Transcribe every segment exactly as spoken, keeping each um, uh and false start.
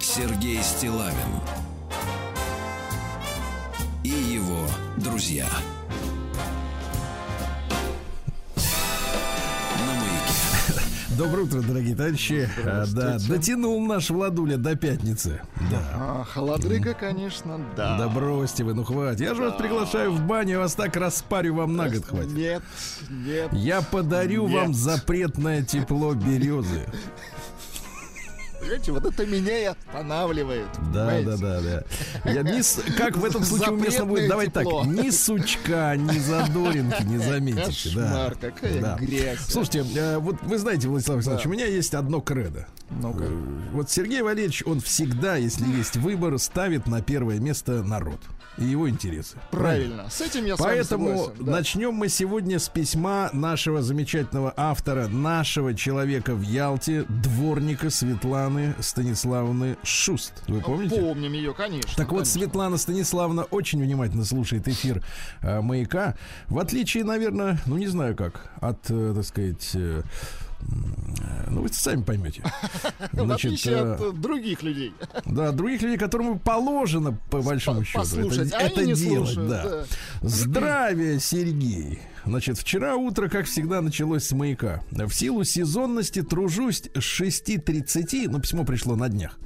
Сергей Стиллавин и его друзья. Доброе утро, дорогие товарищи. Да, дотянул наш Владуля до пятницы. Да. А, холодрыга, конечно, да. Да бросьте вы, ну хватит. Я же да. вас приглашаю в баню, вас так распарю вам на год хватит. Нет, нет. Я подарю нет. вам запретное тепло березы. Вот это меня и останавливает. Да, понимаете? да, да, да. Я не, как в этом случае уместно будет? Давайте так. Ни сучка, ни задоринки не заметите. Кошмар, да. какая да. грязь. Слушайте, вот вы знаете, Владислав Александрович, да. у меня есть одно кредо. Ну-ка. Вот Сергей Валерьевич, он всегда, если есть выбор, ставит на первое место народ и его интересы. Правильно. Правильно. С этим я с вами согласен. Поэтому да. начнем мы сегодня с письма нашего замечательного автора, нашего человека в Ялте, дворника Светланы Светланы Станиславовны Шуст. Вы помните? Помним ее, конечно. Так вот, конечно. Светлана Станиславовна очень внимательно слушает эфир э, «Маяка». В отличие, наверное, ну не знаю как, от, э, так сказать... Э, Ну, вы сами поймете. Значит, в отличие от других людей. Да, других людей, которым положено, по большому счету, послушать, это, а это делать. Слушают, да. Да. Здравия, Сергей. Значит, вчера утро, как всегда, началось с «Маяка». В силу сезонности тружусь с шести тридцати, ну, письмо пришло на днях.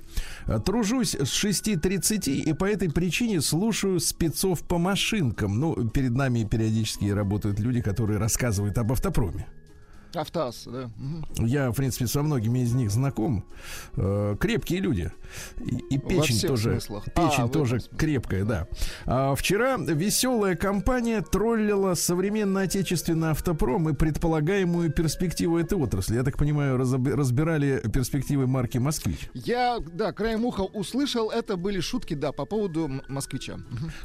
Тружусь с шести тридцати и по этой причине слушаю спецов по машинкам. Ну, перед нами периодически работают люди, которые рассказывают об автопроме. АвтоВАЗ, да. Угу. Я, в принципе, со многими из них знаком. Э, крепкие люди. И, и печень тоже, печень а, тоже крепкая, да. А вчера веселая компания троллила современный отечественный автопром и предполагаемую перспективу этой отрасли. Я так понимаю, разбирали перспективы марки «Москвич». Я, да, краем уха услышал. Это были шутки, да, по поводу «Москвича».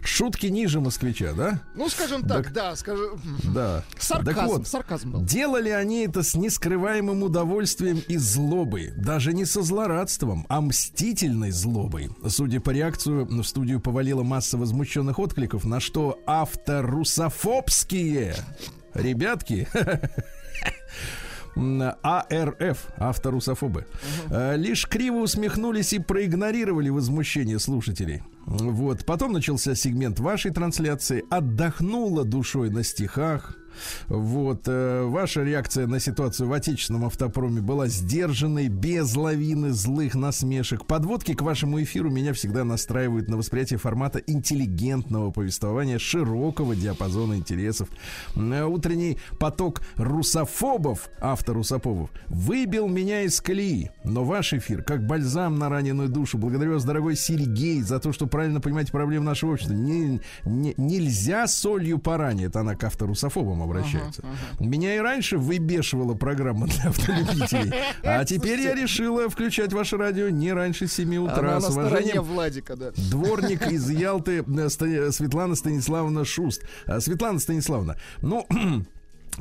Шутки ниже «Москвича», да? Ну, скажем так, так да. Скажем... да. Сарказм, так вот, сарказм был. Делали они это с нескрываемым удовольствием и злобой, даже не со злорадством, а мстительной злобой. Судя по реакции, в студию повалила масса возмущенных откликов, на что авторусофобские ребятки... АРФ, авторусофобы, uh-huh. лишь криво усмехнулись и проигнорировали возмущение слушателей. Вот. Потом начался сегмент вашей трансляции. Отдохнула душой на стихах. Вот. Ваша реакция на ситуацию в отечественном автопроме была сдержанной, без лавины злых насмешек. Подводки к вашему эфиру меня всегда настраивают на восприятие формата интеллигентного повествования, широкого диапазона интересов. Утренний поток русофобов, авторусофобов, выбил меня из колеи. Но ваш эфир, как бальзам на раненую душу. Благодарю вас, дорогой Сергей, за то, что правильно понимаете проблемы нашего общества. Не, не, нельзя солью поранить. Она к авторусофобам обращается. Uh-huh, uh-huh. Меня и раньше выбешивала программа для автолюбителей. А теперь я решила включать ваше радио не раньше семи утра. С уважением, Владика, да. Дворник из Ялты Светлана Станиславовна Шуст. Светлана Станиславовна, ну...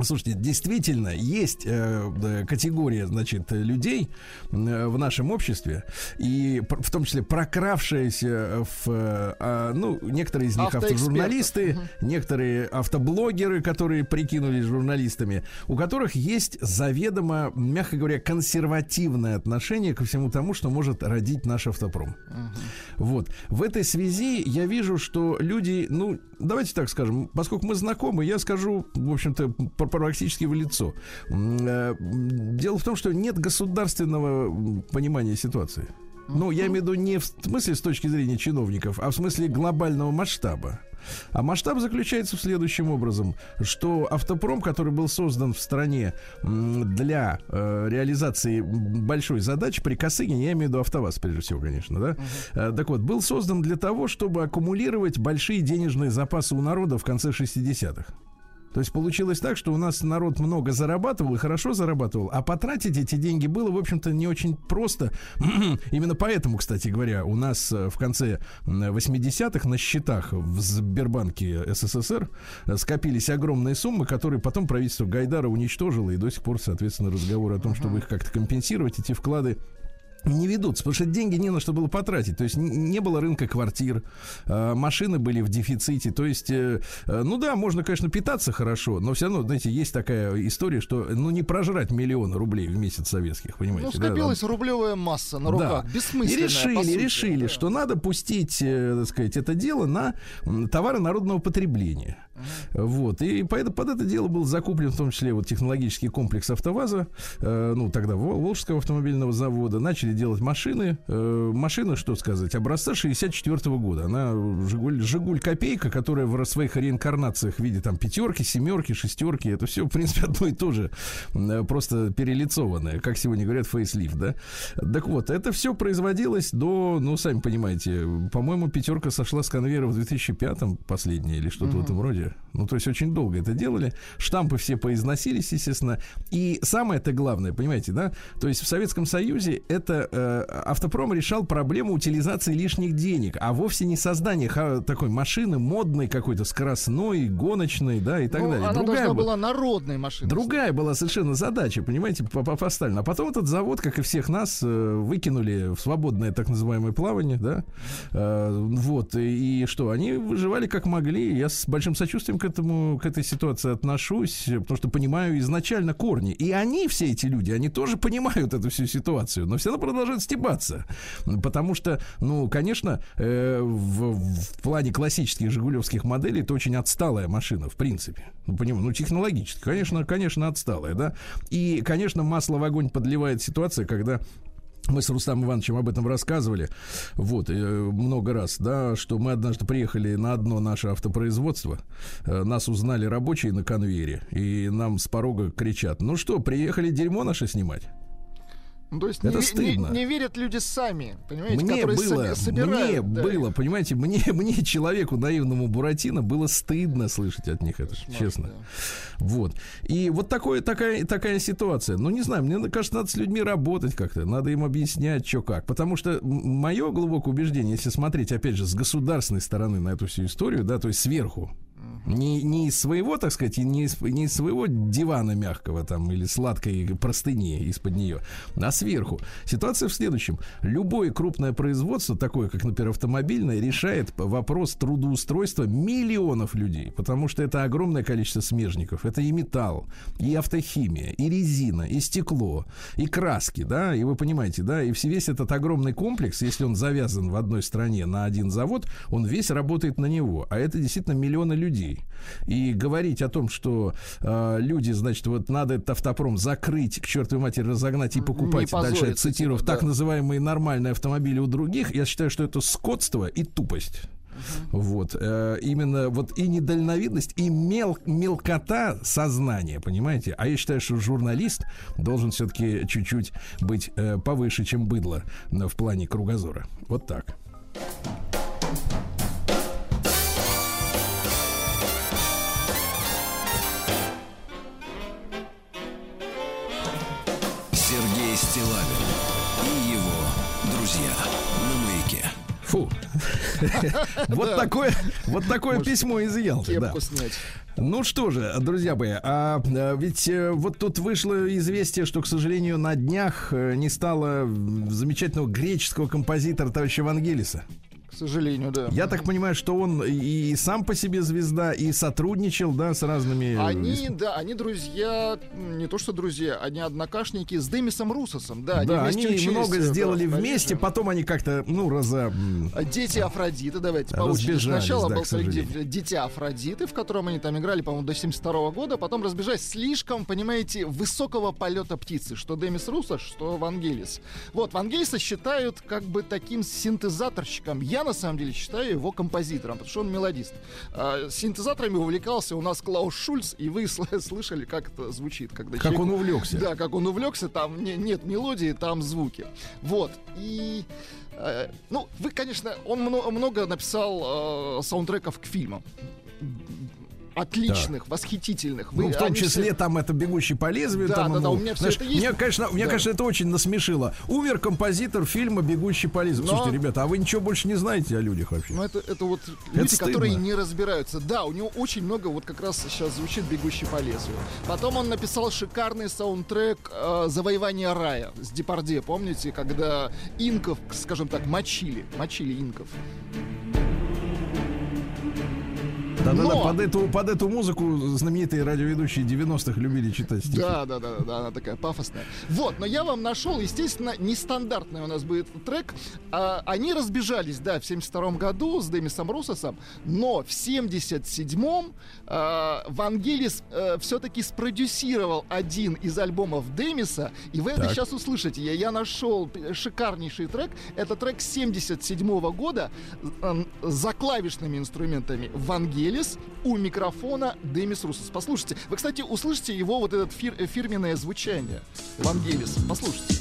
Слушайте, действительно, есть э, категория, значит, людей э, в нашем обществе, и в том числе прокравшиеся в, э, ну, некоторые из них автожурналисты, угу. некоторые автоблогеры, которые прикинулись журналистами, у которых есть заведомо, мягко говоря, консервативное отношение ко всему тому, что может родить наш автопром. Угу. Вот. В этой связи я вижу, что люди, ну, давайте так скажем, поскольку мы знакомы, я скажу, в общем-то, практически в лицо. Дело в том, что нет государственного понимания ситуации. Ну, я имею в виду не в смысле с точки зрения чиновников, а в смысле глобального масштаба. А масштаб заключается в следующем образом, что автопром, который был создан в стране для э, реализации большой задачи при Косыгине, я имею в виду АвтоВАЗ, прежде всего, конечно, да? Uh-huh. Э, так вот, был создан для того, чтобы аккумулировать большие денежные запасы у народа в конце шестидесятых. То есть получилось так, что у нас народ много зарабатывал и хорошо зарабатывал, а потратить эти деньги было, в общем-то, не очень просто. Именно поэтому, кстати говоря, у нас в конце восьмидесятых на счетах в Сбербанке СССР скопились огромные суммы, которые потом правительство Гайдара уничтожило, и до сих пор, соответственно, разговоры о том, чтобы их как-то компенсировать, эти вклады не ведутся, потому что деньги не на что было потратить. То есть не было рынка квартир, машины были в дефиците. То есть, ну да, можно, конечно, питаться хорошо, но все равно, знаете, есть такая история, что ну не прожрать миллион рублей в месяц советских, понимаете? Ну, скопилась да, там... рублевая масса на руках, да. Бессмысленная. И решили, сути, решили, да. что надо пустить, так сказать, это дело на товары народного потребления. Uh-huh. Вот. И поэтому под это дело был закуплен в том числе вот технологический комплекс АвтоВАЗа, э, ну тогда Волжского автомобильного завода. Начали делать машины. Э, машина, что сказать, образца шестьдесят четвёртого года. Она Жигуль, Жигуль Копейка, которая в своих реинкарнациях в виде там пятерки, семерки, шестерки. Это все, в принципе, одно и то же. Э, просто перелицованное. Как сегодня говорят, фейслифт, да? Так вот, это все производилось до, ну, сами понимаете, по-моему, пятерка сошла с конвейера в две тысячи пятом, последняя или что-то uh-huh. в этом роде. неделю. Ну, то есть очень долго это делали. Штампы все поизносились, естественно. И самое-то главное, понимаете, да? То есть в Советском Союзе это э, автопром решал проблему утилизации лишних денег, а вовсе не создание ха- такой машины модной какой-то, скоростной, гоночной, да, и так ну, далее. Она другая должна была, была народной машиной. Другая была совершенно задача, понимаете, поставлена. А потом этот завод, как и всех нас, выкинули в свободное так называемое плавание, да? Э, вот. И, и что? Они выживали как могли. Я с большим сочувствием к К этому, к этой ситуации отношусь, потому что понимаю изначально корни. И они, все эти люди, они тоже понимают эту всю ситуацию, но все равно продолжают стебаться. Потому что, ну, конечно, э, в, в плане классических жигулевских моделей это очень отсталая машина, в принципе. Ну, поним, ну технологически, конечно, конечно, отсталая, да. И, конечно, масло в огонь подливает ситуация, когда... Мы с Рустамом Ивановичем об этом рассказывали вот, много раз, да, что мы однажды приехали на одно наше автопроизводство, нас узнали рабочие на конвейере, и нам с порога кричат: ну что, приехали дерьмо наше снимать? Ну, то есть это не, стыдно. Не, не верят люди сами, понимаете, мне которые было, собирают. Мне да. было, понимаете, мне, мне, человеку, наивному Буратино, было стыдно слышать от них это, Шмар, честно. Да. Вот. И вот такое, такая, такая ситуация. Ну, не знаю, мне кажется, надо с людьми работать как-то, надо им объяснять, что как. Потому что мое глубокое убеждение, если смотреть, опять же, с государственной стороны на эту всю историю, да, то есть сверху, Не, не из своего, так сказать, не из, не из своего дивана мягкого там или сладкой простыни из-под нее, а сверху. Ситуация в следующем. Любое крупное производство, такое как, например, автомобильное, решает вопрос трудоустройства миллионов людей, потому что это огромное количество смежников. Это и металл, и автохимия, и резина, и стекло, и краски, да, и вы понимаете, да, и весь этот огромный комплекс, если он завязан в одной стране на один завод, он весь работает на него, а это действительно миллионы людей. Людей. И говорить о том, что э, люди, значит, вот надо этот автопром закрыть, к чертовой матери разогнать и покупать, дальше я цитирую, да. так называемые нормальные автомобили у других, я считаю, что это скотство и тупость. Uh-huh. Вот. Э, именно вот и недальновидность, и мел, мелкота сознания, понимаете? А я считаю, что журналист должен все-таки чуть-чуть быть э, повыше, чем быдло в плане кругозора. Вот так. Стиллавин и его друзья на маяке. Фу. Вот такое, вот такое письмо из Ялты. Да. Ну что же, друзья мои, а ведь вот тут вышло известие, что, к сожалению, на днях не стало замечательного греческого композитора товарища Вангелиса. К сожалению, да. Я так понимаю, что он и сам по себе звезда, и сотрудничал, да, с разными... Они, да, они друзья, не то что друзья, они однокашники с Демисом Русосом, да. Да, они, они много сделали да, вместе, конечно. Потом они как-то, ну, раза... Дети Афродиты, давайте по очереди. Сначала да, был коллектив Дети Афродиты, в котором они там играли, по-моему, до семьдесят второго года, потом разбежались слишком, понимаете, высокого полета птицы, что Демис Русос, что Вангелис. Вот, Вангелиса считают как бы таким синтезаторщиком. Я, на самом деле, считаю его композитором, потому что он мелодист. А, синтезаторами увлекался у нас Клаус Шульц, и вы слышали, как это звучит. Когда как человек... он увлекся. Да, как он увлекся, там не, нет мелодии, там звуки. Вот, и... Э, ну, вы, конечно, он много, много написал э, саундтреков к фильмам. Отличных, да. восхитительных. Вы, ну, в том числе все... там это «Бегущий по лезвию». Да, там, да, да, у меня все знаешь, это есть. Мне, конечно, мне да. конечно, это очень насмешило. Умер композитор фильма «Бегущий по лезвию». Но... Слушайте, ребята, а вы ничего больше не знаете о людях вообще? Ну, это, это вот это люди, стыдно. Которые не разбираются. Да, у него очень много, вот как раз сейчас звучит «Бегущий по лезвию». Потом он написал шикарный саундтрек э, «Завоевание рая» с Депардье. Помните, когда инков, скажем так, мочили, мочили инков. Да-да-да, но... под, эту, под эту музыку знаменитые радиоведущие девяностых любили читать стихи. Да-да-да, она такая пафосная. Вот, но я вам нашел, естественно, нестандартный у нас будет трек. А, они разбежались, да, в семьдесят втором году с Демисом Русосом, но в семьдесят седьмом а, Вангелис а, все-таки спродюсировал один из альбомов Демиса, и вы так. это сейчас услышите. Я, я нашел шикарнейший трек. Это трек семьдесят седьмого года а, за клавишными инструментами Вангелис. У микрофона Демис Русос. Послушайте. Вы, кстати, услышите его вот это фир- фирменное звучание. Вангелис. Послушайте.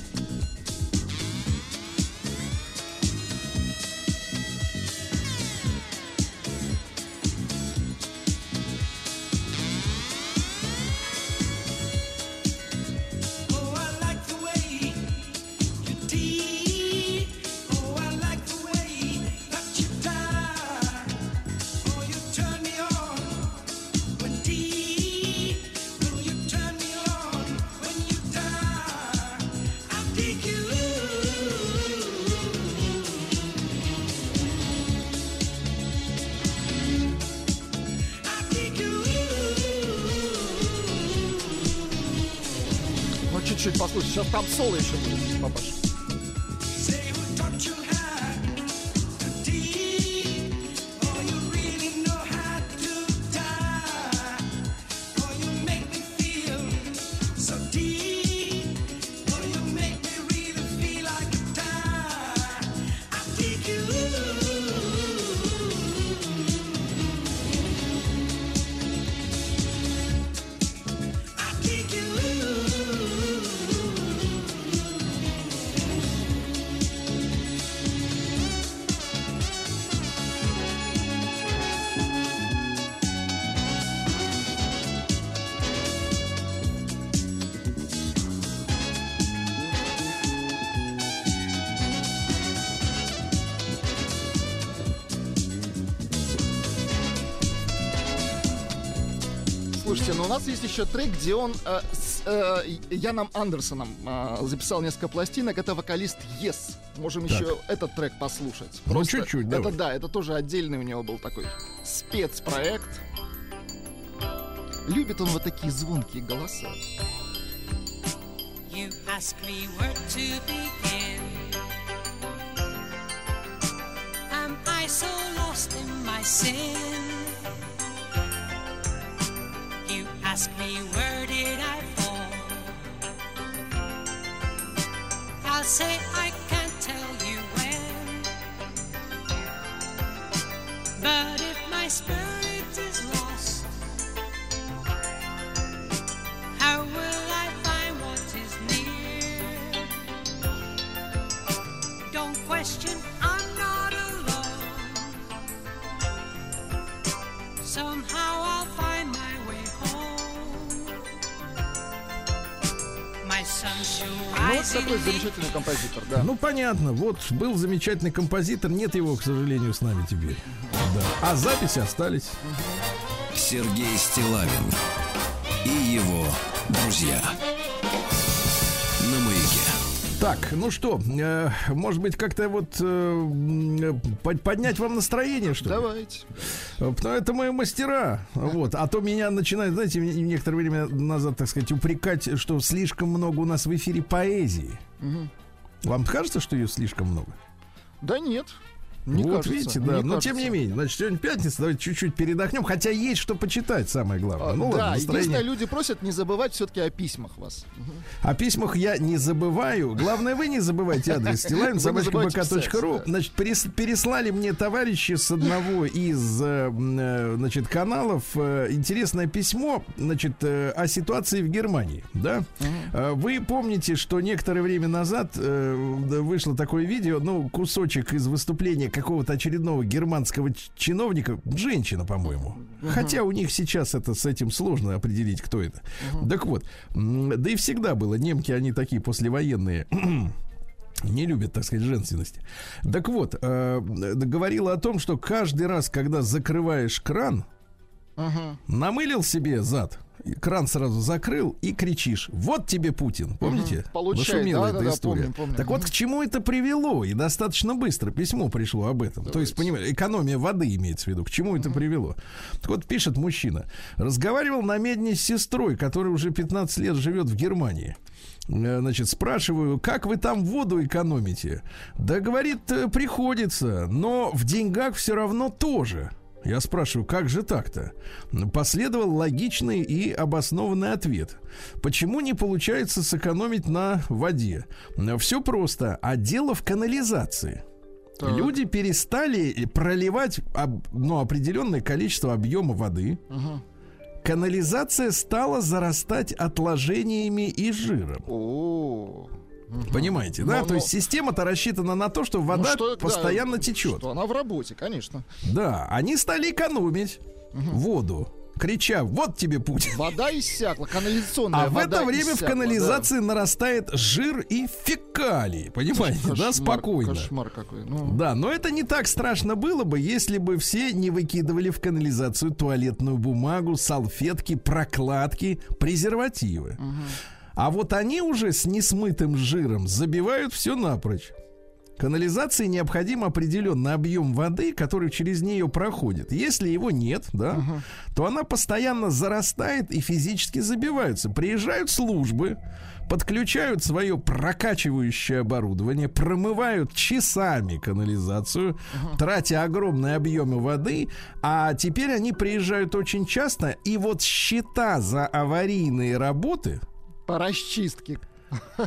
чуть послушать. Сейчас там соло еще будет, папаша. Слушайте, ну у нас есть еще трек, где он э, с э, Яном Андерсоном э, записал несколько пластинок. Это вокалист Yes. Можем так. еще этот трек послушать. Ну, просто чуть-чуть, да. Это да, это тоже отдельный у него был такой спецпроект. Любит он вот такие звонкие голоса. You ask me where to begin. Am I so lost in my sin? You ask me where did I fall? I'll say I can't tell you when. But if my spirit is lost, how will I find what is near? Don't question, I'm not alone. Somehow I'll find my Ну, вот такой замечательный композитор, да. Ну, понятно, вот был замечательный композитор, нет его, к сожалению, с нами теперь. Да. А записи остались. Сергей Стиллавин и его друзья на Маяке. Так, ну что, э, может быть, как-то вот э, поднять вам настроение, что ли? Давайте. Потому это мои мастера. Вот. А то меня начинают, знаете, некоторое время назад, так сказать, упрекать, что слишком много у нас в эфире поэзии. Угу. Вам кажется, что ее слишком много? Да нет. Не вот кажется, видите, да. Но кажется. Тем не менее, значит, сегодня пятница, давайте чуть-чуть передохнем. Хотя есть что почитать, самое главное. А, ну, да, ладно, единственное, люди просят не забывать все-таки о письмах вас. О письмах я не забываю. Главное, вы не забывайте адрес Стиллавин, собачка бк точка ру. Значит, переслали мне товарищи с одного из, значит, каналов интересное письмо, значит, о ситуации в Германии, да? Вы помните, что некоторое время назад вышло такое видео, ну, кусочек из выступления какого-то очередного германского чиновника, женщина, по-моему. Uh-huh. Хотя у них сейчас это с этим сложно определить, кто это. Uh-huh. Так вот, да и всегда было. Немки, они такие послевоенные, не любят, так сказать, женственности. Так вот, э, говорила о том, что каждый раз, когда закрываешь кран, uh-huh. намылил себе зад, кран сразу закрыл и кричишь: вот тебе Путин, помните? Нашумела эта история. Так вот, к чему это привело? И достаточно быстро письмо пришло об этом. Давайте. То есть, понимаете, экономия воды имеется в виду. К чему это привело? Так вот, пишет мужчина: разговаривал на медне с сестрой, которая уже пятнадцать лет живет в Германии. Значит, спрашиваю, как вы там воду экономите? Да, говорит, приходится, но в деньгах все равно тоже. Я спрашиваю, как же так-то? Последовал логичный и обоснованный ответ. Почему не получается сэкономить на воде? Все просто, а дело в канализации. Так. Люди перестали проливать об, ну, определенное количество объема воды. Угу. Канализация стала зарастать отложениями и жиром. О-о-о. Понимаете, да? Но, то есть система-то рассчитана на то, что вода ну, что, постоянно да, течет. Что она в работе, конечно. Да, они стали экономить угу. воду, крича: вот тебе Путин. Вода иссякла, канализационная а вода. А в это время иссякла, в канализации да. нарастает жир и фекалии. Понимаете, кошмар, да, спокойно. Кошмар какой. Ну. Да, но это не так страшно было бы, если бы все не выкидывали в канализацию туалетную бумагу, салфетки, прокладки, презервативы. Угу. А вот они уже с несмытым жиром забивают все напрочь. Канализации необходим определенный объем воды, который через нее проходит. Если его нет, да, угу. то она постоянно зарастает и физически забивается. Приезжают службы, подключают свое прокачивающее оборудование, промывают часами канализацию, угу. тратя огромные объемы воды. А теперь они приезжают очень часто. И вот счета за аварийные работы по расчистке,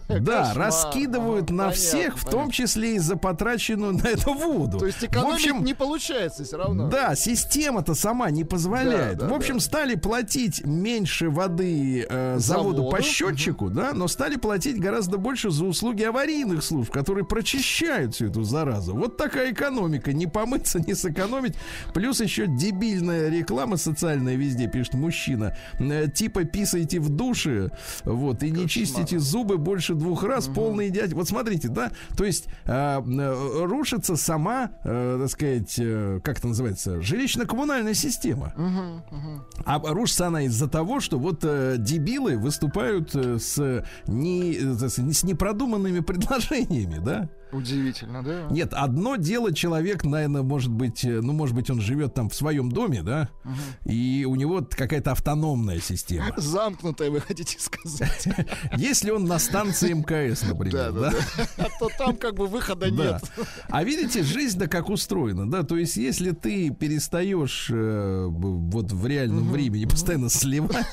да, кошмар. Раскидывают а, на понятно, всех, в понятно. Том числе и за потраченную на это воду. То есть экономить в общем, не получается все равно. Да, система-то сама не позволяет. Да, да, в общем, да. стали платить меньше воды э, за воду по счетчику, угу. да, но стали платить гораздо больше за услуги аварийных служб, которые прочищают всю эту заразу. Вот такая экономика. Не помыться, не сэкономить. Плюс еще дебильная реклама социальная везде, пишет мужчина. Э, типа писайте в душе, вот, и кошмар. Не чистите зубы больше двух раз, угу. полный дядь. Вот смотрите, да, то есть э, э, рушится сама, э, так сказать, э, как это называется, жилищно-коммунальная система. Угу, угу. А рушится она из-за того, что вот э, дебилы выступают э, с, не, э, с непродуманными предложениями, да. Удивительно, да? Нет, одно дело человек, наверное, может быть, ну, может быть, он живет там в своем доме, да, угу. и у него какая-то автономная система. Замкнутая, вы хотите сказать. Если он на станции МКС, например, да, то там как бы выхода нет. А видите, жизнь-то как устроена, да, то есть если ты перестаешь вот в реальном времени постоянно сливать,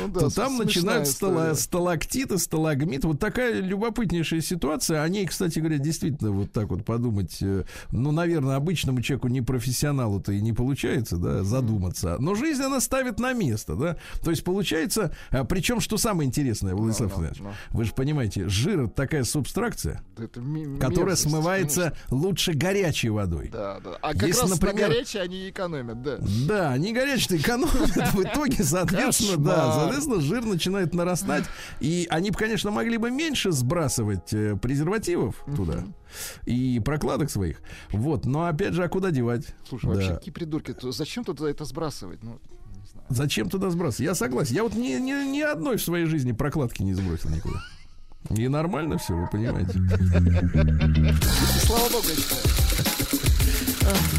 ну, да, то там начинают стала, сталактиты, сталагмит. Вот такая любопытнейшая ситуация. О ней, кстати говоря, действительно вот так вот подумать. Ну, наверное, обычному человеку, не профессионалу-то и не получается, да, задуматься. Но жизнь, она ставит на место, да. То есть, получается, причем, что самое интересное, Владислав Александрович, no, no, no. вы же понимаете, жир — это такая субстракция, это м- которая мерзость, смывается конечно. Лучше горячей водой. Да, да. А как Если, раз например, на горячей они экономят, да. Да, не горячей-то экономят. В итоге, соответственно, да. Соответственно, жир начинает нарастать. И они бы, конечно, могли бы меньше сбрасывать презервативов uh-huh. туда и прокладок своих. Вот, но опять же, а куда девать? Слушай, да. вообще какие придурки, зачем туда это сбрасывать? Ну, не знаю. Зачем туда сбрасывать? Я согласен. Я вот ни, ни, ни одной в своей жизни прокладки не сбросил никуда. И нормально все, вы понимаете. Слава богу.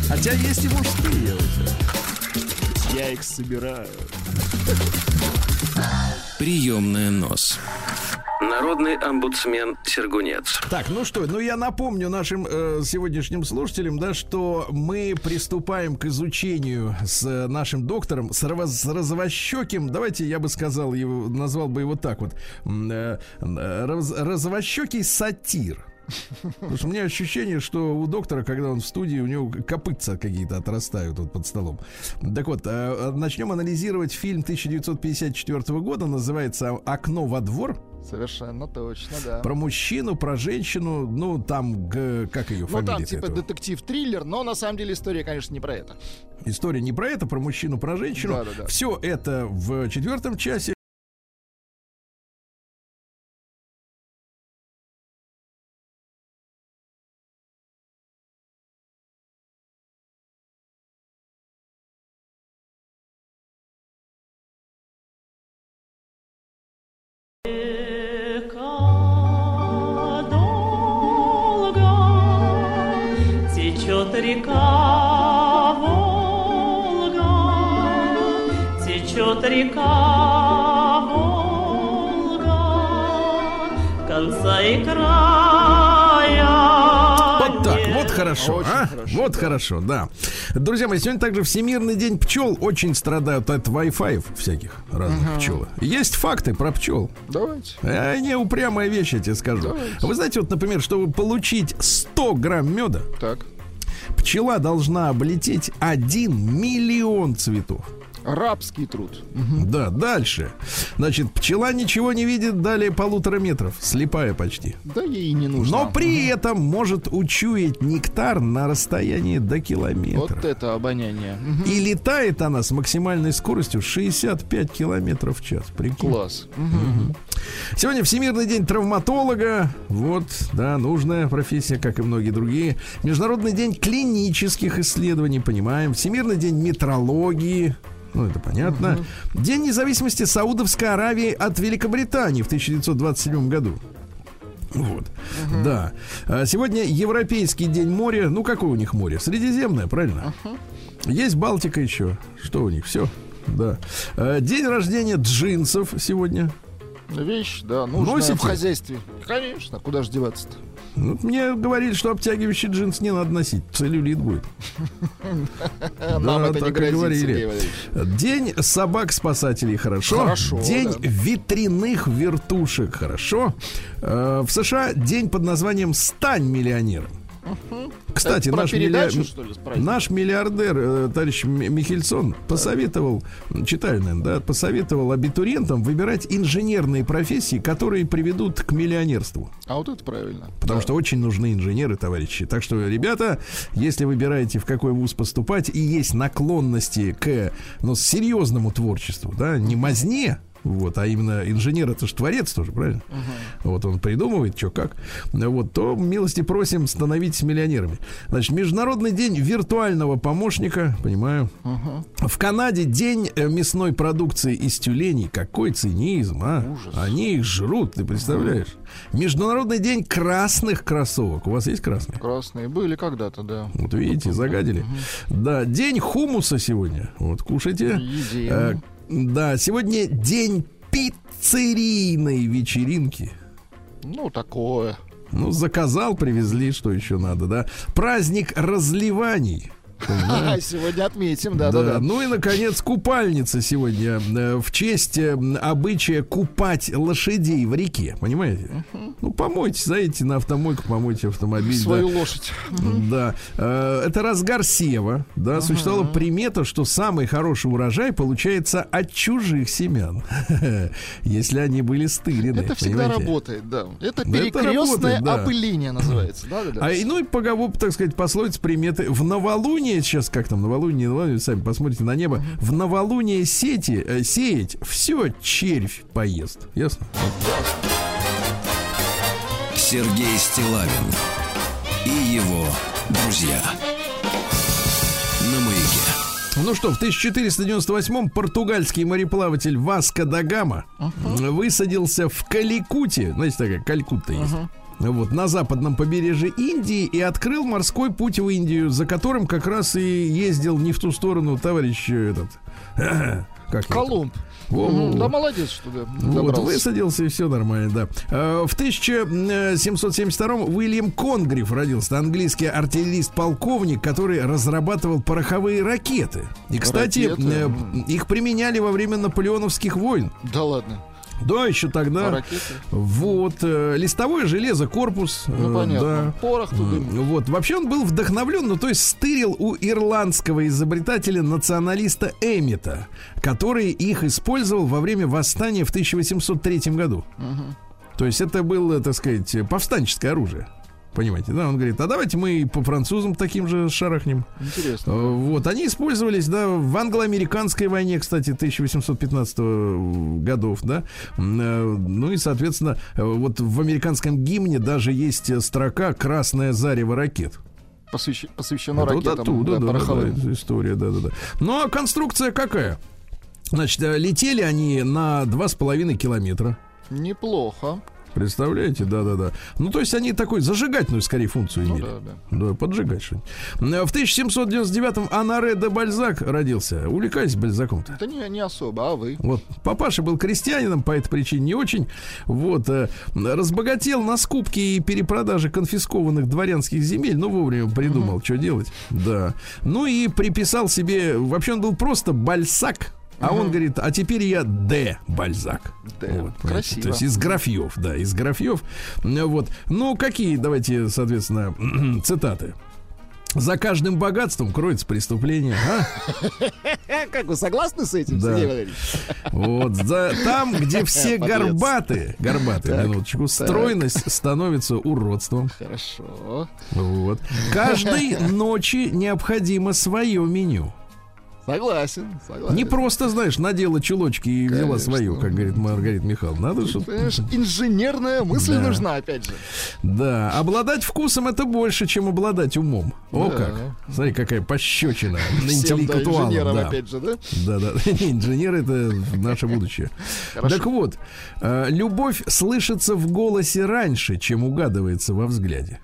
Хотя есть и мужские. Я их собираю. Приемная НОС. Народный омбудсмен Сергунец. Так, ну что, ну я напомню нашим э, сегодняшним слушателям, да, что мы приступаем к изучению с э, нашим доктором, с, раз, с развощеким, давайте я бы сказал, его, назвал бы его так вот, э, раз, развощекий сатир. Потому что у меня ощущение, что у доктора, когда он в студии, у него копытца какие-то отрастают вот под столом. Так вот, начнем анализировать фильм тысяча девятьсот пятьдесят четвёртого года. Называется «Окно во двор». Совершенно точно, да. Про мужчину, про женщину, ну там, г- как ее фамилия? Ну там типа этого? Детектив-триллер, но на самом деле история, конечно, не про это. История не про это, про мужчину, про женщину. Да, да, да. Все это в четвертом часе. Хорошо, очень а? Хорошо, вот да. хорошо, да. Друзья мои, сегодня также Всемирный день пчел. Очень страдают от Wi-Fi всяких разных угу. пчел. Есть факты про пчел. Давайте. А не упрямая вещь, я тебе скажу. Давайте. Вы знаете, вот, например, чтобы получить сто грамм меда, так. пчела должна облететь один миллион цветов. Рабский труд. Угу. Да, дальше. Значит, пчела ничего не видит далее полутора метров. Слепая почти. Да ей не нужно. Но при угу. этом может учуять нектар на расстоянии до километра. Вот это обоняние. Угу. И летает она с максимальной скоростью шестьдесят пять километров в час. Прикинь. Класс. Угу. Угу. Сегодня Всемирный день травматолога. Вот, да, нужная профессия, как и многие другие. Международный день клинических исследований, понимаем. Всемирный день метрологии. Ну, это понятно. Угу. День независимости Саудовской Аравии от Великобритании в тысяча девятьсот двадцать седьмом году. Вот. Uh-huh. Да. А сегодня Европейский день моря. Ну, какое у них море? Средиземное, правильно? Uh-huh. Есть Балтика еще. Что у них? Все. Да. А день рождения джинсов сегодня. Вещь, да, нужная. Носите? В хозяйстве. Конечно, куда же деваться-то? Ну, мне говорили, что обтягивающий джинс не надо носить, целлюлит будет. Нам это не грозит. День собак-спасателей, хорошо. День ветряных вертушек, хорошо. В США день под названием «Стань миллионером». Кстати, наш, передачу, миллиар... ли, наш миллиардер, товарищ Михельсон, посоветовал, читаю, наверное, да, посоветовал абитуриентам выбирать инженерные профессии, которые приведут к миллионерству. А вот это правильно. Потому да. что очень нужны инженеры, товарищи. Так что, ребята, если выбираете, в какой вуз поступать, и есть наклонности к ну, серьезному творчеству, да, не мазне. Вот, а именно инженер — это же творец тоже, правильно? Uh-huh. Вот он придумывает, что как. Вот, то милости просим, становитесь миллионерами. Значит, Международный день виртуального помощника, понимаю. Uh-huh. В Канаде день мясной продукции из тюленей. Какой цинизм, а? Ужас. Они их жрут, ты представляешь? Uh-huh. Международный день красных кроссовок. У вас есть красные? Красные были когда-то, да. Вот видите, загадили. Uh-huh. Да, день хумуса сегодня. Вот, кушайте. Едим. Да, сегодня день пиццерийной вечеринки. Ну, такое. Ну, заказал, привезли, что еще надо, да. Праздник разливаний. Да. Сегодня отметим, да, да, да. Ну и, наконец, купальница сегодня в честь обычая купать лошадей в реке, понимаете? Uh-huh. Ну, помойтесь, заедьте на автомойку, помойте автомобиль. Свою да. лошадь. Uh-huh. Да. Это разгар сева, да, uh-huh. существовала примета, что самый хороший урожай получается от чужих семян, если они были стырены. Это всегда понимаете? Работает, да. Это перекрестное это работает, опыление да. называется, да, да, да. А, ну и, поговор, так сказать, пословица приметы в новолуние. Сейчас как там, новолуние, новолуние, сами посмотрите на небо. В новолуние сети, э, сеять все червь поест. Ясно? Сергей Стиллавин и его друзья. Ну что, в тысяча четыреста девяносто восьмом португальский мореплаватель Васко да Гама uh-huh. высадился в Каликуте. Знаете, такая Калькутта есть. Uh-huh. Вот, на западном побережье Индии и открыл морской путь в Индию, за которым как раз и ездил не в ту сторону товарищ этот... Как Колумб. Во-во-во. Да молодец, что да, вот, высадился, и все нормально, да. В тысяча семьсот семьдесят втором Уильям Конгриф родился. Английский артиллерист-полковник, который разрабатывал пороховые ракеты. И, кстати, ракеты. Их применяли во время наполеоновских войн. Да ладно. Да, еще тогда. Ракеты. Вот. Э, листовое железо, корпус. Ну, э, понятно. Да. Порох туда. Вот. Вообще он был вдохновлен, ну, то есть стырил у ирландского изобретателя-националиста Эммета, который их использовал во время восстания в тысяча восемьсот третьем году. Угу. То есть это было, так сказать, повстанческое оружие. Понимаете, да, он говорит, а давайте мы по французам таким же шарахнем. Интересно. Вот, они использовались, да, в англо-американской войне, кстати, тысяча восемьсот пятнадцатого годов, да. Ну и, соответственно, вот в американском гимне даже есть строка «Красное зарево ракет». Посвящ... Посвящено вот ракетам. Вот оттуда, да, да, да, история, да-да-да. Ну, а конструкция какая? Значит, летели они на два с половиной километра. Неплохо. Представляете, да-да-да. Ну, то есть они такой зажигательную, скорее, функцию имели. Ну, да, да. Да, поджигать что-нибудь. В тысяча семьсот девяносто девятом Анаре де Бальзак родился. Увлекались Бальзаком-то? Да не, не особо, а вы? Вот. Папаша был крестьянином, по этой причине не очень. Вот. Разбогател на скупке и перепродаже конфискованных дворянских земель. Ну, вовремя придумал, mm-hmm. что делать. Да. Ну, и приписал себе... Вообще он был просто Бальзак. А угу. он говорит, а теперь я Д. Бальзак. Д. Вот, красиво. То есть из графьев, да, из графьев. Вот. Ну, какие, давайте, соответственно, цитаты. За каждым богатством кроется преступление. А? Как вы согласны с этим, да. Сергей Валерьевич? Вот за, там, где все горбаты, горбаты, так, минуточку, стройность так. становится уродством. Хорошо. Вот. Каждой ночи необходимо свое меню. Согласен, согласен. Не просто, знаешь, надела чулочки и конечно. Взяла свою, как говорит Маргарита Михайловна. Надо, чтобы... Инженерная мысль да. нужна, опять же. Да, обладать вкусом — это больше, чем обладать умом. О да. как, смотри, какая пощечина на интеллектуалов. Инженерам, да. опять же, да? Да, да, инженеры — это наше будущее. Хорошо. Так вот, любовь слышится в голосе раньше, чем угадывается во взгляде.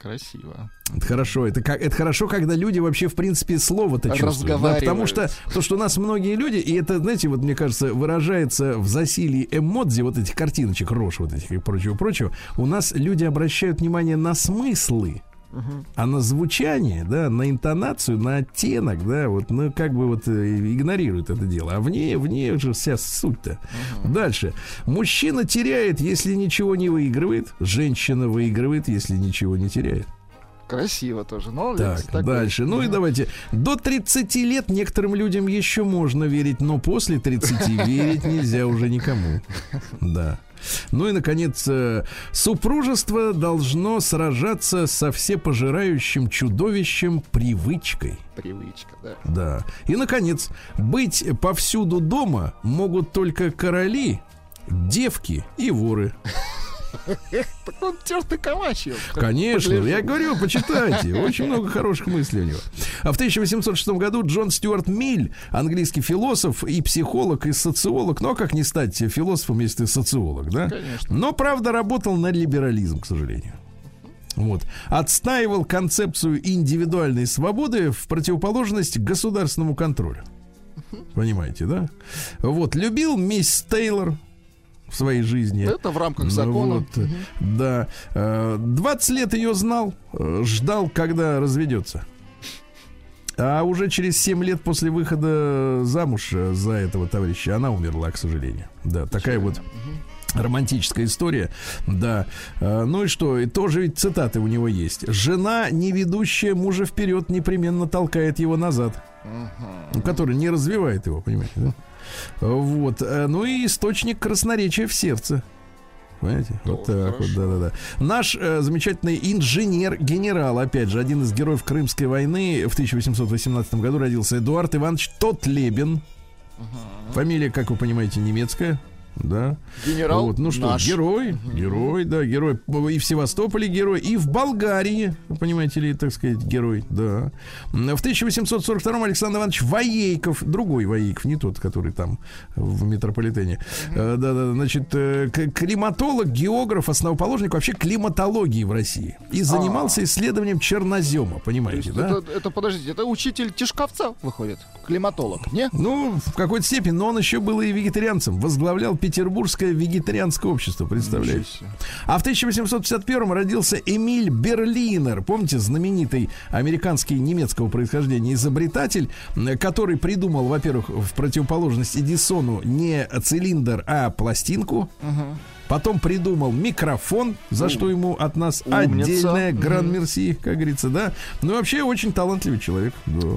Красиво. Это хорошо. Это, как, это хорошо, когда люди вообще, в принципе, слово-то чувствуют. Да, потому что то, что у нас многие люди, и это, знаете, вот мне кажется, выражается в засилии эмодзи, вот этих картиночек, рож, вот этих и прочего-прочего, у нас люди обращают внимание на смыслы, uh-huh. а на звучание, да, на интонацию, на оттенок, да, вот, ну, как бы вот игнорируют это дело. А вне, вне же вся суть-то. Uh-huh. Дальше. Мужчина теряет, если ничего не выигрывает. Женщина выигрывает, если ничего не теряет. Красиво тоже, но... Так, так дальше. Говорит. Ну да. и давайте. До тридцати лет некоторым людям еще можно верить, но после тридцати верить нельзя уже никому. Да. Ну и, наконец, супружество должно сражаться со всепожирающим чудовищем привычкой. Привычка, да. Да. И, наконец, быть повсюду дома могут только короли, девки и воры. Так он тертый калач. Конечно, я говорю, почитайте. Очень много хороших мыслей у него. А в тысяча восемьсот шестом году Джон Стюарт Миль, английский философ и психолог, и социолог. Но как не стать философом, если ты социолог, да? Конечно. Но, правда, работал на либерализм, к сожалению. Вот. Отстаивал концепцию индивидуальной свободы в противоположность государственному контролю. Понимаете, да? Вот. Любил мисс Тейлор в своей жизни. Это в рамках закона. Вот, угу. Да. двадцать лет ее знал, ждал, когда разведется. А уже через семь лет после выхода замуж за этого товарища она умерла, к сожалению. Да, такая вот угу. романтическая история. Да. Ну и что? И тоже ведь цитаты у него есть. «Жена, не ведущая мужа вперед, непременно толкает его назад». Угу. Который не развивает его, понимаете, да? Вот, ну и источник красноречия в сердце. Понимаете? Да, вот так хорошо. Вот, да, да, да. Наш э, замечательный инженер-генерал, опять же, один из героев Крымской войны, в тысяча восемьсот восемнадцатом году родился Эдуард Иванович Тотлебин. Угу. Фамилия, как вы понимаете, немецкая. Да. Генерал вот, ну что, наш. Герой, герой, да, герой и в Севастополе герой, и в Болгарии, понимаете ли, так сказать, герой, да. В тысяча восемьсот сорок втором Александр Иванович Воейков, другой Воейков, не тот, который там в метрополитене, mm-hmm. да, да, значит, климатолог, географ, основоположник вообще климатологии в России и занимался А-а-а. исследованием чернозема, понимаете, да? Это, это, подождите, это учитель Тишковца выходит, климатолог, не? Ну, в какой-то степени, но он еще был и вегетарианцем, возглавлял Петербургское вегетарианское общество, представляете? А в тысяча восемьсот пятьдесят первом родился Эмиль Берлинер. Помните, знаменитый американский немецкого происхождения изобретатель, который придумал, во-первых, в противоположность Эдисону не цилиндр, а пластинку. Угу. Потом придумал микрофон, за что ему от нас умница. Отдельная гран-мерси, как говорится, да? Ну и вообще очень талантливый человек, да.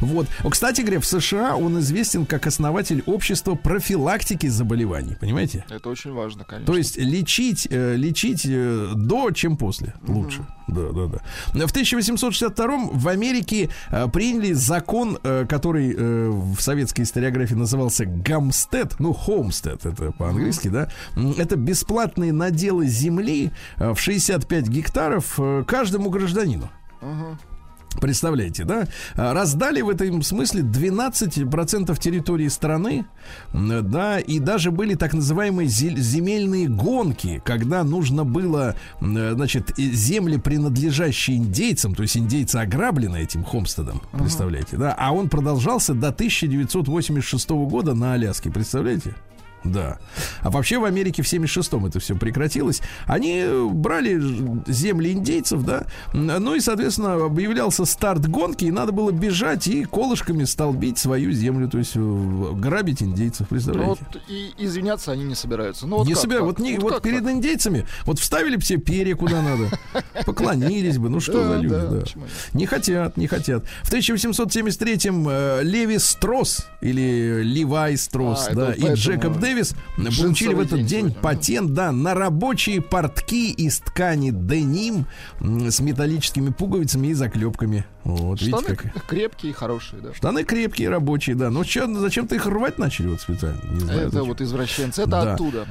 Вот. Кстати говоря, в США он известен как основатель общества профилактики заболеваний, понимаете? Это очень важно, конечно. То есть лечить, лечить до, чем после лучше. Да, да, да. В тысяча восемьсот шестьдесят втором в Америке приняли закон, который в советской историографии назывался Гамстед, ну, Homestead, это по-английски, да. Это бесплатные наделы земли в шестьдесят пять гектаров каждому гражданину. Представляете, да? Раздали в этом смысле двенадцать процентов территории страны, да, и даже были так называемые земельные гонки, когда нужно было, значит, земли, принадлежащие индейцам, то есть индейцы ограблены этим Хомстедом, представляете, да? А он продолжался до тысяча девятьсот восемьдесят шестого года на Аляске, представляете? Да. А вообще в Америке в семьдесят шестом это все прекратилось. Они брали земли индейцев, да. Ну и, соответственно, объявлялся старт гонки, и надо было бежать и колышками столбить свою землю, то есть грабить индейцев, представляете? Вот и извиняться они не собираются. Ну, вот не собираются. Вот, вот, вот перед так? индейцами вот вставили бы все перья куда надо, поклонились бы. Ну что за люди? Не хотят, не хотят. В тысяча восемьсот семьдесят третьем Леви Стросс или Левай Стросс, да, и Джекоб Дэвис получили в этот день патент, да, на рабочие портки из ткани деним с металлическими пуговицами и заклепками. Вот, штаны видите, как... крепкие, хорошие, да. Штаны крепкие, рабочие, да. Но чё, зачем-то их рвать начали вот специально? Не знаю, это зачем. Вот извращенцы, это да. Оттуда.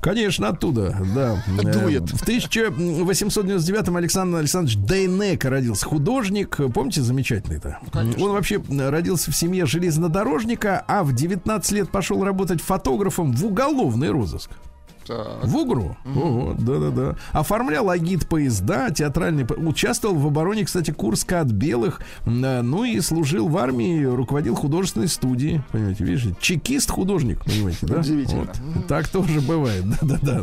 Конечно, оттуда, да. Дует. В тысяча восемьсот девяносто девятом Александр Александрович Дейнека родился, художник. Помните, замечательный-то? Ну, он вообще родился в семье железнодорожника, а в девятнадцать лет пошел работать фотографом в уголовный розыск. Так. В угру. Mm-hmm. О, да-да-да. Оформлял агит поезда, театральный... Участвовал в обороне, кстати, Курска от белых. Ну и служил в армии, руководил художественной студией. Понимаете, видишь? Чекист-художник, понимаете, да? Удивительно. Вот. Mm-hmm. Так тоже бывает, да-да-да.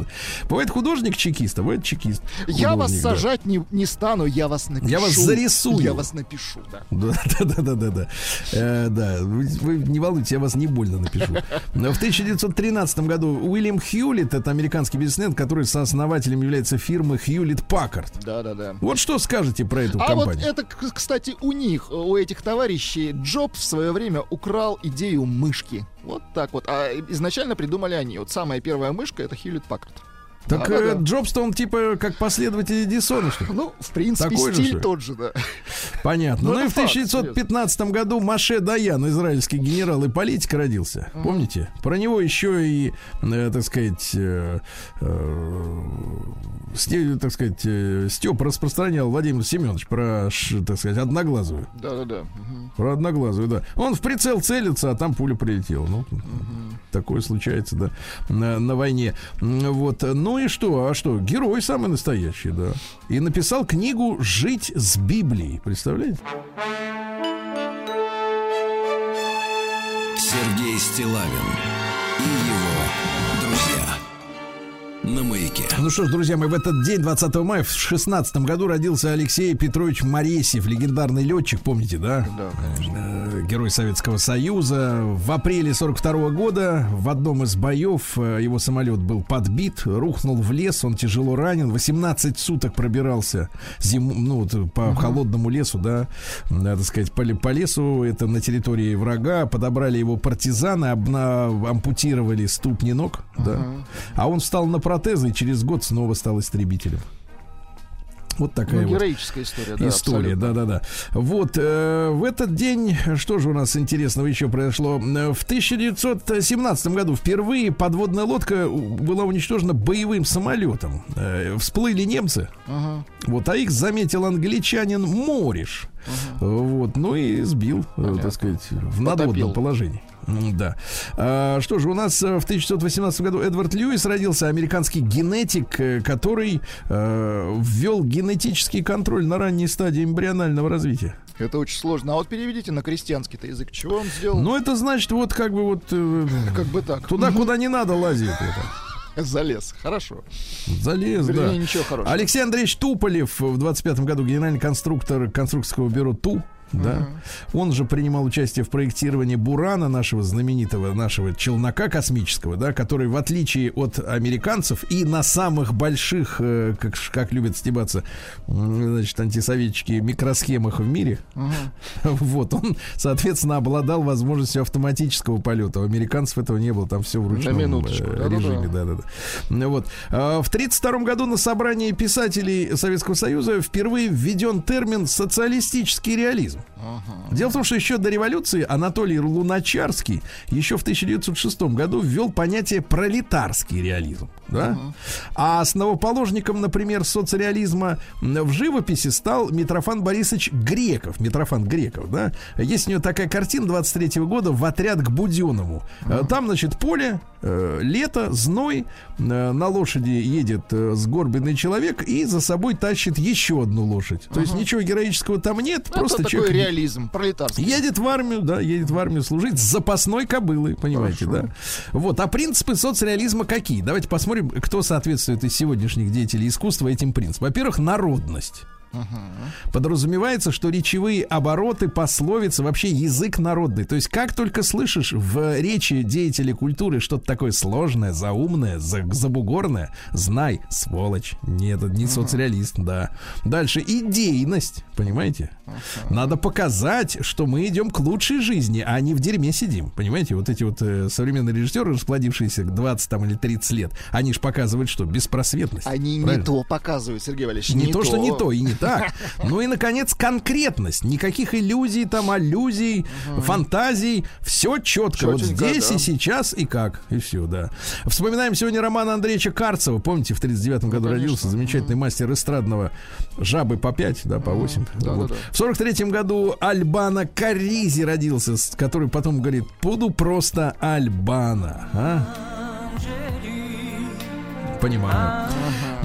Бывает художник-чекист, а бывает чекист. Я вас да. сажать не, не стану, я вас напишу. Я вас зарисую. Я вас напишу, да. Да-да-да-да-да. Э, да. Вы, вы не волнуйтесь, я вас не больно напишу. Но в тысяча девятьсот тринадцатом году Уильям Хьюлетт, это американский бизнесмен, который сооснователем является фирмы Хьюлетт-Паккард. Да, да, да. Вот что скажете про эту а компанию? А вот это, кстати, у них, у этих товарищей, Джобс в свое время украл идею мышки. Вот так вот. А изначально придумали они. Вот самая первая мышка — это Хьюлетт-Паккард. Так а, да, Джобс-то он типа как последователь Эдисона, что ли? Ну, в принципе, такой стиль же, тот же, да. Понятно. Ну и в тысяча девятьсот пятнадцатом году Маше Даян, израильский генерал и политик, родился. Mm-hmm. Помните? Про него еще и, э, так сказать, э, э, Степ, так сказать, Степ распространял Владимир Семенович про, так сказать, одноглазую. Да-да-да. Mm-hmm. Про одноглазую, да. Он в прицел целится, а там пуля прилетела. Ну, mm-hmm. такое случается, да, на, на войне. Вот, ну, ну и что? А что? Герой самый настоящий, да. И написал книгу «Жить с Библией». Представляете? Сергей Стиллавин и его друзья. На маяке. Ну что ж, друзья мои, в этот день, двадцатого мая, в шестнадцатом году родился Алексей Петрович Моресьев, легендарный летчик, помните, да? Да, конечно. Герой Советского Союза. В апреле сорок второго года в одном из боев его самолет был подбит, рухнул в лес, он тяжело ранен, восемнадцать суток пробирался зиму, ну, по угу. холодному лесу, да, надо сказать, по, по лесу, это на территории врага, подобрали его партизаны, обна... ампутировали ступни ног, угу. да, а он встал на протезы и через год снова стал истребителем. Вот такая ну, вот героическая история, да, история, да, да, да. Вот э, в этот день, что же у нас интересного еще произошло? В тысяча девятьсот семнадцатом году впервые подводная лодка была уничтожена боевым самолетом. Э, всплыли немцы, ага. вот, а их заметил англичанин Мориш, ага. вот, ну и сбил, понятно. Так сказать, в надводном Потопил. Положении. Да. А, что же, у нас в тысяча девятьсот восемнадцатом году Эдвард Льюис родился, американский генетик, который э, ввел генетический контроль на ранней стадии эмбрионального развития. Это очень сложно. А вот переведите на крестьянский-то язык. Чего он сделал? Ну, это значит, вот как бы вот... Э, как бы так. Туда, куда не надо лазить. Залез, хорошо. Залез, вернее, да. Ничего хорошего. Алексей Андреевич Туполев в двадцать пятом году генеральный конструктор конструкторского бюро Ту. Да. Uh-huh. Он же принимал участие в проектировании Бурана, нашего знаменитого нашего челнока космического, да, который, в отличие от американцев и на самых больших, э, как, как любят стебаться, значит, антисоветчики, микросхемах в мире, uh-huh. вот, он, соответственно, обладал возможностью автоматического полета. У американцев этого не было, там все в ручном э, режиме. Да, да, да. Вот. А в тридцать втором году на собрании писателей Советского Союза впервые введен термин «социалистический реализм». Ага. Дело в том, что еще до революции Анатолий Луначарский еще в тысяча девятьсот шестом году ввел понятие «пролетарский реализм». Да? Ага. А основоположником, например, соцреализма в живописи стал Митрофан Борисович Греков. Митрофан Греков, да? Есть у него такая картина двадцать третьего года «В отряд к Буденному». Ага. Там, значит, поле, э, лето, зной, э, на лошади едет э, сгорбленный человек и за собой тащит еще одну лошадь. Ага. То есть ничего героического там нет, а просто человек... реализм, пролетарский. Едет в армию, да, едет в армию служить с запасной кобылой, понимаете, хорошо. Да? Вот, а принципы соцреализма какие? Давайте посмотрим, кто соответствует из сегодняшних деятелей искусства этим принципам. Во-первых, народность. Угу. Подразумевается, что речевые обороты, пословицы, вообще язык народный. То есть, как только слышишь в речи деятелей культуры что-то такое сложное, заумное, забугорное, знай, сволочь, нет, это не соцреалист, да. Дальше идейность, понимаете? Надо показать, что мы идем к лучшей жизни, а не в дерьме сидим. Понимаете, вот эти вот э, современные режиссеры, расплодившиеся двадцать там, или тридцать лет, они же показывают что? Беспросветность. Они правильно? Не то показывают, Сергей Валерьевич. Не, не то, то, что не то и не то. так. Ну и, наконец, конкретность. Никаких иллюзий, там, аллюзий, угу. фантазий. Все четко. Чётенько, вот здесь да. и сейчас и как. И все, да. Вспоминаем сегодня Романа Андреевича Карцева. Помните, в тридцать девятом году ну, родился. Замечательный угу. мастер эстрадного «Жабы по пять», да, по восемь. Да, вот. да, да. В сорок третьем году Альбана Каризи родился, который потом говорит: «Буду просто Альбана». А? Понимаю.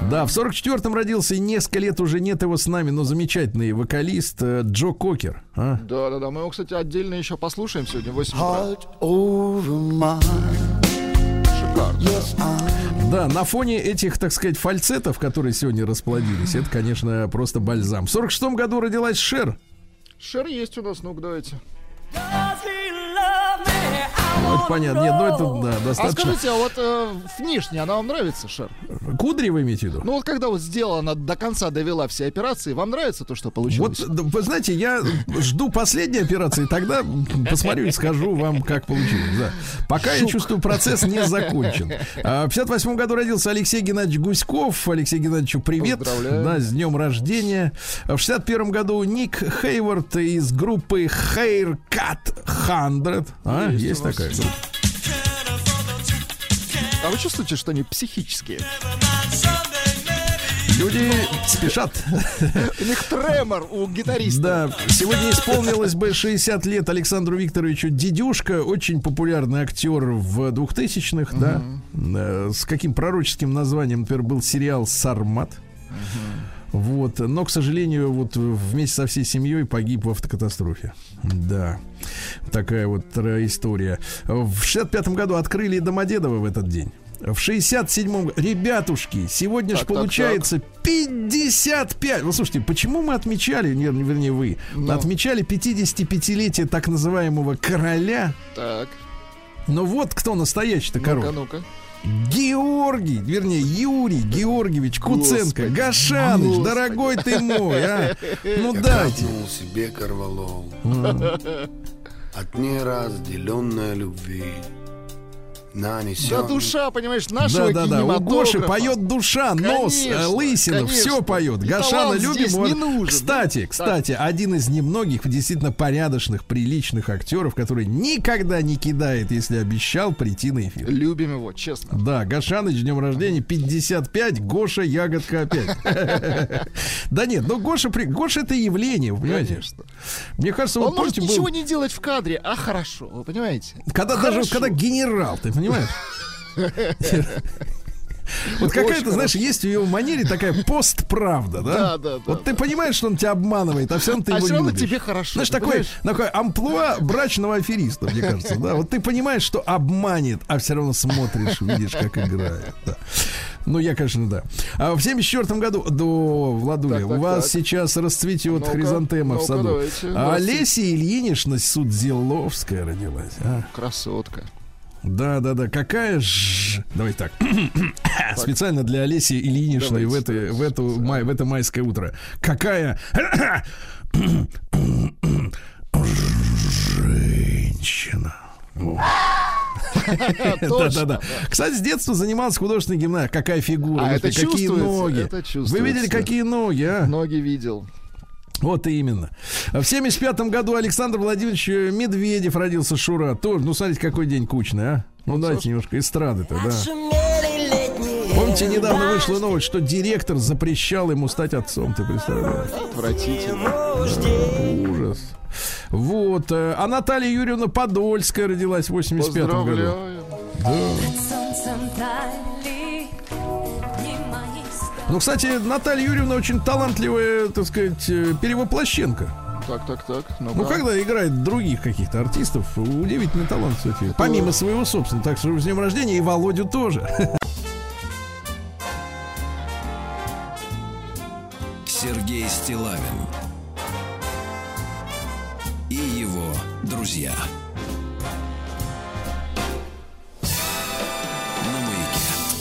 Да, в сорок четвёртом родился, и несколько лет уже нет его с нами, но замечательный вокалист Джо Кокер. А? Да, да, да. Мы его, кстати, отдельно еще послушаем сегодня в восемь утра. Шикарно. Да, на фоне этих, так сказать, фальцетов, которые сегодня расплодились, это, конечно, просто бальзам. В сорок шестом году родилась Шер. Шер есть у нас, ну-ка, давайте. Ну, это понятно. Нет, ну это да, достаточно. А скажите, а вот э, внешне она вам нравится, Шер? Кудри вы имеете в виду? Ну вот когда вот сделала, она до конца довела все операции, вам нравится то, что получилось? Вот, вы знаете, я жду последней операции, тогда посмотрю и скажу вам, как получилось. Да. Пока Шук. Я чувствую, процесс не закончен. А, в пятьдесят восьмом году родился Алексей Геннадьевич Гуськов. Алексею Геннадьевичу привет. Поздравляю. Да, с днем рождения. В шестьдесят первом году Ник Хейворд из группы Haircut сто. А, есть, есть такая. А вы чувствуете, что они психические? Люди спешат. У них тремор у гитариста. Да, сегодня исполнилось бы шестьдесят лет Александру Викторовичу Дедюшко, очень популярный актер в двухтысячных, mm-hmm. да. С каким пророческим названием, например, был сериал «Сармат». Mm-hmm. Вот, но, к сожалению, вот вместе со всей семьей погиб в автокатастрофе. Да, такая вот история. В шестьдесят пятом году открыли Домодедово в этот день. В шестьдесят седьмом... Ребятушки, сегодня так, же так, получается так. пятьдесят пять... Ну, слушайте, почему мы отмечали, вернее, вы, но. отмечали пятидесятипятилетие так называемого короля? Так. Но вот кто настоящий-то король. Ну-ка, ну-ка. Георгий, вернее, Юрий Георгиевич Куценко. Господи, Гошаныч, Господи. Дорогой ты мой, а? Ну я дайте. Я себе корвалол mm. от неразделенной любви. Нанесён. Да душа, понимаешь, нашего да, да, да. У Гоши поет душа, конечно, нос, лысина, конечно. Все поет. И Гошана любим. Он... Нужен, кстати, да? кстати, так. один из немногих действительно порядочных, приличных актеров, который никогда не кидает, если обещал прийти на эфир. Любим его, честно. Да, Гошаныч, днем рождения, пятьдесят пять, Гоша ягодка опять. Да нет, но Гоша это явление, понимаете? Мне кажется, он может ничего не делать в кадре, а хорошо, вы понимаете? Когда даже когда генерал, ты понимаешь? Вот какая-то, знаешь, есть в его манере такая постправда, да? Да, да, да. Вот ты понимаешь, что он тебя обманывает, а все равно ты его не любишь. А тебе хорошо. Знаешь, такой, такой амплуа брачного афериста, мне кажется, да? Вот ты понимаешь, что обманет, а все равно смотришь, видишь, как играет, да. Ну, я, конечно, да. А в семьдесят четвёртом году, до Владуля, так, так, у вас так. сейчас расцветет ну-ка, хризантема ну-ка, в саду. Давайте, а Олеся Ильинична Судзиловская родилась. А? Красотка. Да, да, да. Какая ж... Давай так. так. Специально для Олеси Ильиничной в, это, в, эту, май, в это майское утро. Какая... женщина. Да-да-да. Кстати, с детства занимался художественной гимнастикой. Какая фигура. А это какие ноги. Вы видели, какие ноги, а? Ноги видел. Вот именно. В семьдесят пятом году Александр Владимирович Медведев родился, Шура. Тоже, ну, смотрите, какой день кучный, а? Ну, ну давайте немножко эстрады-то, да. Помните, недавно вышла новость, что директор запрещал ему стать отцом, ты представляешь? Отвратительно. Да, ужас. Вот. А Наталья Юрьевна Подольская родилась в восемьдесят пятом году. Да. Ну, кстати, Наталья Юрьевна очень талантливая, так сказать, перевоплощенка. Так, так, так. Ну, ну да. Когда играет других каких-то артистов, удивительный талант, кстати. Это... Помимо своего собственного. Так что с днем рождения и Володю тоже. Сергей Стиллавин и его друзья.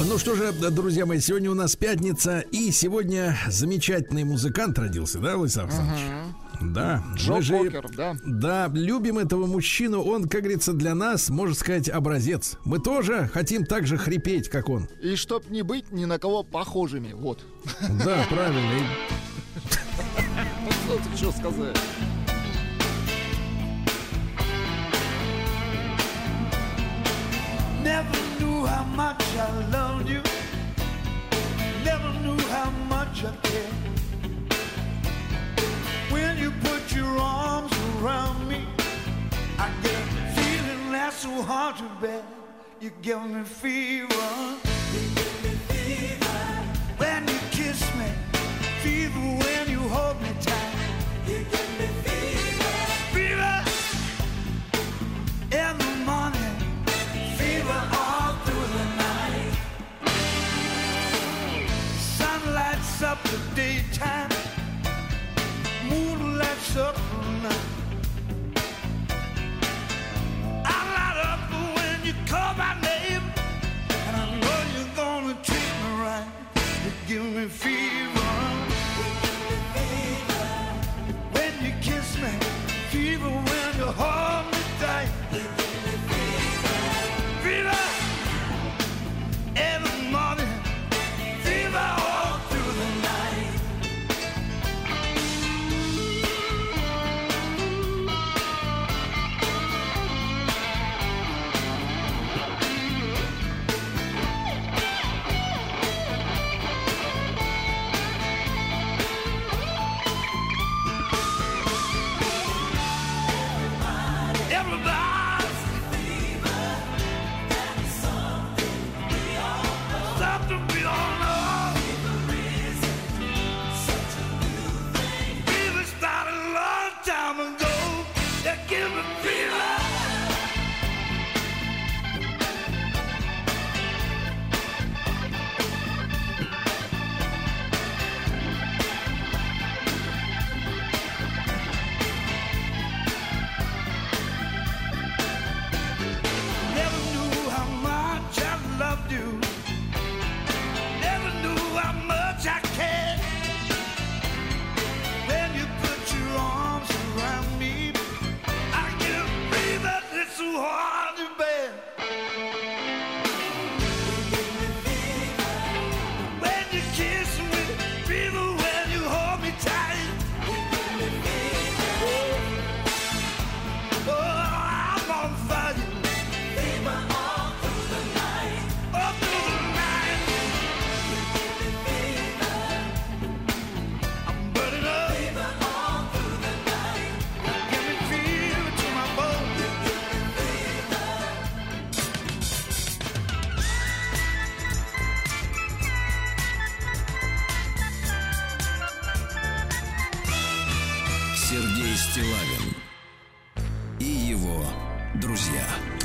Ну что же, друзья мои, сегодня у нас пятница, и сегодня замечательный музыкант родился, да, Владислав Александрович? Uh-huh. Да. Джо Кокер, да. Да, любим этого мужчину, он, как говорится, для нас, можно сказать, образец. Мы тоже хотим так же хрипеть, как он. И чтоб не быть ни на кого похожими, вот. Да, правильно. что тут что сказать? Never knew how much I loved you. Never knew how much I cared. When you put your arms around me, I get a feeling that's so hard to bear. You give me fever. You give me fever. When you kiss me, fever when you hold me tight. You give me fever. Fever. In the morning. Fever all through the night. Sun lights up the daytime. Moon lights up the night. I light up when you call my name. And I know you're gonna treat me right. You give me fever. You give me fever. When you kiss me. Fever when you hold me tight. You give me fever. Fever. Every morning. Fever all through the night.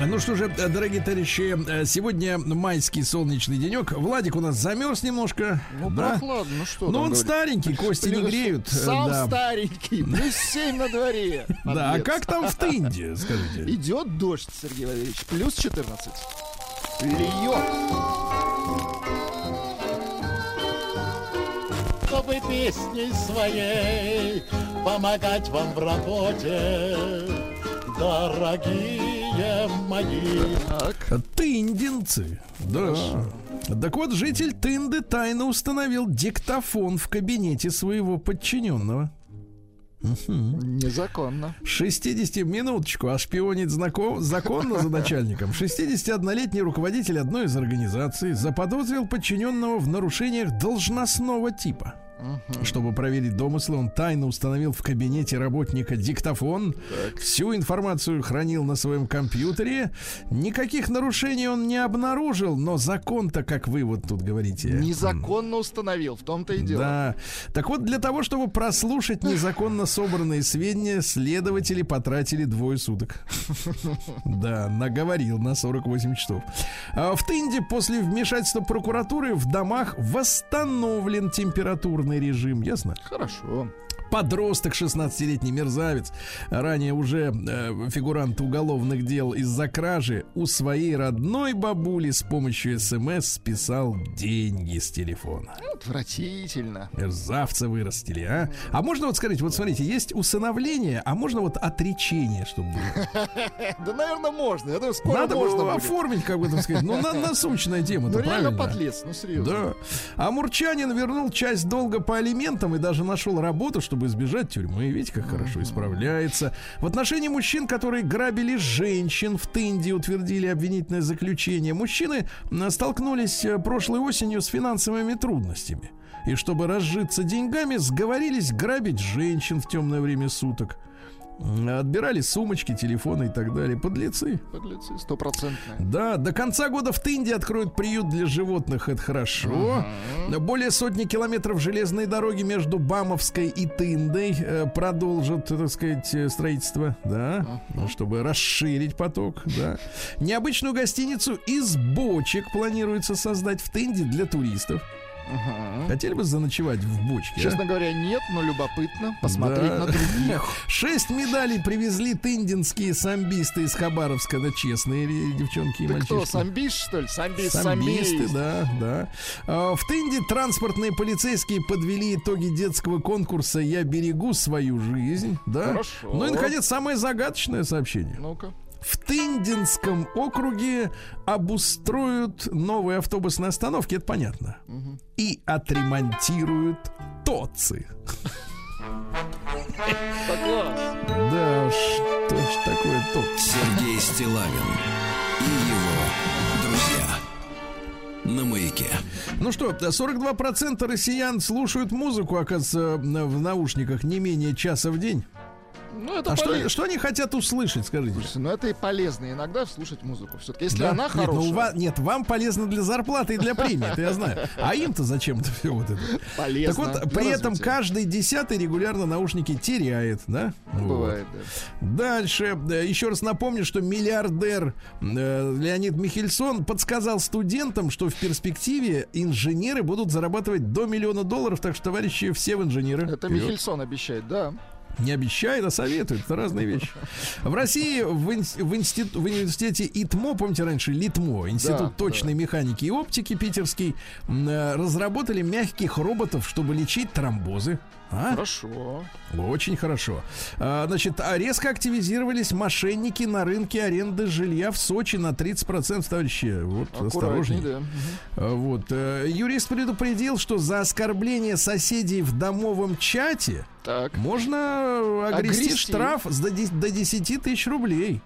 Ну что же, дорогие товарищи, сегодня майский солнечный денек. Владик у нас замерз немножко. Ну, да? Прохладно, ну что. Ну, он говорит? Старенький, кости не греют. Сам да. старенький, плюс семь на дворе. Да, а как там в Тынде, скажите? Идет дождь, Сергей Валерьевич, плюс четырнадцать. Льет. Чтобы песней своей помогать вам в работе, дорогие мои. Тындинцы. Да. Так вот, житель Тынды тайно установил диктофон в кабинете своего подчиненного. Угу. Незаконно. шестьдесят минуточку, а шпионить знаком, законно за начальником. шестидесятиоднолетний руководитель одной из организаций заподозрил подчиненного в нарушениях должностного типа. Чтобы проверить домыслы, он тайно установил в кабинете работника диктофон. Так. Всю информацию хранил на своем компьютере. Никаких нарушений он не обнаружил, но закон-то, как вы вот тут говорите, незаконно установил, в том-то и дело. Да. Так вот, для того, чтобы прослушать незаконно собранные сведения, следователи потратили двое суток. Да, наговорил на сорок восемь часов. В Тынде после вмешательства прокуратуры в домах восстановлен температурный режим, ясно? Хорошо. Подросток, шестнадцатилетний мерзавец, ранее уже э, фигурант уголовных дел из-за кражи, у своей родной бабули с помощью СМС списал деньги с телефона. Отвратительно. Мерзавцы вырастили, а? А можно вот, скажите, вот смотрите, есть усыновление, а можно вот отречение, чтобы было? Да, наверное, можно. Я думаю, скоро надо можно было оформить, как бы, так сказать. Ну, насущная тема. Ну, реально подлец, ну, серьезно. Да. Амурчанин вернул часть долга по алиментам и даже нашел работу, чтобы чтобы избежать тюрьмы. Видите, как хорошо исправляется. В отношении мужчин, которые грабили женщин, в Тынде утвердили обвинительное заключение. Мужчины столкнулись прошлой осенью с финансовыми трудностями. И чтобы разжиться деньгами, сговорились грабить женщин в темное время суток. Отбирали сумочки, телефоны и так далее. Подлецы. Подлецы, стопроцентные. Да, до конца года в Тынде откроют приют для животных. Это хорошо. Uh-huh. Более сотни километров железной дороги между Бамовской и Тындой продолжат, так сказать, строительство. Да, uh-huh. чтобы расширить поток. Да. Необычную гостиницу из бочек планируется создать в Тынде для туристов. Угу. Хотели бы заночевать в бочке? Честно а? говоря, нет, но любопытно посмотреть да. на других. Шесть медалей привезли тындинские самбисты из Хабаровска. Да, честные девчонки и да мальчишки. Кто, самбист, что ли? Самбист, самбисты, самбист. да, да. А, в Тынде транспортные полицейские подвели итоги детского конкурса «Я берегу свою жизнь». Да? Хорошо. Ну и, наконец, самое загадочное сообщение. Ну-ка. В Тындинском округе обустроят новые автобусные остановки, это понятно. Угу. И отремонтируют ТОЦы. Да, что ж такое ТОЦ? Сергей Стиллавин и его друзья. На маяке. Ну что, сорок два процента россиян слушают музыку, оказывается, в наушниках не менее часа в день. Ну, это а что, что они хотят услышать, скажите? Слушайте, ну это и полезно иногда слушать музыку. Все-таки если да? она хорошая. Нет, ну, у вас, нет, вам полезно для зарплаты и для премии, я знаю. А им-то зачем это все вот это? Полезно. Так вот, при этом каждый десятый регулярно наушники теряет, да? Бывает, да. Дальше. Еще раз напомню, что миллиардер Леонид Михельсон подсказал студентам, что в перспективе инженеры будут зарабатывать до миллиона долларов. Так что, товарищи, все в инженеры. Это Михельсон обещает, да. Не обещает, а советует. Это разные вещи. В России в, инст... в, институ... в университете ИТМО, помните раньше ЛИТМО, Институт да, точной да. механики и оптики питерский, разработали мягких роботов, чтобы лечить тромбозы. А? Хорошо. Очень хорошо. А, значит, резко активизировались мошенники на рынке аренды жилья в Сочи на тридцать процентов, товарищи. Вот, осторожней. Да. Вот. Юрист предупредил, что за оскорбление соседей в домовом чате так. можно огрести, огрести штраф до десяти тысяч рублей.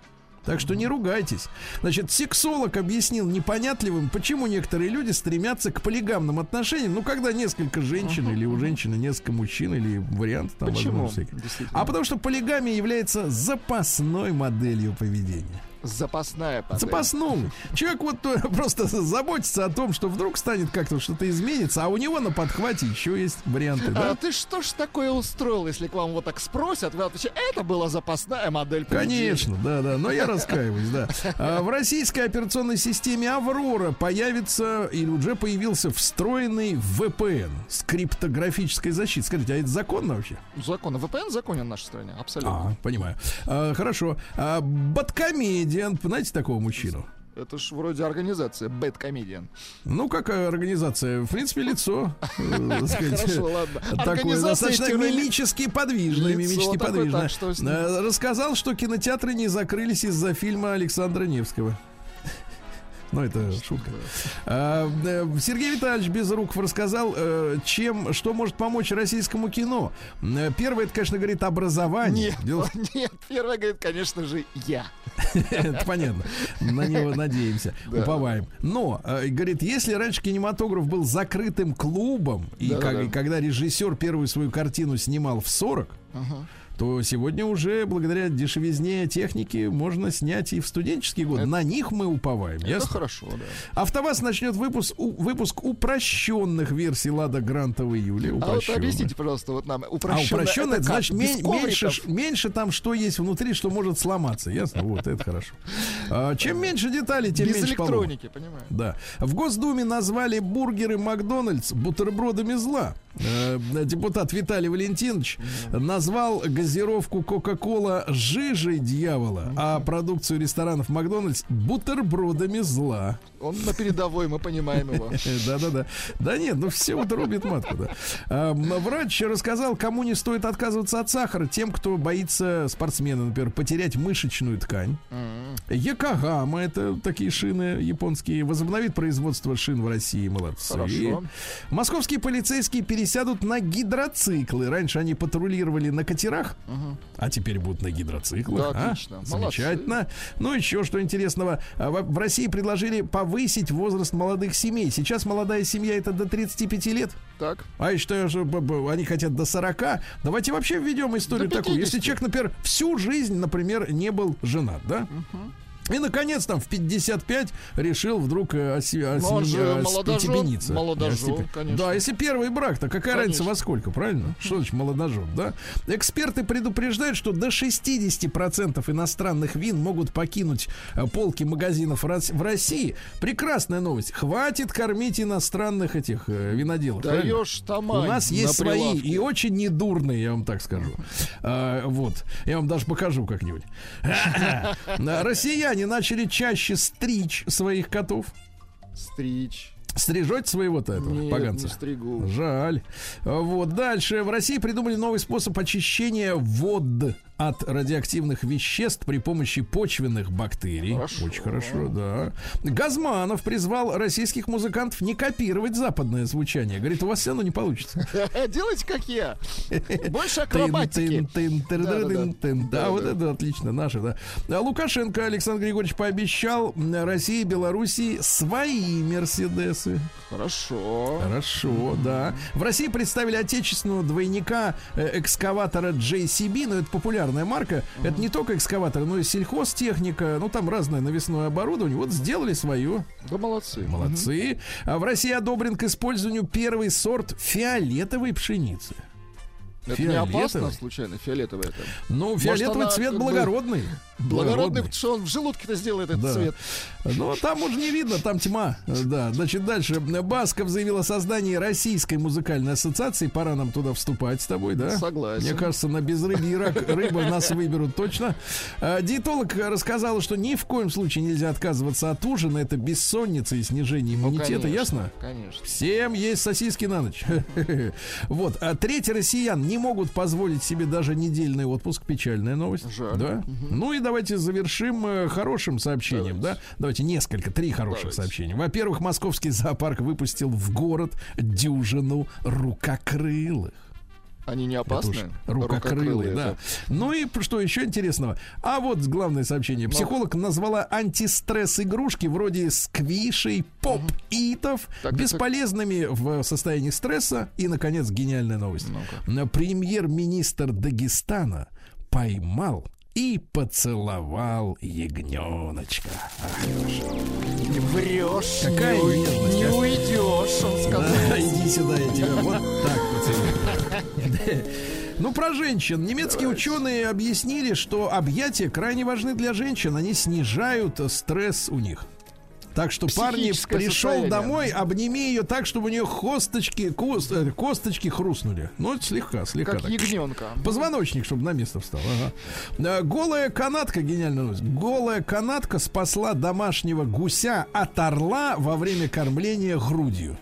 Так что не ругайтесь. Значит, сексолог объяснил непонятливым, почему некоторые люди стремятся к полигамным отношениям. Ну, когда несколько женщин uh-huh. или у женщины несколько мужчин или вариант там. Почему? А потому что полигамия является запасной моделью поведения. Запасная модель. Запасную. Человек вот просто заботится о том, что вдруг станет как-то что-то изменится, а у него на подхвате еще есть варианты. Да? А ты что ж такое устроил, если к вам вот так спросят, вы отвечаете, это была запасная модель поведения. Конечно, да-да, но я раскаиваюсь, да. А в российской операционной системе «Аврора» появится или уже появился встроенный вэ пэ эн с криптографической защитой. Скажите, а это законно вообще? Законно. вэ пэ эн законен в нашей стране, абсолютно. А, понимаю. А, хорошо. А, Баткомедия. Знаете такого мужчину? Это ж вроде организация Бэткомедиан. Ну, как организация? В принципе, лицо. Хорошо, ладно. Достаточно мимически подвижное. Мимически подвижное. Рассказал, что кинотеатры не закрылись из-за фильма Александра Невского. Ну, это шутка. Сергей Витальевич Безруков рассказал, чем, что может помочь российскому кино. Первое, это, конечно, говорит, образование. Нет, Дело... нет первое, говорит, конечно же, я. Это понятно. На него надеемся, да. уповаем. Но, говорит, если раньше кинематограф был закрытым клубом, и, да, как, да. и когда режиссер первую свою картину снимал в сорок, ага. то сегодня уже благодаря дешевизне техники можно снять и в студенческие годы. Это... На них мы уповаем. Это ясно? Хорошо, да. АвтоВАЗ начнет выпуск, у, выпуск упрощенных версий «Лада Гранта» в июле. А вот объясните, пожалуйста, вот нам упрощенная. А упрощенная, это, это значит мен, меньше, меньше там, что есть внутри, что может сломаться. Ясно? Вот, это хорошо. А, чем меньше деталей, тем без меньше поломок. Без электроники, понимаю. Да. В Госдуме назвали бургеры «Макдональдс» бутербродами зла. Э, депутат Виталий Валентинович назвал газировку «Кока-кола» жижей дьявола, а продукцию ресторанов «Макдональдс» бутербродами зла. Он на передовой, мы понимаем его. Да-да-да. Да нет, ну все вот рубит матку. Врач рассказал, кому не стоит отказываться от сахара. Тем, кто боится спортсмена, например, потерять мышечную ткань. Якогама, это такие шины японские, возобновит производство шин в России. Молодцы. Хорошо. Московские полицейские пересядут на гидроциклы. Раньше они патрулировали на катерах, угу. а теперь будут на гидроциклах. Да, отлично. А? Замечательно. Ну, еще что интересного. В России предложили повысить возраст молодых семей. Сейчас молодая семья — это до тридцати пяти лет. Так. А я считаю, что они хотят до сорока. Давайте вообще введем историю такую. Если человек, например, всю жизнь, например, не был женат, да? Угу. И, наконец, там в пятьдесят пять решил вдруг остепениться. Молодожен, конечно. Да, если первый брак-то, какая разница во сколько, правильно? Что значит молодожен, да? Эксперты предупреждают, что до шестьдесят процентов иностранных вин могут покинуть полки магазинов в России. Прекрасная новость. Хватит кормить иностранных этих виноделов. Даешь тамань. У нас есть свои и очень недурные, я вам так скажу. Вот. Я вам даже покажу как-нибудь. Россияне начали чаще стричь своих котов. Стричь. Стрижете своего-то этого Нет, поганца? Не стригу. Жаль. Вот. Дальше. В России придумали новый способ очищения вод от радиоактивных веществ при помощи почвенных бактерий. Хорошо. Очень хорошо, да. Газманов призвал российских музыкантов не копировать западное звучание. Говорит, у вас все равно не получится. Делайте, как я. Больше акробатики. Да, вот это отлично. Наши, да. Лукашенко Александр Григорьевич пообещал России и Белоруссии свои мерседесы. Хорошо. Хорошо, да. В России представили отечественного двойника экскаватора джей си би, но это популярно. Марка. Uh-huh. Это не только экскаватор, но и сельхозтехника. Ну, там разное навесное оборудование. Вот сделали свою. Да молодцы. Молодцы. Uh-huh. А в России одобрен к использованию первый сорт фиолетовой пшеницы. Это фиолетовый. Не опасно, случайно, фиолетовый это? Ну, фиолетовый Может, цвет благородный. Благородный, потому что он в желудке-то сделает этот да. цвет. Но там уже не видно, там тьма. Да. Значит, дальше. Басков заявил о создании Российской музыкальной ассоциации. Пора нам туда вступать с тобой, да? Согласен. Мне кажется, на безрыбье и рак рыбы нас выберут точно. Диетолог рассказал, что ни в коем случае нельзя отказываться от ужина. Это бессонница и снижение иммунитета, ну, конечно, ясно? Конечно. Всем есть сосиски на ночь. Вот. А треть россиян не могут позволить себе даже недельный отпуск. Печальная новость. Жаль. Да? Угу. Ну и давайте завершим хорошим сообщением. Давайте, да? Давайте несколько, три хороших давайте. сообщения. Во-первых, московский зоопарк выпустил в город дюжину рукокрылых. Они не опасны? Рукокрылые, да. Это. Ну и что еще интересного? А вот главное сообщение. Психолог Но... назвала антистресс-игрушки вроде сквишей, поп-итов так, бесполезными так... в состоянии стресса. И, наконец, гениальная новость. Ну-ка. Премьер-министр Дагестана поймал и поцеловал ягненочка. Не врешь, Какая не, уй- не уйдешь, он сказал. Да, иди сюда, я тебя вот так поцелую. Ну, про женщин. Немецкие Давайте. ученые объяснили, что объятия крайне важны для женщин. Они снижают стресс у них. Так что, парни, пришел домой, обними ее так, чтобы у нее косточки, кост, косточки хрустнули. Ну, слегка, слегка. Как так. ягненка. Позвоночник, чтобы на место встал. Ага. Голая канатка, гениальная новость. Голая канатка спасла домашнего гуся от орла во время кормления грудью.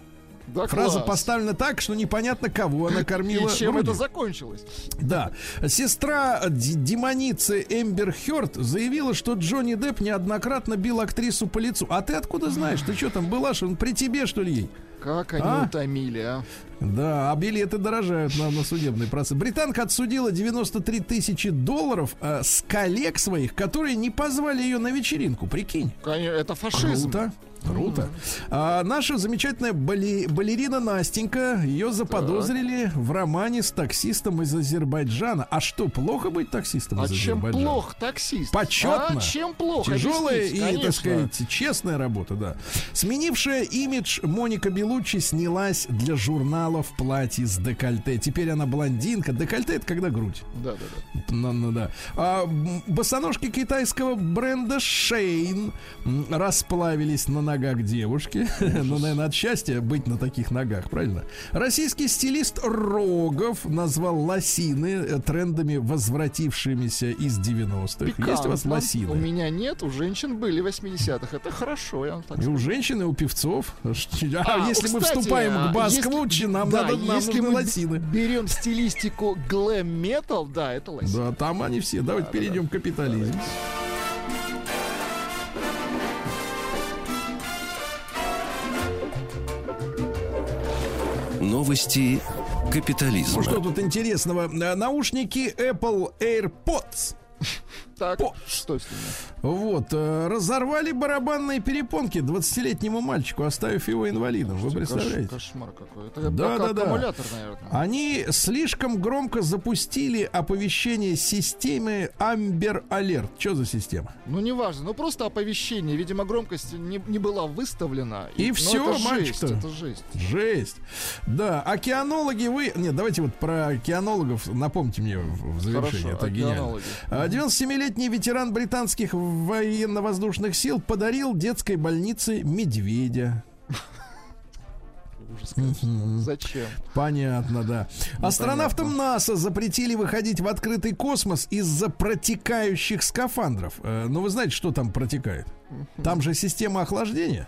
Да, фраза класс. поставлена так, что непонятно, кого она кормила. И чем грудью. это закончилось? Да. Сестра демоницы Эмбер Хёрд заявила, что Джонни Депп неоднократно бил актрису по лицу. А ты откуда знаешь? Ты что там была? Что он при тебе, что ли, ей? Как они а? утомили, а? Да, а билеты дорожают на, на судебный процесс. Британка отсудила девяносто три тысячи долларов э, с коллег своих, которые не позвали ее на вечеринку, прикинь. Это фашизм. Круто, круто. Mm-hmm. А наша замечательная бали, балерина Настенька, ее заподозрили так. в романе с таксистом из Азербайджана. А что, плохо быть таксистом а из Азербайджана? А чем плох таксист? Почетно. А чем плохо? Тяжелая и, конечно. так сказать, честная работа, да. Сменившая имидж Моника Белуччи снялась для журнала в платье с декольте. Теперь она блондинка. Декольте — это когда грудь. Да, да, да. Ну, ну, да. А босоножки китайского бренда Шейн расплавились на ногах девушки. Ну, наверное, от счастья быть на таких ногах, правильно? Российский стилист Рогов назвал лосины трендами, возвратившимися из девяностых. Пикантно. Есть у вас лосины? У меня нет, у женщин были в восьмидесятых. Это хорошо, я вам так скажу. И у женщин, и у певцов. А, а если, кстати, мы вступаем а, к Баскову, если... Нам, да, надо, нам если мы лосины. Берем стилистику глэм-метал, да, это лосины. Да, там они все. Да, Давайте да, перейдем да. к капитализму. Новости капитализма. Что тут интересного? Наушники Apple AirPods. Так, По... что с ними? Вот, разорвали барабанные перепонки двадцатилетнему мальчику, оставив его инвалидом. Вы представляете? Кошмар какой. Это да, да, аккумулятор, да. Наверное. Они слишком громко запустили оповещение системы Amber Alert. Что за система? Ну, неважно. Ну, просто оповещение. Видимо, громкость не, не была выставлена. И, и все, это мальчик-то. Жесть, это жесть. Жесть. Да, океанологи вы... Нет, давайте вот про океанологов напомните мне в завершении. Хорошо, это океанологи. Гениально. девяносто семилетний ветеран британских военно-воздушных сил подарил детской больнице медведя. Mm-hmm. Зачем? Понятно, да. Непонятно. Астронавтам НАСА запретили выходить в открытый космос из-за протекающих скафандров. Э, ну, вы знаете, что там протекает? Mm-hmm. Там же система охлаждения.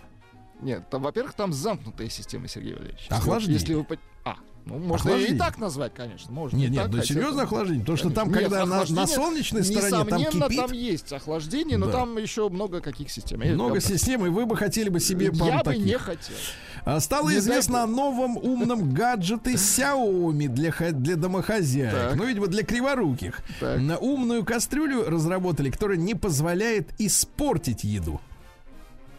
Нет, там, во-первых, там замкнутая система, Сергей Валерьевич. Охлаждение. Если вы... А, ну, можно и так назвать, конечно. Можно нет, нет, так, да серьезно охлаждение. Потому что там, когда на, на солнечной стороне, там кипит. Там есть охлаждение, но да. Там еще много каких систем. Я много систем, и вы бы хотели бы себе пару Я таких. бы не хотел. Стало не известно о новом умном гаджете Xiaomi для, для домохозяек. Так. Ну, видимо, для криворуких. Так. Умную кастрюлю разработали, которая не позволяет испортить еду.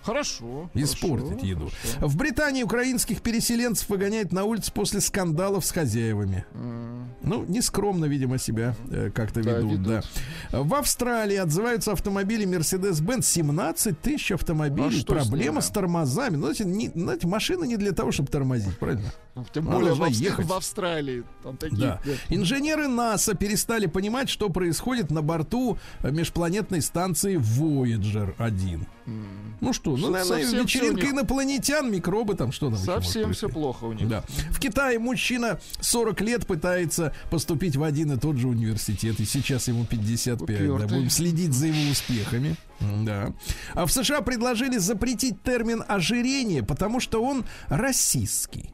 Хорошо. Испортить хорошо, еду. Хорошо. В Британии украинских переселенцев выгоняют на улицу после скандалов с хозяевами. Mm. Ну, нескромно, видимо, себя э, как-то да, ведут, ведут. Да. В Австралии отзываются автомобили Mercedes-Benz. семнадцать тысяч автомобилей. А Проблема с, с тормозами. Ну, знаете, не, знаете, машина не для того, чтобы тормозить, правильно? Тем более в, Австр... в Австралии. Там такие... да. Инженеры НАСА перестали понимать, что происходит на борту межпланетной станции Voyager один. Mm. Ну что? Ну, наверное, вечеринка них... инопланетян, микробы там, что там. Совсем все плохо у них. Да. В Китае мужчина сорок лет пытается поступить в один и тот же университет. И сейчас ему пятьдесят пять. Да, будем следить за его успехами. Да. А в США предложили запретить термин ожирение, потому что он расистский.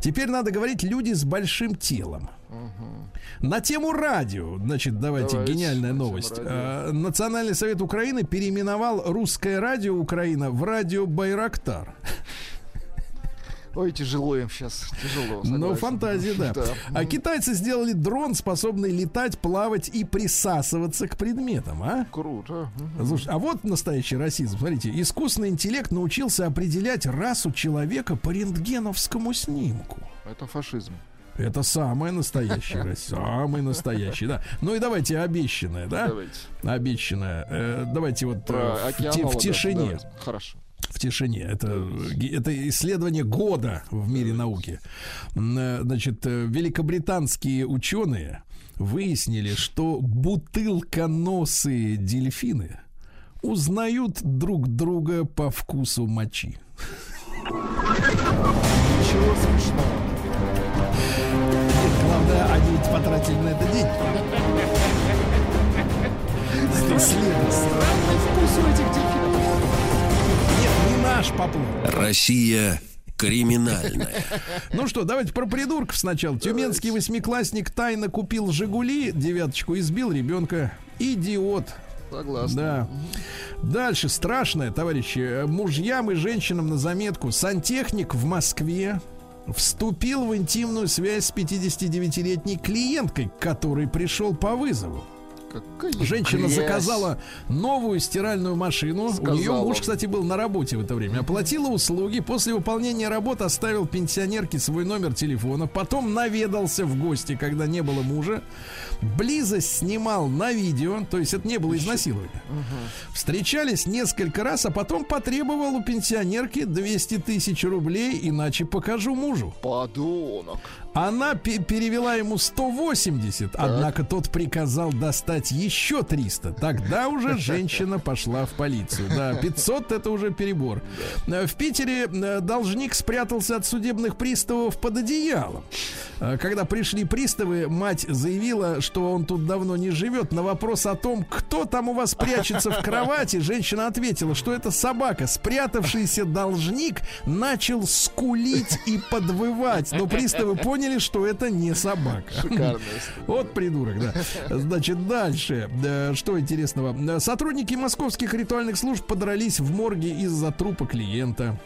Теперь надо говорить «люди с большим телом». Угу. На тему радио, значит, давайте, давайте гениальная новость. Э, Национальный совет Украины переименовал русское радио Украина в радио «Байрактар». Ой, тяжело им сейчас, тяжело. Согласен. Но фантазия, да. да. А китайцы сделали дрон, способный летать, плавать и присасываться к предметам, а? Круто. Слушай, а вот настоящий расизм. Смотрите, искусственный интеллект научился определять расу человека по рентгеновскому снимку. Это фашизм. Это самое настоящее Россия. Самый настоящий, да. Ну и давайте обещанное, да? Давайте. Обещанное. Э, давайте вот э, в, те, в тишине. Давайте. Хорошо. В тишине. Это, это исследование года в мире науки. Значит, великобританские ученые выяснили, что бутылконосые дельфины узнают друг друга по вкусу мочи. Ничего смешного. Главное, они ведь потратили на это деньги. Странный вкус у этих дельфинов. Россия криминальная. Ну что, давайте про придурков сначала. Тюменский восьмиклассник тайно купил «Жигули», девяточку, и сбил ребенка. Идиот. Согласна. Да. Дальше страшное, товарищи. Мужьям и женщинам на заметку. Сантехник в Москве вступил в интимную связь с пятидесятидевятилетней клиенткой, который пришел по вызову. Какая Женщина грязь. заказала новую стиральную машину. Сказала. У нее муж, кстати, был на работе в это время. Оплатила услуги. После выполнения работ оставил пенсионерке свой номер телефона. Потом наведался в гости, когда не было мужа. Близость снимал на видео. То есть это не было изнасилования. Угу. Встречались несколько раз, а потом потребовал у пенсионерки двести тысяч рублей, иначе покажу мужу. Подонок. Она пе- перевела ему сто восемьдесят, так. Однако тот приказал достать еще триста. Тогда уже женщина пошла в полицию. Да, пятьсот это уже перебор. В Питере должник спрятался от судебных приставов под одеялом. Когда пришли приставы, мать заявила, что он тут давно не живет. На вопрос о том, кто там у вас прячется в кровати, женщина ответила, что это собака. Спрятавшийся должник начал скулить и подвывать. Но приставы поняли, поняли, что это не собака. Шикарная история. Вот придурок, да. Значит, дальше. Что интересного? Сотрудники московских ритуальных служб подрались в морге из-за трупа клиента.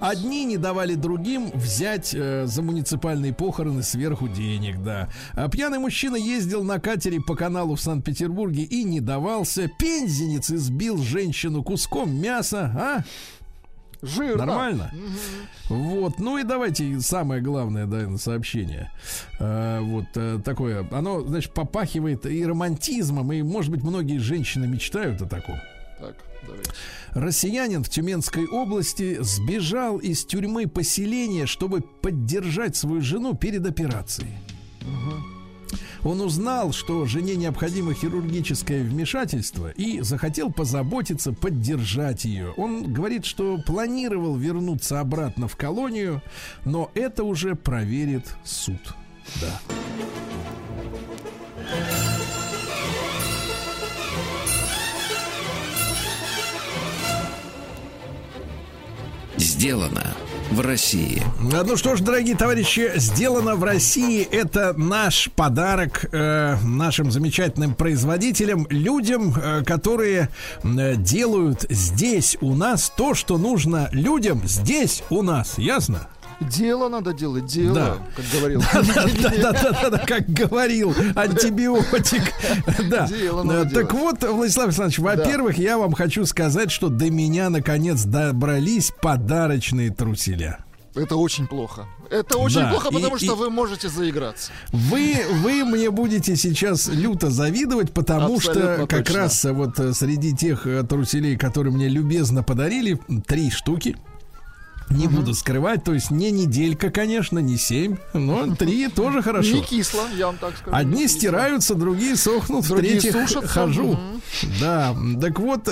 Одни не давали другим взять э, за муниципальные похороны сверху денег, да. А пьяный мужчина ездил на катере по каналу в Санкт-Петербурге и не давался. Пензенец избил женщину куском мяса, а? Жирно. Нормально? Угу. Вот, ну и давайте самое главное, да, сообщение. А, вот а, такое, оно, значит, попахивает и романтизмом, и, может быть, многие женщины мечтают о таком. Так, давайте. Россиянин в Тюменской области сбежал из тюрьмы поселения, чтобы поддержать свою жену перед операцией. Угу. Он узнал, что жене необходимо хирургическое вмешательство, и захотел позаботиться, поддержать ее. Он говорит, что планировал вернуться обратно в колонию, но это уже проверит суд. Да. Сделано в России. Ну что ж, дорогие товарищи, сделано в России. Это наш подарок э, нашим замечательным производителям, людям, э, которые э, делают здесь у нас то, что нужно людям здесь у нас. Ясно? Дело надо делать, дело, да. Как говорил. Да-да-да, как говорил антибиотик. Да. Так вот, Владислав Александрович, во-первых, я вам хочу сказать, что до меня наконец добрались подарочные труселя. Это очень плохо. Это очень да, плохо, потому и, что и вы можете заиграться. Вы, вы мне будете сейчас люто завидовать, потому абсолютно что как точно. Раз вот среди тех труселей, которые мне любезно подарили, три штуки. Не угу. буду скрывать, то есть не неделька, конечно, не семь, но три тоже хорошо. Не кисло, я вам так скажу. Одни стираются, другие сохнут, в третьих хожу. Да, так вот,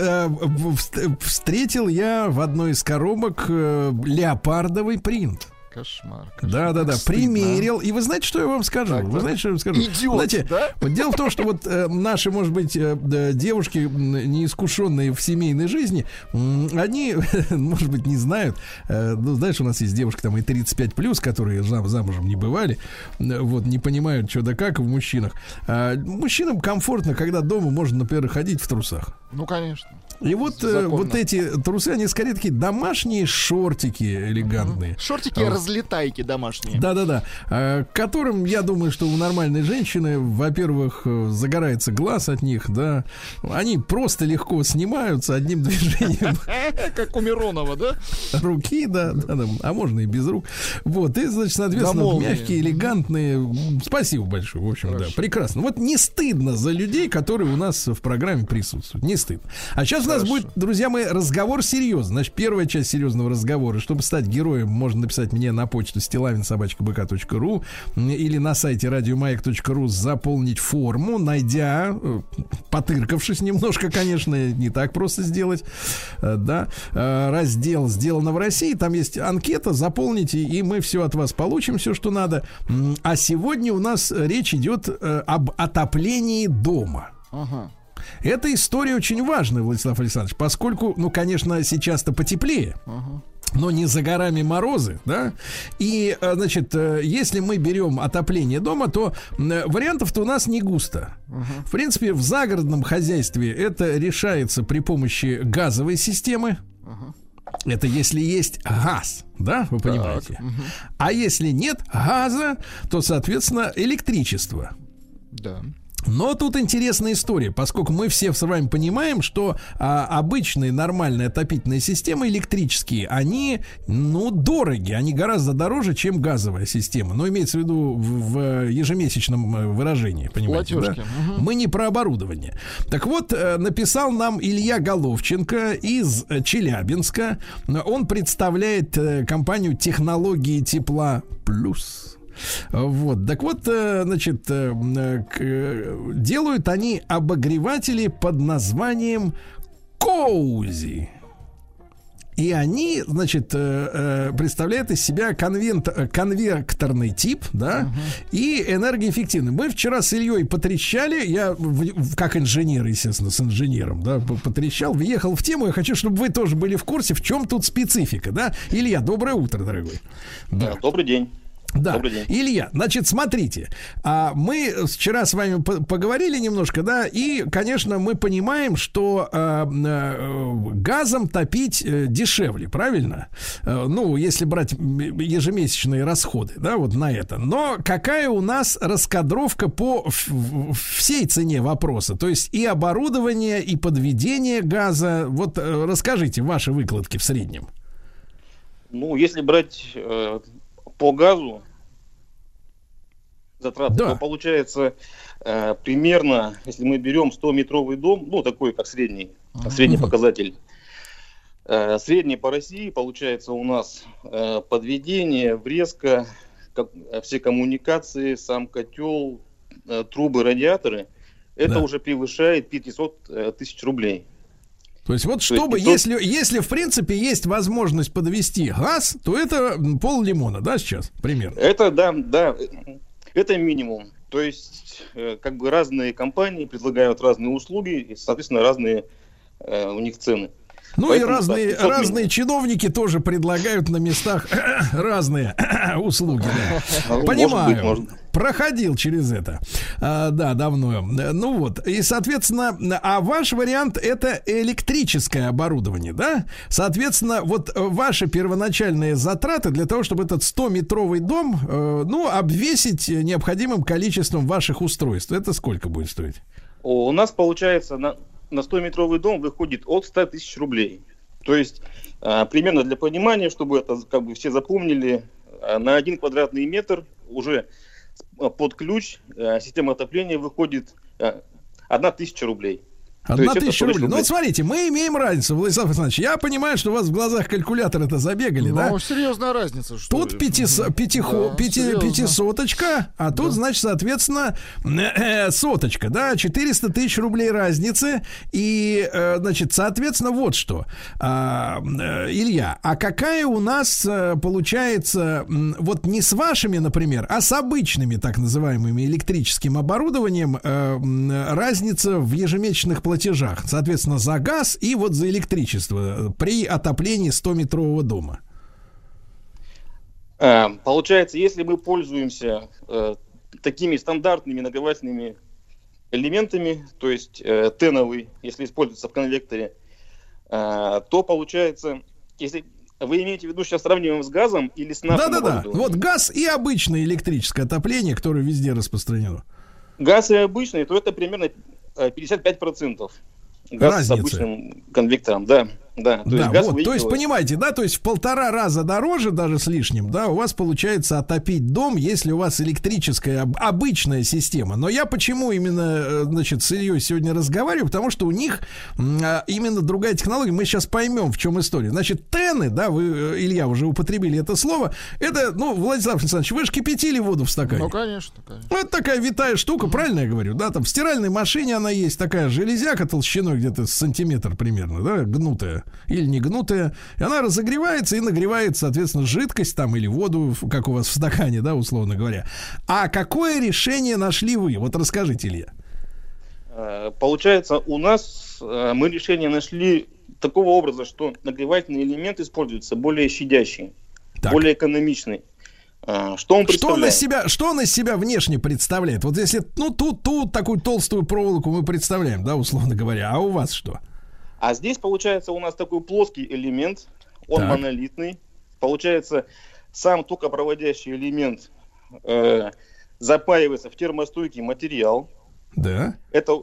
встретил я в одной из коробок леопардовый принт. Кошмар, кошмар. Да, да, да. Примерил. И вы знаете, что я вам скажу? Так, вы да? знаете, что я вам скажу? Идиот, знаете, да? Дело в том, что вот э, наши, может быть, э, э, девушки, неискушенные в семейной жизни, э, они, э, может быть, не знают. Э, ну, знаешь, у нас есть девушки там и тридцать пять плюс, которые зам, замужем не бывали, э, вот, не понимают, что да как в мужчинах. Э, мужчинам комфортно, когда дома можно, например, ходить в трусах. Ну, конечно. И вот, э, вот эти трусы, они скорее такие домашние шортики элегантные. Mm-hmm. Шортики а, разлетайки домашние. Да-да-да. Э, к которым, я думаю, что у нормальной женщины, во-первых, загорается глаз от них, да. Они просто легко снимаются одним движением. Как у Миронова, да? Руки, да. А можно и без рук. Вот. И, значит, соответственно, мягкие, элегантные. Спасибо большое. В общем, да. Прекрасно. Вот не стыдно за людей, которые у нас в программе присутствуют. Не стыдно. А сейчас у нас будет, друзья мои, разговор серьезный. Значит, первая часть серьезного разговора. Чтобы стать героем, можно написать мне на почту стиллавин собака бэ ка точка ру или на сайте радиомаяк точка ру заполнить форму, найдя, потыркавшись немножко, конечно, не так просто сделать, да, раздел «Сделано в России». Там есть анкета, заполните, и мы все от вас получим, все, что надо. А сегодня у нас речь идет об отоплении дома. Ага. Эта история очень важная, Владислав Александрович, поскольку, ну, конечно, сейчас-то потеплее, uh-huh. но не за горами морозы, да, и, значит, если мы берем отопление дома, то вариантов-то у нас не густо. Uh-huh. В принципе, в загородном хозяйстве это решается при помощи газовой системы, uh-huh. Это если есть газ, да, вы так. понимаете, uh-huh. а если нет газа, то, соответственно, электричество. Да. Но тут интересная история, поскольку мы все с вами понимаем, что а, обычные нормальные отопительные системы электрические, они, ну, дороги, они гораздо дороже, чем газовая система. Но имеется в виду в, в ежемесячном выражении, понимаете, да? Угу. Мы не про оборудование. Так вот, написал нам Илья Головченко из Челябинска. Он представляет компанию «Технологии тепла плюс». Вот, так вот, значит, делают они обогреватели под названием Cozy. И они, значит, представляют из себя конвент, конвекторный тип, да, uh-huh. и энергоэффективный. Мы вчера с Ильей потрещали, я как инженер, естественно, с инженером, да, потрещал, въехал в тему. Я хочу, чтобы вы тоже были в курсе, в чем тут специфика, да. Илья, доброе утро, дорогой. Да, да. Добрый день. Да, Илья, значит, смотрите, мы вчера с вами поговорили немножко, да, и, конечно, мы понимаем, что газом топить дешевле, правильно? Ну, если брать ежемесячные расходы, да, вот на это. Но какая у нас раскадровка по всей цене вопроса? То есть и оборудование, и подведение газа. Вот расскажите ваши выкладки в среднем. Ну, если брать... по газу затраты, да, то получается э, примерно, если мы берем сто метровый дом, ну такой как средний, uh-huh. средний показатель, э, средний по России, получается у нас э, подведение, врезка, как, все коммуникации, сам котел, э, трубы, радиаторы, это да. уже превышает пятьсот тысяч рублей. То есть вот чтобы, то есть, если, если в принципе есть возможность подвести газ, то это пол лимона, да, сейчас, примерно? Это, да, да, это минимум. То есть, как бы разные компании предлагают разные услуги и, соответственно, разные э, у них цены. Ну поэтому, и разные, да, разные чиновники тоже предлагают на местах разные услуги. Да. Понимаю, может быть, проходил через это, а, да, давно. Ну вот, и, соответственно, а ваш вариант — это электрическое оборудование, да? Соответственно, вот ваши первоначальные затраты для того, чтобы этот сто метровый дом, ну, обвесить необходимым количеством ваших устройств, это сколько будет стоить? У нас, получается... на на сто метровый дом выходит от ста тысяч рублей. То есть, э, примерно для понимания, чтобы это как бы все запомнили, э, на один квадратный метр уже под ключ э, система отопления выходит э, одна тысяча рублей. Одна тысяча рублей. Ну, вот смотрите, мы имеем разницу, Владислав Александрович. Я понимаю, что у вас в глазах калькуляторы-то забегали, ну, да? Ну, серьезная разница. Что тут пятисо, пятихо, да, пяти, пятисоточка, а тут, да, значит, соответственно, соточка, да? четыреста тысяч рублей разницы. И, значит, соответственно, вот что. Илья, а какая у нас получается, вот не с вашими, например, а с обычными, так называемыми, электрическим оборудованием разница в ежемесячных платежах? платежах, соответственно, за газ и вот за электричество при отоплении сто метрового дома? Получается, если мы пользуемся э, такими стандартными нагревательными элементами, то есть э, теновый, если используется в конвекторе, э, то получается, если вы имеете в виду, сейчас сравниваем с газом или с нашим оборудованием? Да-да-да, вот газ и обычное электрическое отопление, которое везде распространено. Газ и обычное, то это примерно... пятьдесят пять процентов газ разница с обычным конвектором, да, да. То, да, есть газ вот, то есть, понимаете, да, то есть в полтора раза дороже, даже с лишним, да, у вас получается отопить дом, если у вас электрическая обычная система. Но я почему именно, значит, с Ильей сегодня разговариваю, потому что у них именно другая технология. Мы сейчас поймем, в чем история. Значит, тены, да, вы, Илья, уже употребили это слово. Это, ну, Владислав Александрович, вы же кипятили воду в стакане. Ну, конечно, конечно. Вот такая витая штука, правильно я говорю, да, там в стиральной машине она есть, такая железяка толщиной где-то сантиметр примерно, да, гнутая или не гнутая, и она разогревается и нагревает, соответственно, жидкость там или воду, как у вас в стакане, да, условно говоря. А какое решение нашли вы? Вот расскажите, Илья. Получается, у нас мы решение нашли такого образа, что нагревательный элемент используется более щадящий, так, более экономичный. Что он, что, он из себя, что он из себя внешне представляет? Вот если, ну, тут, тут такую толстую проволоку мы представляем, да, условно говоря, а у вас что? А здесь, получается, у нас такой плоский элемент, он, да, монолитный. Получается, сам токопроводящий элемент э, запаивается в термостойкий материал. Да. Это,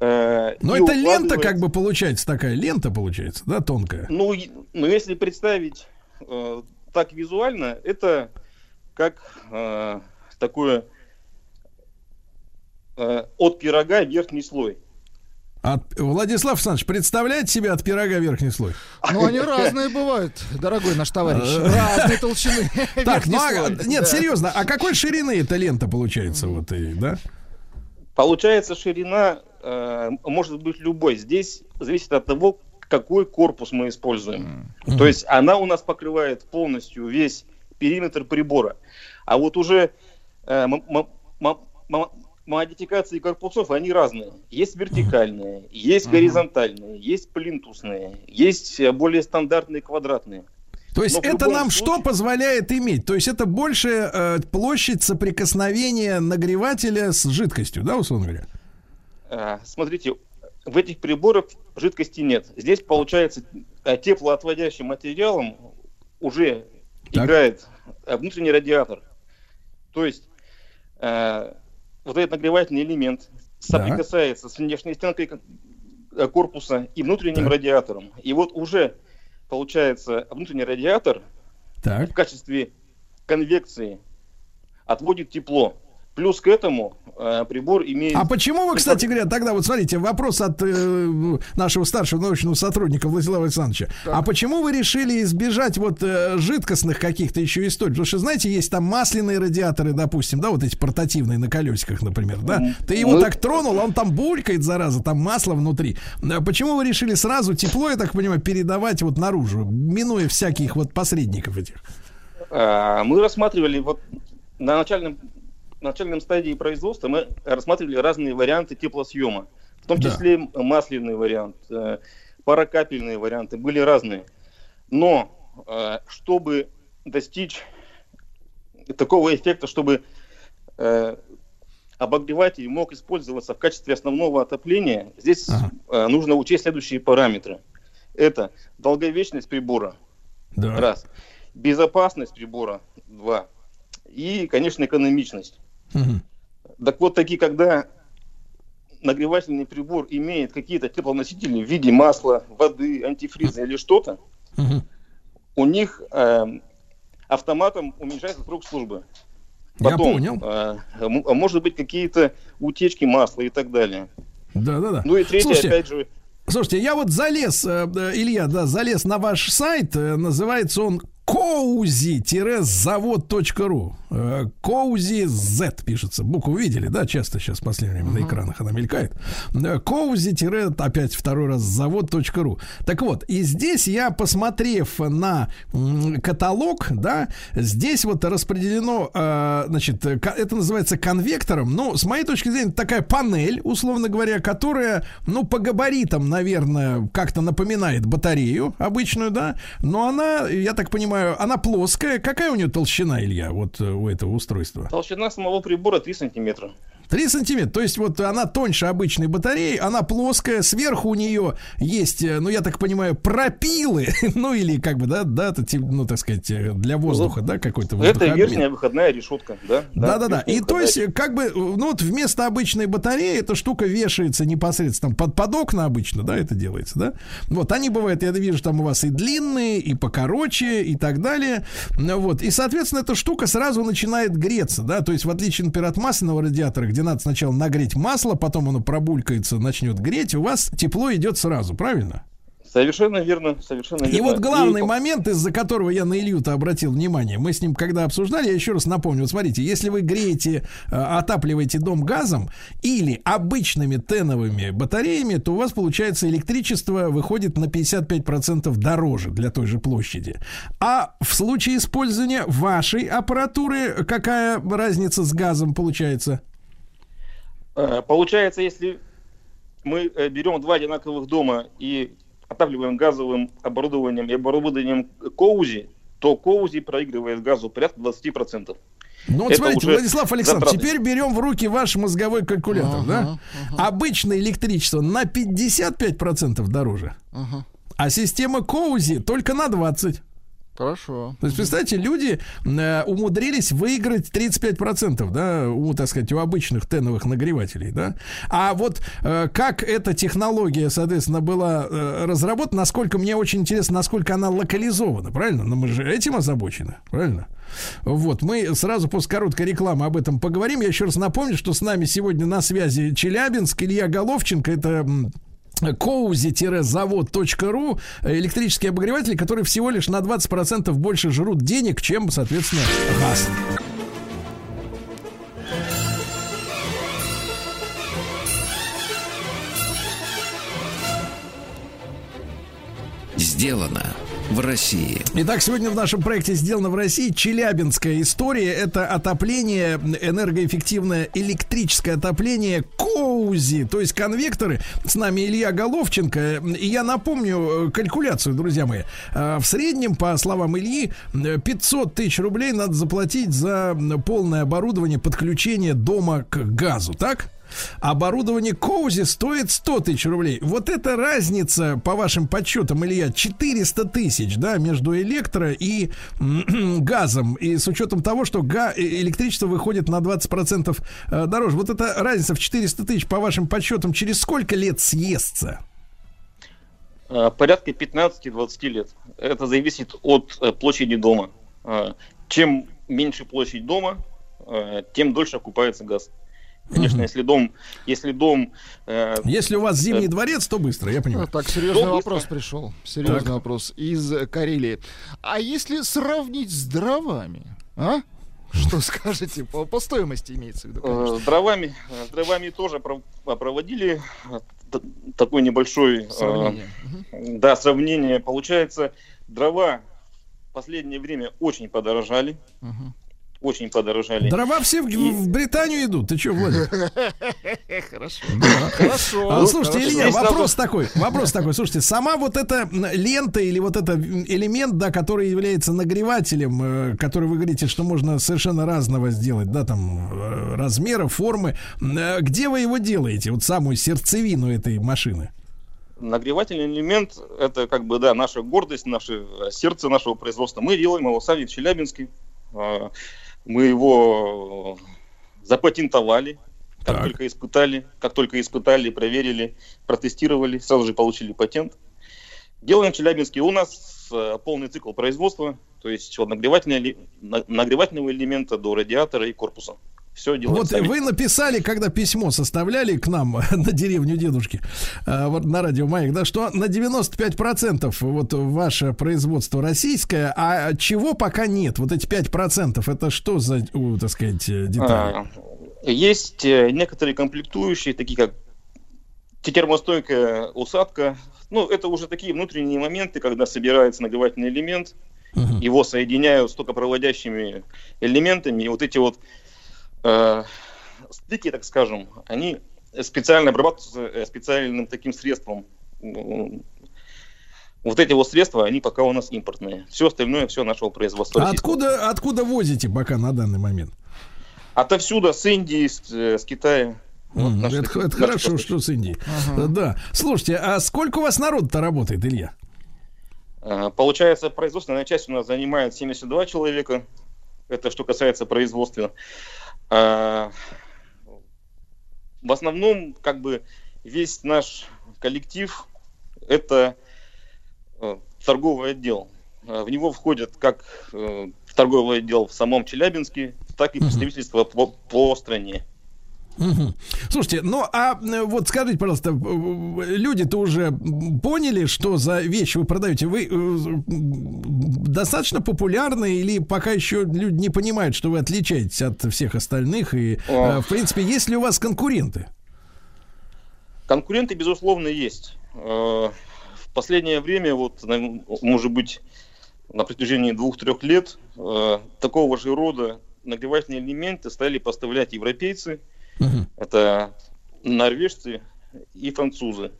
э, но это укладывается... лента, как бы, получается, такая лента, получается, да, тонкая? Ну, ну если представить э, так визуально, это как э, такое э, от пирога верхний слой. От... Владислав Александрович, представляете себе от пирога верхний слой? Ну, они разные бывают, дорогой наш товарищ. Разные толщины. Так, ну, а, нет, да, серьезно, а какой ширины эта лента получается? Вот, и, да? Получается, ширина э, может быть любой. Здесь зависит от того, какой корпус мы используем. Mm-hmm. То есть она у нас покрывает полностью весь периметр прибора. А вот уже... Э, м- м- м- м- модификации корпусов, они разные. Есть вертикальные, uh-huh. есть горизонтальные, uh-huh. есть плинтусные, есть более стандартные квадратные. То есть это нам случае... что позволяет иметь? То есть это больше э, площадь соприкосновения нагревателя с жидкостью, да, условно говоря? А, смотрите, в этих приборах жидкости нет. Здесь, получается, теплоотводящим материалом уже так. играет внутренний радиатор. То есть э, вот этот нагревательный элемент соприкасается да. с внешней стенкой корпуса и внутренним так. радиатором. И вот уже получается внутренний радиатор так. в качестве конвекции отводит тепло. Плюс к этому э, прибор имеет... А почему вы, кстати говоря, тогда, вот смотрите, вопрос от э, нашего старшего научного сотрудника Владислава Александровича. Так. А почему вы решили избежать вот э, жидкостных каких-то еще историй? Потому что, знаете, есть там масляные радиаторы, допустим, да, вот эти портативные на колесиках, например, да? Ты его Мы... так тронул, а он там булькает, зараза, там масло внутри. А почему вы решили сразу тепло, я так понимаю, передавать вот наружу, минуя всяких вот посредников этих? А, мы рассматривали вот на начальном... В начальном стадии производства мы рассматривали разные варианты теплосъема, в том числе да. масляный вариант, паракапельные варианты, были разные. Но чтобы достичь такого эффекта, чтобы обогреватель мог использоваться в качестве основного отопления, здесь ага. нужно учесть следующие параметры. Это долговечность прибора, да. раз, безопасность прибора, два, и, конечно, экономичность. Угу. Так вот, такие, когда нагревательный прибор имеет какие-то теплоносители в виде масла, воды, антифриза или что-то, угу. у них э, автоматом уменьшается срок службы. Потом, я понял. Э, может быть, какие-то утечки масла и так далее. Да-да-да. Ну и третье, Слушайте. опять же... Слушайте, я вот залез, Илья, да, залез на ваш сайт, называется он коузи завод точка ру. Cozy Z пишется. Букву видели, да, часто сейчас в последнее время uh-huh. на экранах она мелькает. Cozy, опять второй раз, завод точка ру. Так вот, и здесь я, посмотрев на каталог, да, здесь вот распределено, значит, это называется конвектором. Ну, с моей точки зрения, такая панель, условно говоря, которая, ну, по габаритам, наверное, как-то напоминает батарею обычную, да, но она, я так понимаю, она плоская. Какая у нее толщина, Илья, вот у этого устройства? Толщина самого прибора три сантиметра. три сантиметра. То есть вот она тоньше обычной батареи, она плоская, сверху у нее есть, ну, я так понимаю, пропилы, ну, или как бы, да, да, ну, так сказать, для воздуха, да, какой-то воздухообмен. Это верхняя выходная решетка, да? Да-да-да. И то есть, как бы, ну, вот вместо обычной батареи эта штука вешается непосредственно под, под окна обычно, да, это делается, да? Вот, они бывают, я вижу, там у вас и длинные, и покороче, и так далее. Вот. И, соответственно, эта штука сразу начинает греться, да, то есть, в отличие, например, от масляного радиатора, где надо сначала нагреть масло, потом оно пробулькается, начнет греть, у вас тепло идет сразу, правильно? Совершенно верно, совершенно верно. И вот главный и... момент, из-за которого я на Илью-то обратил внимание, мы с ним когда обсуждали, я еще раз напомню, вот смотрите, если вы греете, отапливаете дом газом или обычными теновыми батареями, то у вас, получается, электричество выходит на пятьдесят пять процентов дороже для той же площади. А в случае использования вашей аппаратуры какая разница с газом получается? Получается, если мы берем два одинаковых дома и отапливаем газовым оборудованием и оборудованием Cozy, то Cozy проигрывает газу порядка двадцать процентов. Ну вот это смотрите, Владислав Александрович, затраты. Теперь берем в руки ваш мозговой калькулятор. Uh-huh, да? Uh-huh. Обычное электричество на пятьдесят пять процентов дороже, uh-huh. а система Cozy только на двадцать процентов. Хорошо. То есть, представьте, люди э, умудрились выиграть тридцать пять процентов, да, у, так сказать, у обычных теновых нагревателей, да. А вот э, как эта технология, соответственно, была э, разработана, насколько, мне очень интересно, насколько она локализована, правильно? Но мы же этим озабочены, правильно? Вот, мы сразу после короткой рекламы об этом поговорим. Я еще раз напомню, что с нами сегодня на связи Челябинск, Илья Головченко, это... коузи завод точка ру, электрические обогреватели, которые всего лишь на двадцать процентов больше жрут денег, чем, соответственно, газ. Сделано в России. Итак, сегодня в нашем проекте «Сделано в России» челябинская история. Это отопление, энергоэффективное электрическое отопление Cozy, то есть конвекторы. С нами Илья Головченко. И я напомню калькуляцию, друзья мои. В среднем, по словам Ильи, пятьсот тысяч рублей надо заплатить за полное оборудование подключения дома к газу, так? Оборудование Cozy стоит сто тысяч рублей. Вот эта разница, по вашим подсчетам, Илья, четыреста тысяч, да, между электро и газом. И с учетом того, что га- электричество выходит на двадцать процентов дороже. Вот эта разница в четыреста тысяч, по вашим подсчетам, через сколько лет съестся? Порядка пятнадцати-двадцати лет. Это зависит от площади дома. Чем меньше площадь дома, тем дольше окупается газ. Конечно, mm-hmm. если дом, если дом, э, если у вас зимний э, дворец, то быстро, я понимаю. Так, серьезный дом вопрос быстро. пришел, серьезный так. вопрос из Карелии. А если сравнить с дровами, а? Что скажете по, по стоимости имеется в виду? Конечно. С дровами, с дровами тоже проводили такой небольшой сравнение. Э, да, сравнение. Получается, дрова в последнее время очень подорожали. Uh-huh. Очень подорожали. Дрова все в, и... в Британию идут. Ты что, Владик? Хорошо. Хорошо. Слушайте, Илья, вопрос такой. Вопрос такой. Слушайте, сама вот эта лента или вот этот элемент, да, который является нагревателем, который вы говорите, что можно совершенно разного сделать, да, там, размера, формы. Где вы его делаете? Вот самую сердцевину этой машины. Нагревательный элемент – это как бы, да, наша гордость, наше сердце нашего производства. Мы делаем его сами в Челябинске. Мы его запатентовали, как так. только испытали, как только испытали, проверили, протестировали, сразу же получили патент. Делаем в Челябинске. У нас полный цикл производства, то есть от нагревательного элемента до радиатора и корпуса. Все делаем вот сами. Вы написали, когда письмо составляли к нам на деревню дедушки, на радио Маяк, да, что на девяносто пять процентов вот ваше производство российское, а чего пока нет? Вот эти пять процентов, это что за, так сказать, детали? Есть некоторые комплектующие, такие как термостойкая усадка. Ну, это уже такие внутренние моменты, когда собирается нагревательный элемент, uh-huh. его соединяют с токопроводящими элементами, и вот эти вот Э, стыки, так скажем, они специально обрабатываются специальным таким средством. Вот эти вот средства, они пока у нас импортные. Все остальное, все нашего производства. А откуда, откуда возите пока на данный момент? Отовсюду, с Индии, с, с Китая. Вот mm, наши, это это хорошо, постачки. Что с Индии. Ага. Да. Слушайте, а сколько у вас народ-то работает, Илья? Э, получается, производственная часть у нас занимает семьдесят два человека. Это что касается производства. А, в основном, как бы, весь наш коллектив – это э, торговый отдел. В него входят как э, торговый отдел в самом Челябинске, так и представительство по, по стране. Угу. Слушайте, ну а вот скажите, пожалуйста, люди-то уже поняли, что за вещь вы продаете? Вы достаточно популярны или пока еще люди не понимают, что вы отличаетесь от всех остальных? И, О. в принципе, есть ли у вас конкуренты? Конкуренты, безусловно, есть. В последнее время, вот, может быть, на протяжении двух-трех лет такого же рода нагревательные элементы стали поставлять европейцы. Uh-huh. Это норвежцы и французы.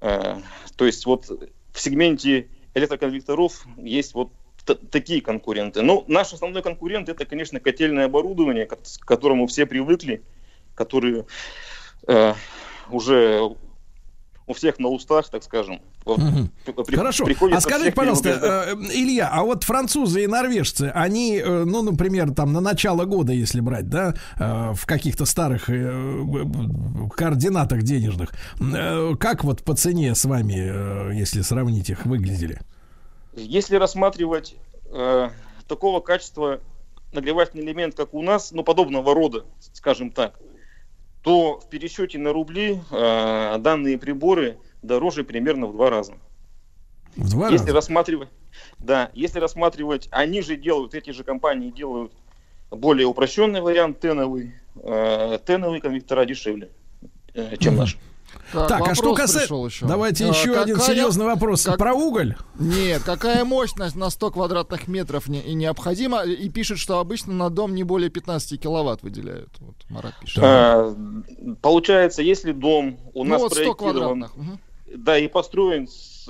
Э, то есть вот в сегменте электроконвекторов есть вот т- такие конкуренты. Но наш основной конкурент — это, конечно, котельное оборудование, к которому все привыкли, которые э, уже у всех на устах, так скажем. Угу. При, Хорошо. А скажите, пожалуйста, э, Илья, а вот французы и норвежцы, они, э, ну, например, там на начало года, если брать, да, э, в каких-то старых э, координатах денежных, э, как вот по цене с вами, э, если сравнить их, выглядели? Если рассматривать э, такого качества нагревательный элемент, как у нас, ну, подобного рода, скажем так, то в пересчете на рубли э, данные приборы дороже примерно в два раза. В два если раза? Рассматривать, да, если рассматривать, они же делают, эти же компании делают более упрощенный вариант, теновый, э, теновые конвектора дешевле, э, чем mm-hmm. наш. Так, так а что касается... Еще. Давайте а, еще какая... один серьезный вопрос. Как... Про уголь? Нет, какая мощность на сто квадратных метров не... и необходима? И пишет, что обычно на дом не более пятнадцать киловатт выделяют. Вот, Марат пишет. А, получается, если дом у ну, нас вот проектирован... Угу. Да, и построен с,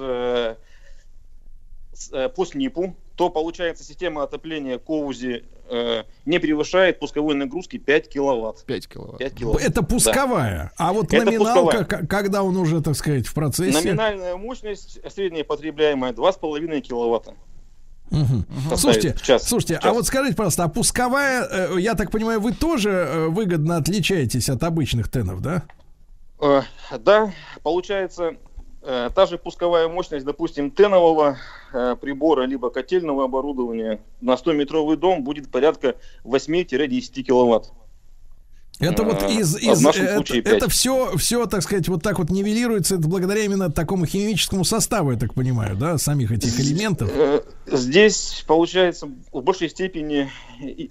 с, по СНИПу, то, получается, система отопления Cozy э, не превышает пусковой нагрузки пять киловатт. пять киловатт. пять киловатт. Это пусковая. Да. А вот это номиналка, пусковая. Когда он уже, так сказать, в процессе... Номинальная мощность, средняя потребляемая, два с половиной киловатта. Угу. Угу. Слушайте, час, слушайте час. А вот скажите, пожалуйста, а пусковая, я так понимаю, вы тоже выгодно отличаетесь от обычных тенов, да? Э, да, получается... Та же пусковая мощность, допустим, тенового э, прибора, либо котельного оборудования на сто метровый дом будет порядка восемь-десять киловатт. Это а, вот из... из а это, это все, все, так сказать, вот так вот нивелируется благодаря именно такому химическому составу, я так понимаю, да, самих этих элементов? Здесь, получается, в большей степени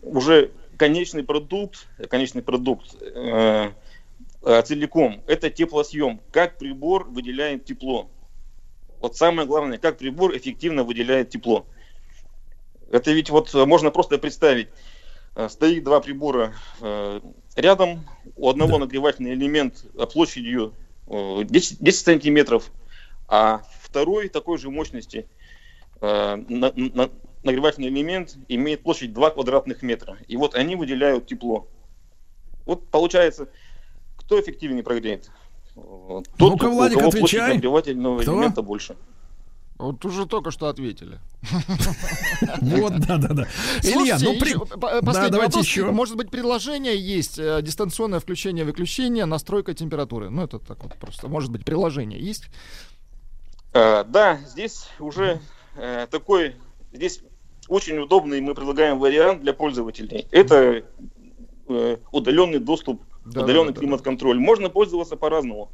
уже конечный продукт, конечный продукт... Э, целиком. Это теплосъем. Как прибор выделяет тепло. Вот самое главное, как прибор эффективно выделяет тепло. Это ведь вот можно просто представить. Стоит два прибора рядом. У одного да. нагревательный элемент площадью десять сантиметров, а второй такой же мощности нагревательный элемент имеет площадь два квадратных метра. И вот они выделяют тепло. Вот получается... Кто эффективнее прогреет? Тот, ну-ка, Владик, у кого площадь нагревательного элемента больше. Вот уже только что ответили. Вот, да-да-да. Илья, ну при... Последний вопрос. Может быть, приложение есть? Дистанционное включение-выключение, настройка температуры. Ну, это так вот просто. Может быть, приложение есть? Да, здесь уже такой... Здесь очень удобный, мы предлагаем вариант для пользователей. Это удаленный доступ. Да, удаленный да, климат-контроль. Да. Можно пользоваться по-разному.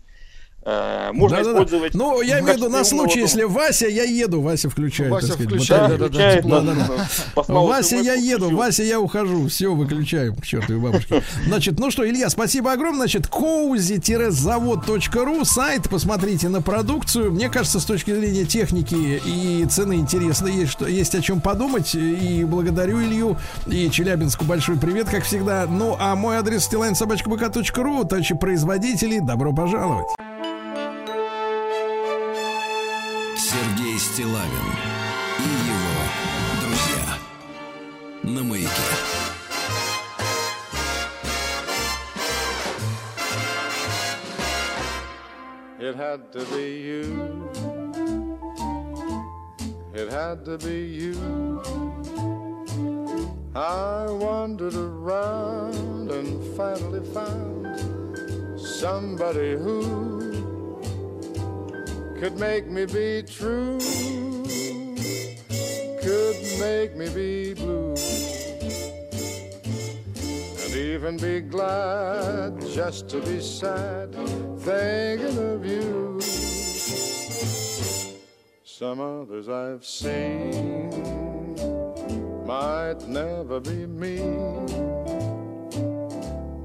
Можно да, использовать... Да, да. Ну, я имею в виду на случай, того... если Вася, я еду, Вася включает. Вася включает, да, да, да, да. Вася, я еду, включу. Вася, я ухожу. Все, выключаем, к чертовой бабушке. Значит, ну что, Илья, спасибо огромное. Значит, коузи завод точка ру сайт, посмотрите на продукцию. Мне кажется, с точки зрения техники и цены интересно, есть, что, есть о чем подумать. И благодарю Илью и Челябинску большой привет, как всегда. Ну, а мой адрес стилайн собачка бэ ка точка ру, товарищи производители, добро пожаловать. Сергей Стиллавин и его друзья на Маяке. It had to be you. It had to be you. I wandered around and finally found somebody who could make me be true, could make me be blue, and even be glad just to be sad, thinking of you. Some others I've seen might never be me,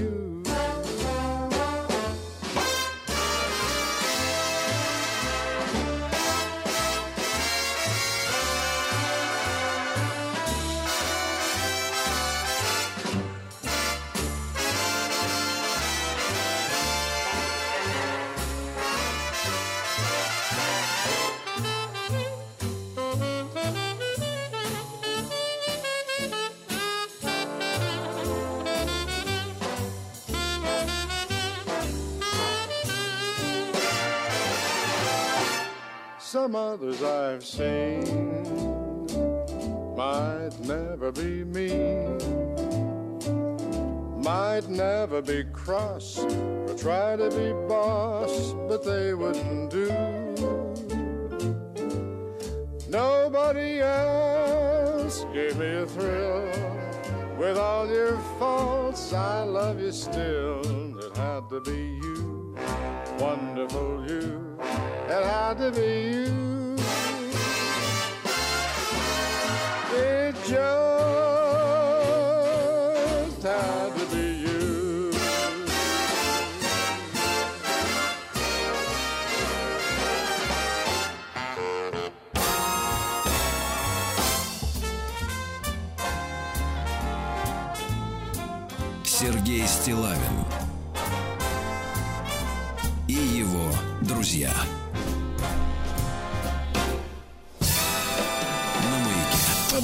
you. Some others I've seen might never be mean, might never be cross or try to be boss, but they wouldn't do. Nobody else once gave me a thrill. With all your faults, I love you still. It had to be you, wonderful you. It had to be you. It just had to be you. Сергей Стиллавин и его друзья.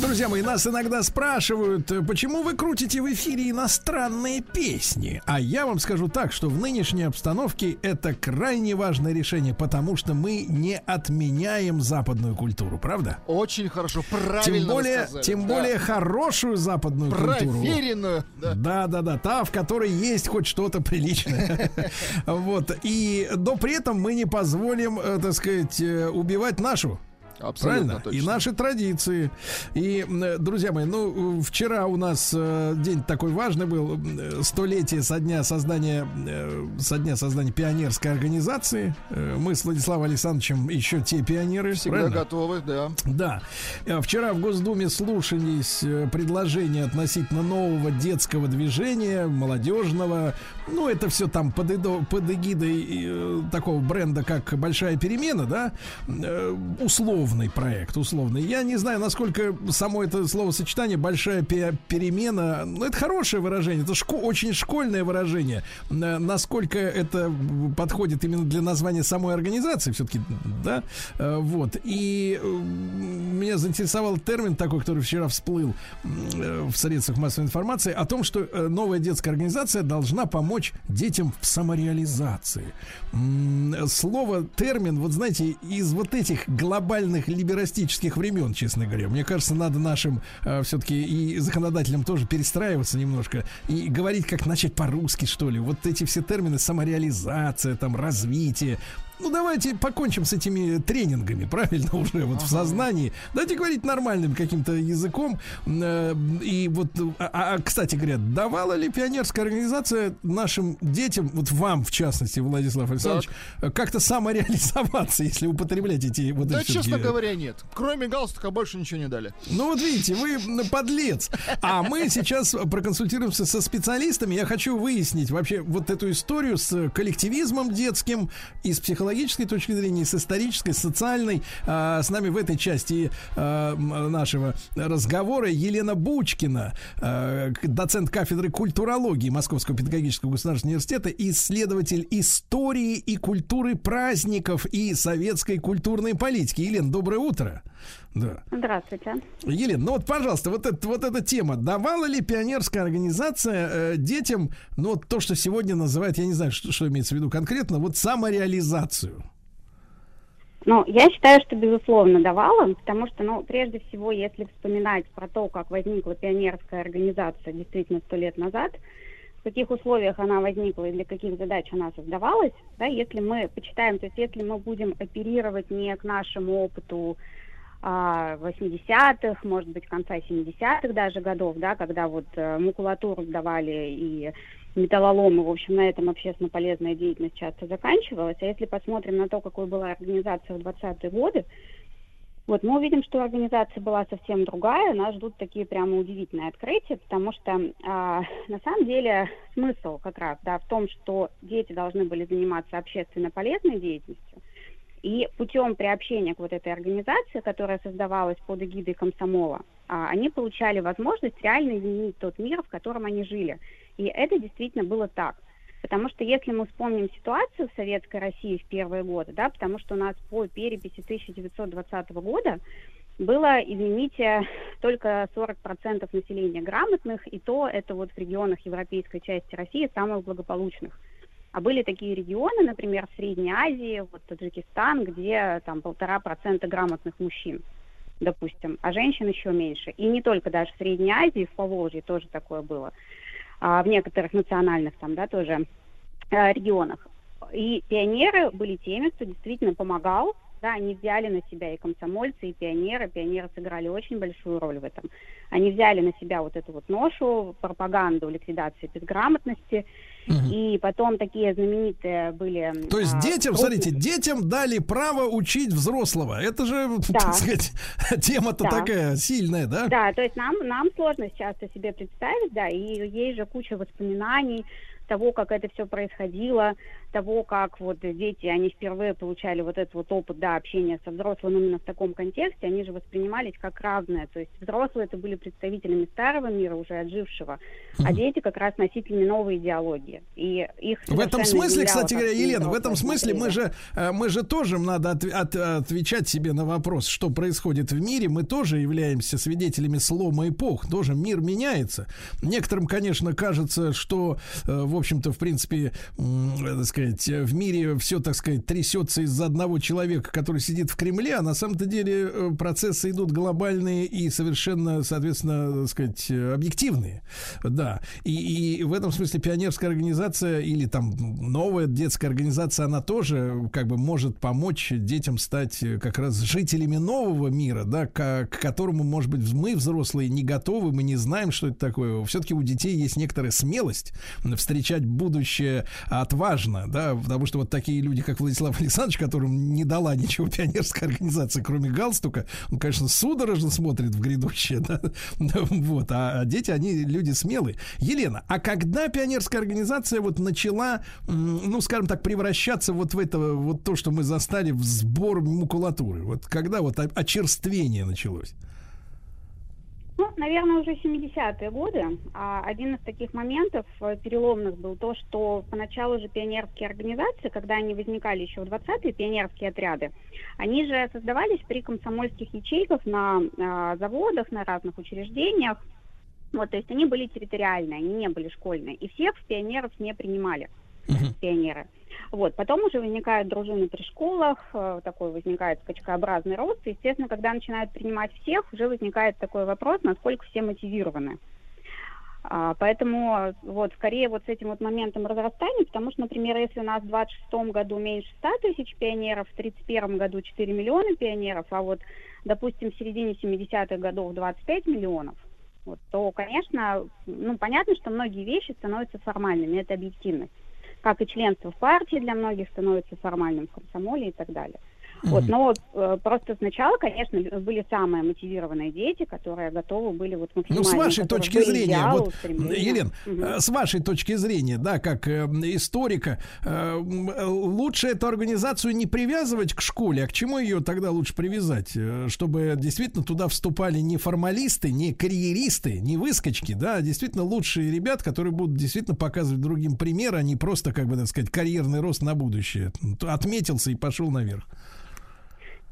Друзья мои, нас иногда спрашивают, почему вы крутите в эфире иностранные песни? А я вам скажу так, что в нынешней обстановке это крайне важное решение, потому что мы не отменяем западную культуру, правда? Очень хорошо, правильно тем более, вы сказали. Тем да. более хорошую западную Проверенную, культуру. Проверенную. Да-да-да, та, в которой есть хоть что-то приличное. Вот, и, но при этом мы не позволим, так сказать, убивать нашу. Абсолютно. Правильно? Точно. И наши традиции. И, друзья мои, ну, вчера у нас день такой важный был, столетие со дня создания со дня создания пионерской организации. Мы с Владиславом Александровичем еще те пионеры. Всегда правильно? Готовы, да. Да. Вчера в Госдуме слушались предложения относительно нового детского движения, молодежного. Ну, это все там под, эдо, под эгидой такого бренда, как «Большая перемена», да, условно. Проект условный. Я не знаю, насколько само это словосочетание «большая перемена», ну, это хорошее выражение, это шко- очень школьное выражение. Насколько это подходит именно для названия самой организации, все-таки, да? Вот. И меня заинтересовал термин такой, который вчера всплыл в средствах массовой информации, о том, что новая детская организация должна помочь детям в самореализации. Слово, термин, вот знаете, из вот этих глобальных либерастических времен, честно говоря. Мне кажется, надо нашим э, все-таки и законодателям тоже перестраиваться немножко и говорить, как начать по-русски, что ли. Вот эти все термины: самореализация, там, развитие. Ну, давайте покончим с этими тренингами, правильно, уже вот ага. в сознании. Давайте говорить нормальным каким-то языком. И вот, а, а, кстати говоря, давала ли пионерская организация нашим детям, вот вам, в частности, Владислав Александрович, так. как-то самореализоваться, если употреблять эти вот да, эти... Да, честно говоря, нет. Кроме галстука больше ничего не дали. Ну, вот видите, вы подлец. А мы сейчас проконсультируемся со специалистами. Я хочу выяснить вообще вот эту историю с коллективизмом детским и с психологией. С психологической точки зрения, с исторической, с социальной. А, с нами в этой части а, нашего разговора Елена Бучкина, а, доцент кафедры культурологии Московского педагогического государственного университета, исследователь истории и культуры праздников и советской культурной политики. Елена, доброе утро. Да. Здравствуйте. Елена, ну вот, пожалуйста, вот, это, вот эта тема. Давала ли пионерская организация э, детям, ну вот то, что сегодня называют, я не знаю, что, что имеется в виду конкретно, вот самореализацию? Ну, я считаю, что, безусловно, давала, потому что, ну, прежде всего, если вспоминать про то, как возникла пионерская организация действительно сто лет назад, в каких условиях она возникла и для каких задач она создавалась, да, если мы почитаем, то есть если мы будем оперировать не к нашему опыту восьмидесятых, может быть, конца семидесятых даже годов, да, когда вот макулатуру сдавали и металлолом, и, в общем, на этом общественно полезная деятельность часто заканчивалась. А если посмотрим на то, какой была организация в двадцатые годы, вот мы увидим, что организация была совсем другая. Нас ждут такие прямо удивительные открытия, потому что а, на самом деле смысл как раз, да, в том, что дети должны были заниматься общественно полезной деятельностью. И путем приобщения к вот этой организации, которая создавалась под эгидой комсомола, они получали возможность реально изменить тот мир, в котором они жили. И это действительно было так. Потому что если мы вспомним ситуацию в Советской России в первые годы, да, потому что у нас по переписи тысяча девятьсот двадцатого года было, извините, только сорок процентов населения грамотных, и то это вот в регионах европейской части России самых благополучных. А были такие регионы, например, в Средней Азии, вот Таджикистан, где там полтора процента грамотных мужчин, допустим, а женщин еще меньше. И не только даже в Средней Азии, в Поволжье тоже такое было, а в некоторых национальных там, да, тоже регионах. И пионеры были теми, кто действительно помогал, да, они взяли на себя и комсомольцы, и пионеры. Пионеры сыграли очень большую роль в этом. Они взяли на себя вот эту вот ношу, пропаганду, ликвидацию безграмотности. Угу. И потом такие знаменитые были... То есть а, детям, трусы. Смотрите, детям дали право учить взрослого. Это же, да. так сказать, тема-то да. такая сильная, да? Да, то есть нам, нам сложно сейчас себе представить, да, и есть же куча воспоминаний того, как это все происходило, того, как вот дети, они впервые получали вот этот вот опыт, да, общения со взрослым именно в таком контексте, они же воспринимались как равные, то есть взрослые это были представителями старого мира, уже отжившего, а дети как раз носителями новой идеологии. И их в этом смысле, кстати говоря, Елена, в этом смысле мы же, мы же тоже надо от, от, отвечать себе на вопрос, что происходит в мире, мы тоже являемся свидетелями слома эпох, тоже мир меняется. Некоторым, конечно, кажется, что в общем-то, в принципе, так сказать, в мире все, так сказать, трясется из-за одного человека, который сидит в Кремле, а на самом-то деле процессы идут глобальные и совершенно, соответственно, так сказать, объективные. Да. И, и в этом смысле пионерская организация или там новая детская организация, она тоже как бы может помочь детям стать как раз жителями нового мира, да, к, к которому, может быть, мы, взрослые, не готовы, мы не знаем, что это такое. Все-таки у детей есть некоторая смелость встречать будущее отважно, да, потому что вот такие люди, как Владислав Александрович, которым не дала ничего пионерская организация, кроме галстука, он, конечно, судорожно смотрит в грядущее, да, вот, а дети, они люди смелые. Елена, а когда пионерская организация вот начала, ну, скажем так, превращаться вот в это, вот то, что мы застали, в сбор макулатуры, вот когда вот очерствение началось? Ну, наверное, уже семидесятые годы. Один из таких моментов переломных был то, что поначалу же пионерские организации, когда они возникали еще в двадцатые, пионерские отряды, они же создавались при комсомольских ячейках на заводах, на разных учреждениях. Вот, то есть они были территориальные, они не были школьные. И всех пионеров не принимали. Uh-huh. Пионеры. Вот. Потом уже возникают дружины при школах, такой возникает скачкообразный рост. И, естественно, когда начинают принимать всех, уже возникает такой вопрос, насколько все мотивированы. А, поэтому вот, скорее вот с этим вот моментом разрастания, потому что, например, если у нас в двадцать шестом году меньше ста тысяч пионеров, в тридцать первом году четыре миллиона пионеров, а вот, допустим, в середине семидесятых годов двадцать пять миллионов, вот, то, конечно, ну, понятно, что многие вещи становятся формальными, это объективность. Как и членство в партии для многих становится формальным в комсомоле и так далее. Mm-hmm. Вот, но э, просто сначала, конечно, были самые мотивированные дети, которые готовы были вот максимально... Ну, с вашей точки зрения, идеал, вот, Елена, mm-hmm. с вашей точки зрения, да, как э, историка, э, лучше эту организацию не привязывать к школе, а к чему ее тогда лучше привязать? Чтобы действительно туда вступали не формалисты, не карьеристы, не выскочки, да, а действительно лучшие ребят, которые будут действительно показывать другим пример, а не просто, как бы, так сказать, карьерный рост на будущее. Отметился и пошел наверх.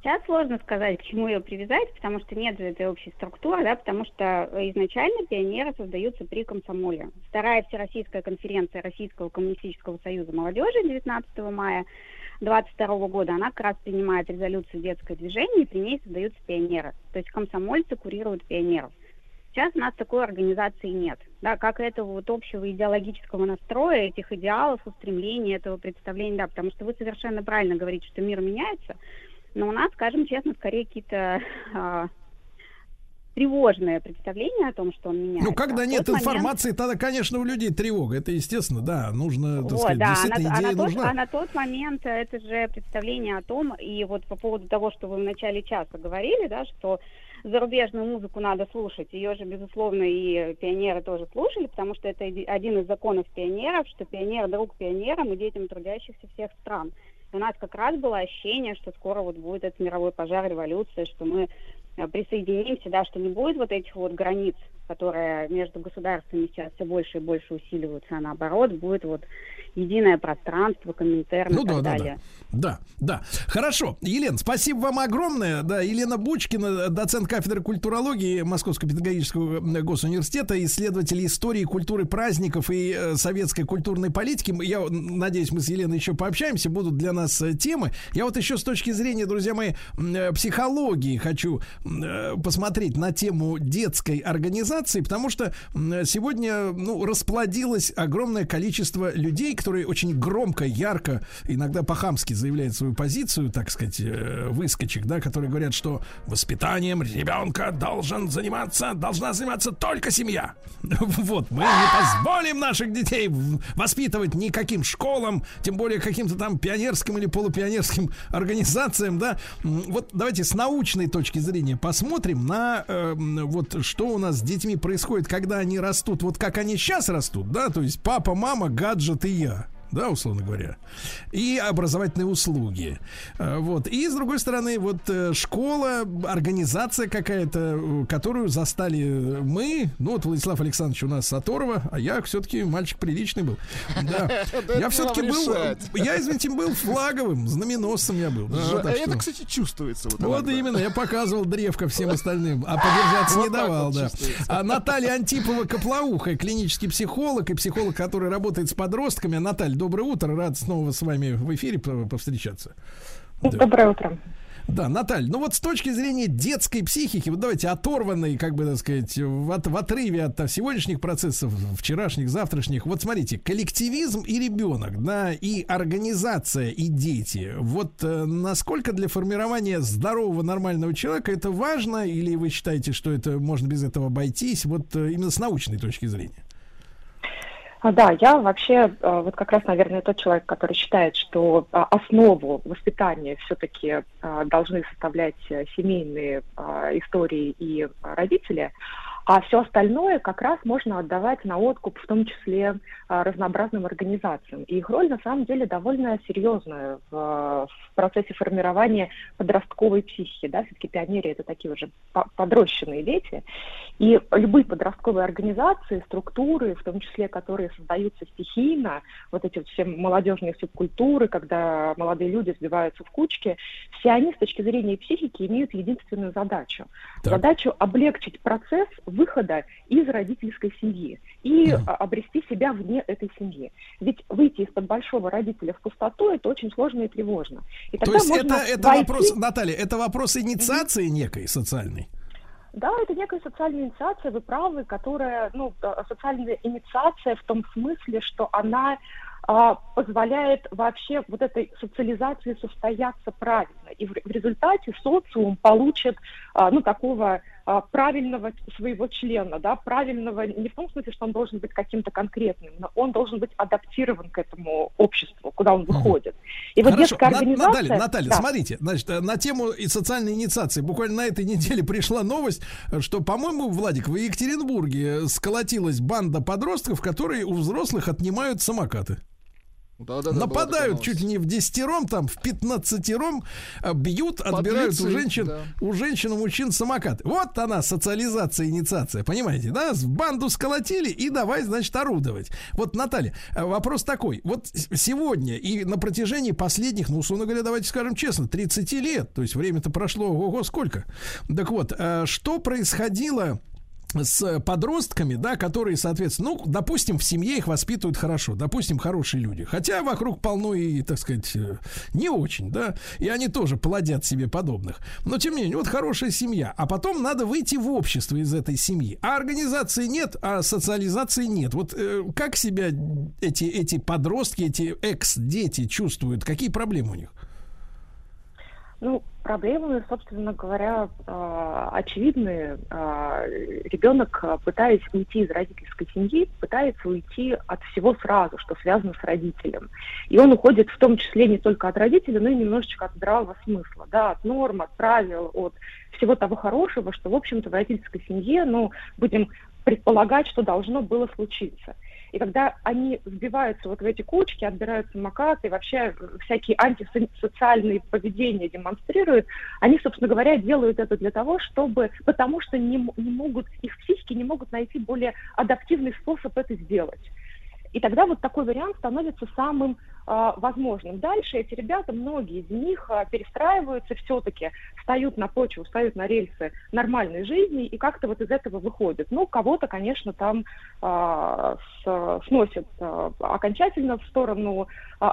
Сейчас сложно сказать, к чему ее привязать, потому что нет же этой общей структуры, да, потому что изначально пионеры создаются при комсомоле. Вторая всероссийская конференция Российского коммунистического союза молодежи девятнадцатого мая двадцать второго года, она как раз принимает резолюцию «Детское движение», и при ней создаются пионеры. То есть комсомольцы курируют пионеров. Сейчас у нас такой организации нет. Да, как этого вот общего идеологического настроя, этих идеалов, устремлений, этого представления, да, потому что вы совершенно правильно говорите, что мир меняется. Но у нас, скажем честно, скорее какие-то э, тревожные представления о том, что он меняется. Ну, когда а нет информации, момент... тогда, конечно, у людей тревога. Это, естественно, да, нужно, так О, сказать, да, действительно а идея а на нужна. Тот, а на тот момент это же представление о том, и вот по поводу того, что вы в начале часа говорили, да, что зарубежную музыку надо слушать. Ее же, безусловно, и пионеры тоже слушали, потому что это один из законов пионеров, что пионер друг пионерам и детям трудящихся всех стран. У нас как раз было ощущение, что скоро вот будет этот мировой пожар, революция, что мы присоединимся, да, что не будет вот этих вот границ, которые между государствами сейчас все больше и больше усиливаются, а наоборот будет вот единое пространство, Коминтерн, ну, и так да, далее. Да, да, да. Хорошо. Елена, спасибо вам огромное. Да, Елена Бучкина, доцент кафедры культурологии Московского педагогического госуниверситета, исследователь истории, культуры праздников и э, советской культурной политики. Я надеюсь, мы с Еленой еще пообщаемся, будут для нас э, темы. Я вот еще с точки зрения, друзья мои, э, психологии хочу э, посмотреть на тему детской организации. ситуации, потому что сегодня, ну, расплодилось огромное количество людей, которые очень громко, ярко, иногда по-хамски заявляют свою позицию, так сказать, выскочек, да, которые говорят, что воспитанием ребенка должен заниматься, должна заниматься только семья. Вот, мы не позволим наших детей воспитывать никаким школам, тем более каким-то там пионерским или полупионерским организациям, да. Вот давайте с научной точки зрения посмотрим на э, вот что у нас с детьми происходит, когда они растут, вот как они сейчас растут, да, то есть папа, мама, гаджет и я. Да, условно говоря, и образовательные услуги. Вот. И, с другой стороны, вот школа, организация какая-то, которую застали мы. Ну, вот Владислав Александрович у нас Саторова, а я все-таки мальчик приличный был. Да. Я все-таки был, я, извините, был флаговым, знаменосцем я был. Это, кстати, чувствуется. Вот именно, я показывал древко всем остальным, а подержаться не давал. А Наталья Антипова-Коплоухая, клинический психолог и психолог, который работает с подростками. Наталья, доброе утро. Рад снова с вами в эфире повстречаться. Доброе да. утро. Да, Наталья, ну вот с точки зрения детской психики, вот давайте оторванной, как бы так сказать, в, от, в отрыве от, от сегодняшних процессов, вчерашних, завтрашних. Вот смотрите, коллективизм и ребенок, да, и организация, и дети. Вот э, насколько для формирования здорового, нормального человека это важно, или вы считаете, что это можно без этого обойтись, вот э, именно с научной точки зрения? Да, я вообще вот как раз, наверное, тот человек, который считает, что основу воспитания все-таки должны составлять семейные истории и родители, а все остальное как раз можно отдавать на откуп, в том числе разнообразным организациям. И их роль, на самом деле, довольно серьезная в процессе формирования подростковой психики. Да? Все-таки пионеры – это такие уже подрощенные дети. И любые подростковые организации, структуры, в том числе, которые создаются стихийно, вот эти вот все молодежные субкультуры, когда молодые люди сбиваются в кучки, все они с точки зрения психики имеют единственную задачу. Так. Задачу облегчить процесс выхода из родительской семьи и да. обрести себя вне этой семьи. Ведь выйти из-под большого родителя в пустоту – это очень сложно и тревожно. И тогда То есть можно это, это войти... вопрос, Наталья, это вопрос инициации mm-hmm. некой социальной? Да, это некая социальная инициация, вы правы, которая, ну, социальная инициация в том смысле, что она а, позволяет вообще вот этой социализации состояться правильно. И в, в результате социум получит, а, ну, такого... правильного своего члена, да, правильного не в том смысле, что он должен быть каким-то конкретным, но он должен быть адаптирован к этому обществу, куда он выходит. И вот Хорошо. детская организация... Наталья, Наталья да. смотрите, значит, на тему и социальной инициации буквально на этой неделе пришла новость, что, по-моему, Владик, в Екатеринбурге сколотилась банда подростков, которые у взрослых отнимают самокаты. Да, да, да, нападают чуть ли не в десятером, там, в пятнадцатером, бьют, подлецы, отбирают у женщин, да. у женщин, у мужчин самокат. Вот она, социализация, инициация, понимаете, да? Банду сколотили и давай, значит, орудовать. Вот, Наталья, вопрос такой. Вот сегодня и на протяжении последних, ну, условно говоря, давайте скажем честно, тридцать лет, то есть время-то прошло, ого, сколько. Так вот, что происходило с подростками, да, которые, соответственно, ну, допустим, в семье их воспитывают хорошо, допустим, хорошие люди, хотя вокруг полно и, так сказать, не очень, да, и они тоже плодят себе подобных, но, тем не менее, вот хорошая семья, а потом надо выйти в общество из этой семьи, а организации нет, а социализации нет. Вот э, как себя эти, эти подростки, эти экс-дети чувствуют, какие проблемы у них? Ну, проблемы, собственно говоря, очевидные. Ребенок, пытаясь уйти из родительской семьи, пытается уйти от всего сразу, что связано с родителем. И он уходит в том числе не только от родителя, но и немножечко от здравого смысла, да, от норм, от правил, от всего того хорошего, что, в общем-то, в родительской семье, ну, будем предполагать, что должно было случиться. И когда они сбиваются вот в эти кучки, отбирают самокаты, вообще всякие антисоциальные поведения демонстрируют, они, собственно говоря, делают это для того, чтобы... Потому что не, не могут, их психики не могут найти более адаптивный способ это сделать. И тогда вот такой вариант становится самым э, возможным. Дальше эти ребята, многие из них э, перестраиваются все-таки, встают на почву, встают на рельсы нормальной жизни и как-то вот из этого выходят. Ну, кого-то, конечно, там э, с, сносят э, окончательно в сторону э,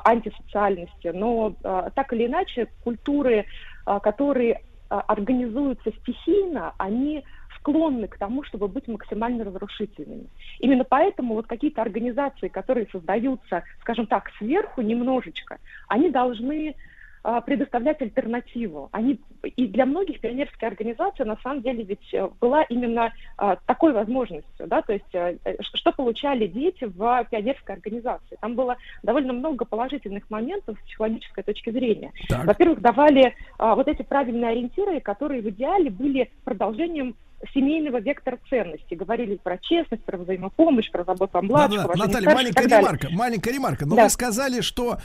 антисоциальности, но э, так или иначе культуры, э, которые э, организуются стихийно, они... склонны к тому, чтобы быть максимально разрушительными. Именно поэтому вот какие-то организации, которые создаются, скажем так, сверху немножечко, они должны э, предоставлять альтернативу. Они, и для многих пионерские организации, на самом деле, ведь была именно э, такой возможностью, да, то есть э, что получали дети в пионерской организации. Там было довольно много положительных моментов с психологической точки зрения. Так. Во-первых, давали э, вот эти правильные ориентиры, которые в идеале были продолжением семейного вектора ценностей. Говорили про честность, про взаимопомощь, про заботу о младших. Да, да. Наталья, маленькая ремарка, маленькая ремарка. Но да. Вы сказали, что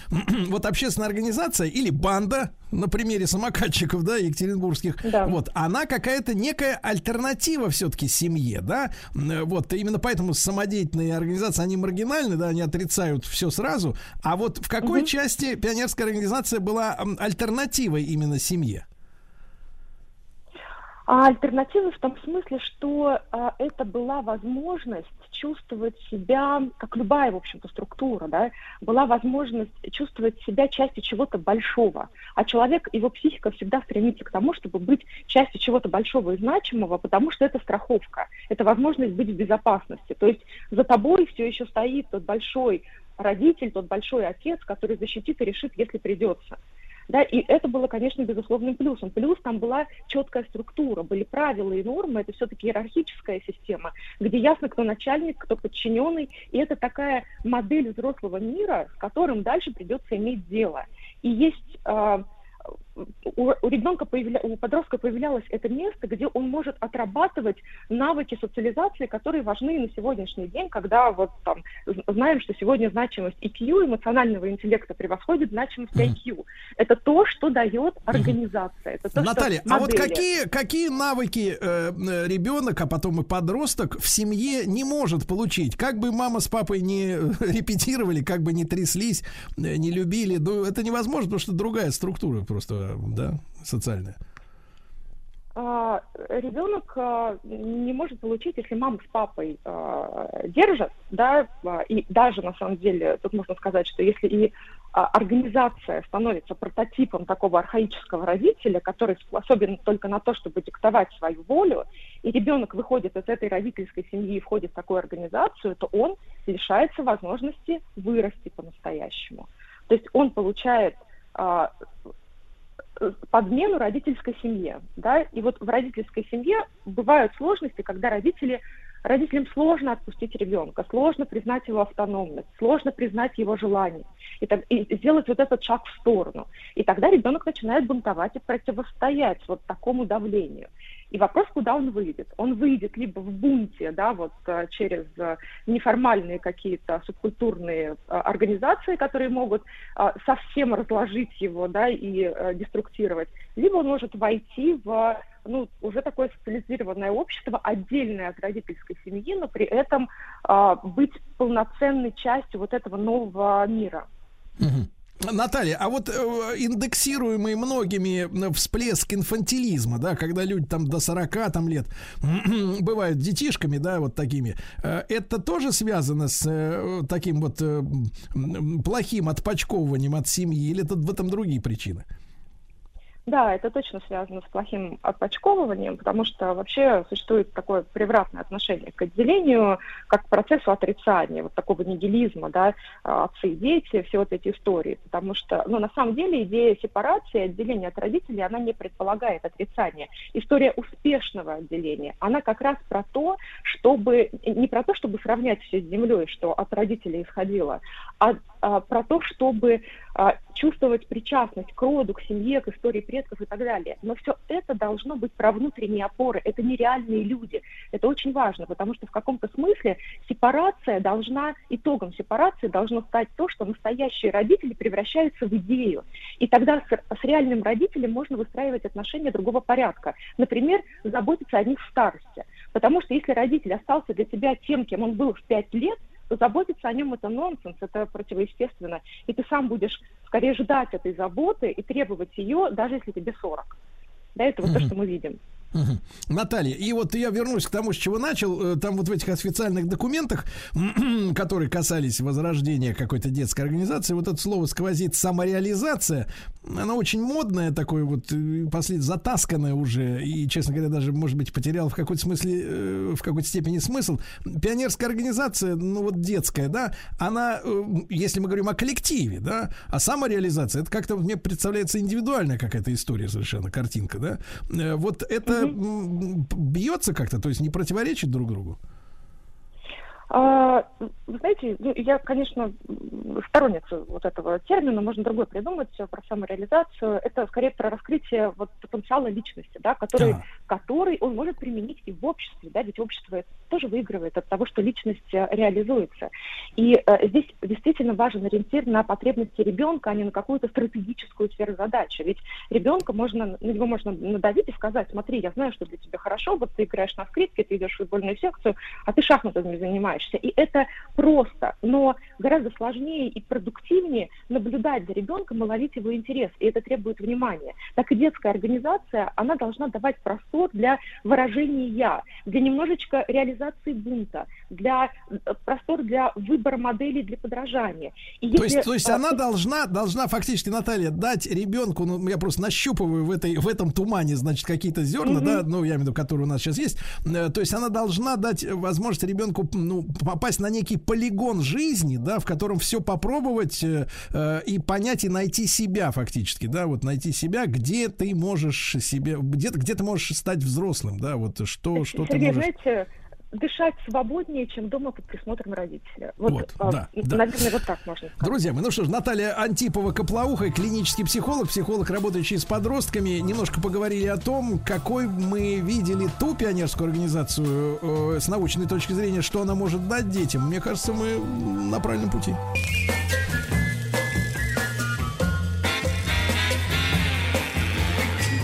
вот общественная организация или банда, на примере самокатчиков, да, екатеринбургских, да. Вот, она какая-то некая альтернатива все-таки семье, да, вот, именно поэтому самодеятельные организации, они маргинальны, да, они отрицают все сразу, а вот в какой угу. части пионерская организация была альтернативой именно семье? А альтернатива в том смысле, что а, это была возможность чувствовать себя, как любая, в общем-то, структура, да, была возможность чувствовать себя частью чего-то большого. А человек, его психика всегда стремится к тому, чтобы быть частью чего-то большого и значимого, потому что это страховка, это возможность быть в безопасности. То есть за тобой все еще стоит тот большой родитель, тот большой отец, который защитит и решит, если придется. Да, и это было, конечно, безусловным плюсом. Плюс там была четкая структура, были правила и нормы, это все-таки иерархическая система, где ясно, кто начальник, кто подчиненный, и это такая модель взрослого мира, с которым дальше придется иметь дело. И есть... А, у, у ребенка, появля, у подростка появлялось это место, где он может отрабатывать навыки социализации, которые важны на сегодняшний день, когда вот там знаем, что сегодня значимость и кью, эмоционального интеллекта, превосходит значимость ай кью. Mm-hmm. Это то, что дает организация. Mm-hmm. Это то, Наталья, что а вот какие, какие навыки э, ребенок, а потом и подросток в семье не может получить? Как бы мама с папой не репетировали, как бы не тряслись, не любили, ну, это невозможно, потому что другая структура просто, да, социальная. А, ребенок а, не может получить, если мама с папой а, держат, да, и даже, на самом деле, тут можно сказать, что если и а, организация становится прототипом такого архаического родителя, который способен только на то, чтобы диктовать свою волю, и ребенок выходит из этой родительской семьи и входит в такую организацию, то он лишается возможности вырасти по-настоящему. То есть он получает а, подмену родительской семье, да, и вот в родительской семье бывают сложности, когда родители, родителям сложно отпустить ребенка, сложно признать его автономность, сложно признать его желание, и, так, и сделать вот этот шаг в сторону, и тогда ребенок начинает бунтовать и противостоять вот такому давлению. И вопрос, куда он выйдет. Он выйдет либо в бунте, да, вот через неформальные какие-то субкультурные организации, которые могут совсем разложить его, да, и деструктировать, либо он может войти в, ну, уже такое социализированное общество, отдельное от родительской семьи, но при этом быть полноценной частью вот этого нового мира. Mm-hmm. Наталья, а вот э, индексируемый многими всплеск инфантилизма, да, когда люди там до сорока там, лет бывают детишками, да, вот такими, э, это тоже связано с э, таким вот э, плохим отпочковыванием от семьи, или это, в этом другие причины? Да, это точно связано с плохим отпочковыванием, потому что вообще существует такое превратное отношение к отделению, как к процессу отрицания, вот такого нигилизма, да, отцы и дети, все вот эти истории, потому что, ну, на самом деле идея сепарации, отделения от родителей, она не предполагает отрицания. История успешного отделения, она как раз про то, чтобы, не про то, чтобы сравнять все с землей, что от родителей исходило, а про то, чтобы а, чувствовать причастность к роду, к семье, к истории предков и так далее. Но все это должно быть про внутренние опоры. Это нереальные люди. Это очень важно, потому что в каком-то смысле сепарация должна, итогом сепарации должно стать то, что настоящие родители превращаются в идею. И тогда с, с реальным родителем можно выстраивать отношения другого порядка. Например, заботиться о них в старости. Потому что если родитель остался для тебя тем, кем он был в пять лет, то заботиться о нем — это нонсенс, это противоестественно. И ты сам будешь скорее ждать этой заботы и требовать ее, даже если тебе сорок. Да, это вот mm-hmm. то, что мы видим. Угу. Наталья, и вот я вернусь к тому, с чего начал. Там вот в этих официальных документах, которые касались возрождения какой-то детской организации, вот это слово сквозит самореализация. Она очень модная, такое вот послед... затасканное уже. И, честно говоря, даже, может быть, потеряла в какой-то смысле, в какой-то степени смысл. Пионерская организация, ну вот детская, да, она, если мы говорим о коллективе, да, а самореализация, это как-то мне представляется индивидуальная какая-то история совершенно, картинка, да. Вот это бьется как-то, то есть не противоречит друг другу? А, вы знаете, я, конечно, сторонница вот этого термина, можно другой придумать про самореализацию. Это скорее про раскрытие вот потенциала личности, да, который, а. который он может применить и в обществе, да, ведь общество тоже выигрывает от того, что личность реализуется. И а, здесь действительно важен ориентир на потребности ребенка, а не на какую-то стратегическую сферу задачи. Ведь ребенка можно, на него можно надавить и сказать: смотри, я знаю, что для тебя хорошо, вот ты играешь на скрипке, ты идешь в футбольную секцию, а ты шахматами занимаешься. И это просто, но гораздо сложнее и продуктивнее наблюдать за ребенком и ловить его интерес, и это требует внимания. Так и детская организация, она должна давать простор для выражения «я», для немножечко реализации бунта, для простор для выбора моделей для подражания. И если... То есть, то есть она должна, должна фактически, Наталья, дать ребенку, ну, я просто нащупываю в, этой, в этом тумане, значит, какие-то зерна, mm-hmm. да, ну, я имею в виду, которые у нас сейчас есть, то есть она должна дать возможность ребенку, ну, попасть на некий полигон жизни, да, в котором все попробовать э, и понять, и найти себя фактически, да, вот найти себя, где ты можешь себе, где, где ты можешь стать взрослым, да, вот что, что Сергей, ты можешь... Знаете, дышать свободнее, чем дома под присмотром родителя. Вот, вот а, да, наверное, да. Вот так можно сказать. Друзья мои, ну что ж, Наталья Антипова-Коплоухая, клинический психолог, психолог, работающий с подростками. Немножко поговорили о том, какой мы видели ту пионерскую организацию э, с научной точки зрения, что она может дать детям. Мне кажется, мы на правильном пути.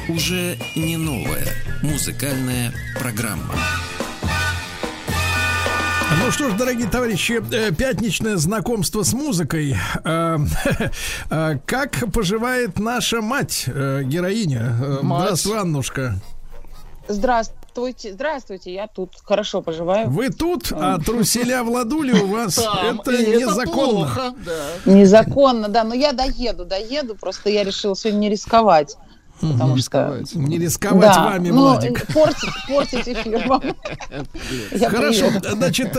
Уже не новая музыкальная программа. Ну что ж, дорогие товарищи, пятничное знакомство с музыкой. Как поживает наша мать, героиня? Мать. Здравствуй, Аннушка. Здравствуйте, здравствуйте, я тут хорошо поживаю. Вы тут, а труселя в ладуле у вас это незаконно. Незаконно, да, но я доеду, доеду, просто я решила сегодня не рисковать. Потому не что... рисковать, не рисковать да. вами, ну, Владик. Портить, портить эфир вам. Хорошо, значит,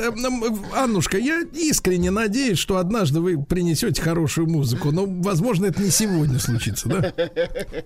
Аннушка, я искренне надеюсь, что однажды вы принесете хорошую музыку, но, возможно, это не сегодня случится, да?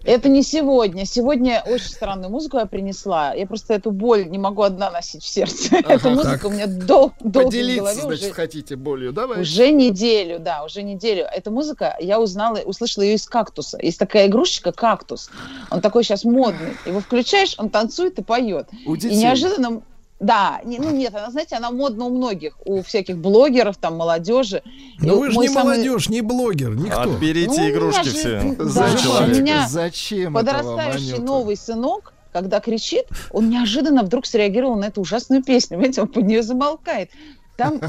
Это не сегодня. Сегодня очень странную музыку я принесла. Я просто эту боль не могу одна носить в сердце. Ага, Эта музыка так. у меня дол- долго в голове. Поделиться, значит, уже... хотите болью, давай. Уже неделю, да, уже неделю. Эта музыка, я узнала, услышала ее из кактуса. Есть такая игрушечка «Кактус». Он такой сейчас модный. Его включаешь, он танцует и поет. У детей. И неожиданно... Да, не, ну нет, она, знаете, она модна у многих, у всяких блогеров, там, молодежи. Ну вы же не самый... молодежь, не блогер, никто. Отберите ну, игрушки же... все. Да. Зачем? У меня Зачем подрастающий новый сынок, когда кричит, он неожиданно вдруг среагировал на эту ужасную песню. Видите, он под нее замолкает. Там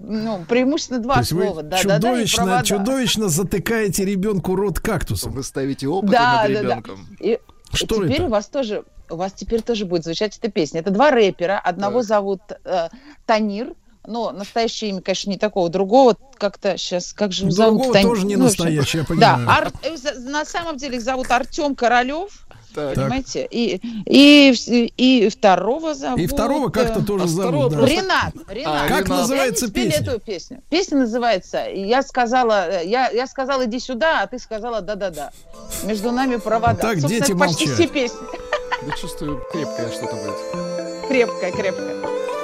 ну, преимущественно два слова. Да, чудовищно, да, да, чудовищно затыкаете ребенку рот кактусом. Вы ставите опыты да, над да, ребенком. Да. И что теперь это? у вас тоже у вас теперь тоже будет звучать эта песня. Это два рэпера. Одного так. зовут э, Танир. Но настоящее имя, конечно, не такого. Другого как-то сейчас... Как же зовут? Другого Тан... тоже не ну, настоящее, я понимаю. Да, Ар... на самом деле их зовут Артем Королев. Так. Понимаете? И, и, и второго зовут... И второго как-то тоже а зовут. Да. Ренат. Ренат. А, как Ренат. называется песня? Эту песню. Песня называется «Я сказала, я, я сказала, иди сюда, а ты сказала да-да-да». Между нами провода. Так, собственно, дети молчат. Почти песня. Я чувствую, крепкое что-то будет. Крепкое, крепкое.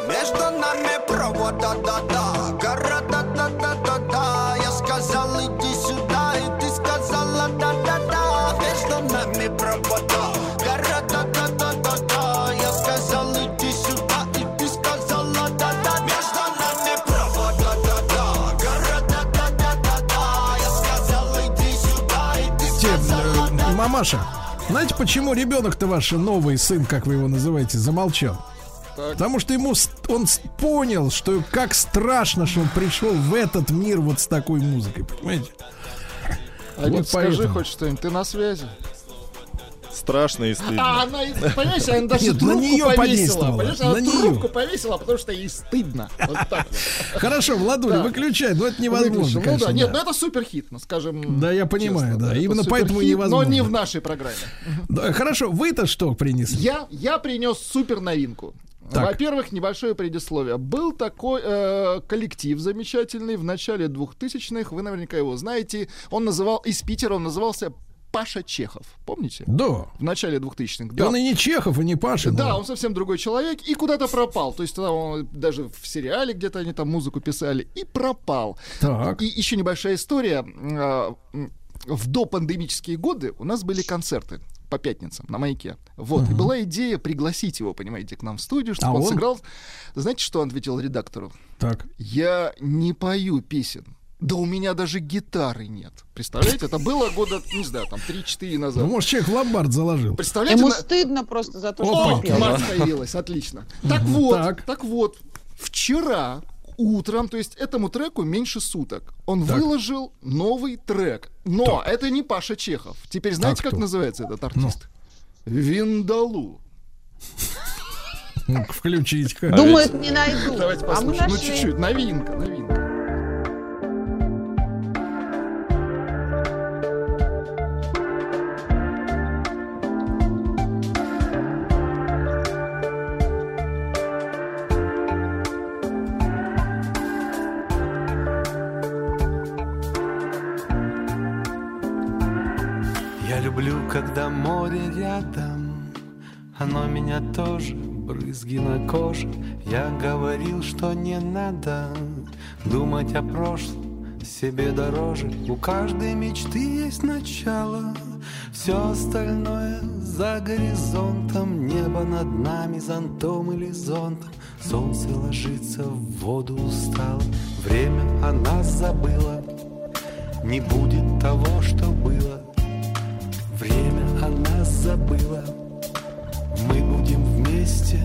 Между нами провода, да-да, гора, да-да-да-да-да. Я сказала, иди сюда, и ты сказала да-да-да. Между нами провода. Мамаша, знаете, почему ребенок-то ваш новый сын, как вы его называете, замолчал? Так. Потому что ему он понял, что как страшно, что он пришел в этот мир вот с такой музыкой, понимаете? А вот скажи поэтому. хоть что-нибудь, ты на связи? страшно и стыдно. А она, понимаешь, она даже трубку повесила. Понимаешь, она трубку повесила, потому что ей стыдно. Хорошо, Владуля, выключай, но это невозможно. Ну да, нет, но это суперхит, скажем. Да, я понимаю, да. Именно поэтому невозможно. Но не в нашей программе. Хорошо, вы-то что принесли? Я принес супер новинку. Так. Во-первых, небольшое предисловие. Был такой э, коллектив замечательный в начале двухтысячных, вы наверняка его знаете. Он называл, из Питера он назывался Паша Чехов, помните? Да. В начале двухтысячных. Да. Он и не Чехов, и не Паша. Да, но... он совсем другой человек и куда-то пропал. То есть тогда он даже в сериале где-то они там музыку писали и пропал. Так. И еще небольшая история. В допандемические годы у нас были концерты по пятницам на Маяке. Вот. Uh-huh. И была идея пригласить его, понимаете, к нам в студию, чтобы а он, он сыграл. Знаете, что он ответил редактору? Так. Я не пою песен. Да у меня даже гитары нет. Представляете, это было года, не знаю, там три-четыре назад. Ну, может, человек ломбард заложил. Представляете? Ему на... стыдно просто за то, Опа, что он пел. Появилась, отлично. Так вот, так. так вот, вчера утром, то есть этому треку меньше суток, он так. выложил новый трек. Но так. это не Паша Чехов. Теперь знаете, так как кто? Называется этот артист? Ну. Виндалу. Ну-ка, включить-ка. Думаю, это не найду. Давайте послушаем. Ну, чуть-чуть. Новинка, новинка. Когда море рядом, оно меня тоже, брызги на коже. Я говорил, что не надо думать о прошлом, себе дороже. У каждой мечты есть начало, все остальное за горизонтом. Небо над нами зонтом или зонтом. Солнце ложится в воду устало. Время о нас забыло, не будет того, что было. Время о нас забыло, мы будем вместе.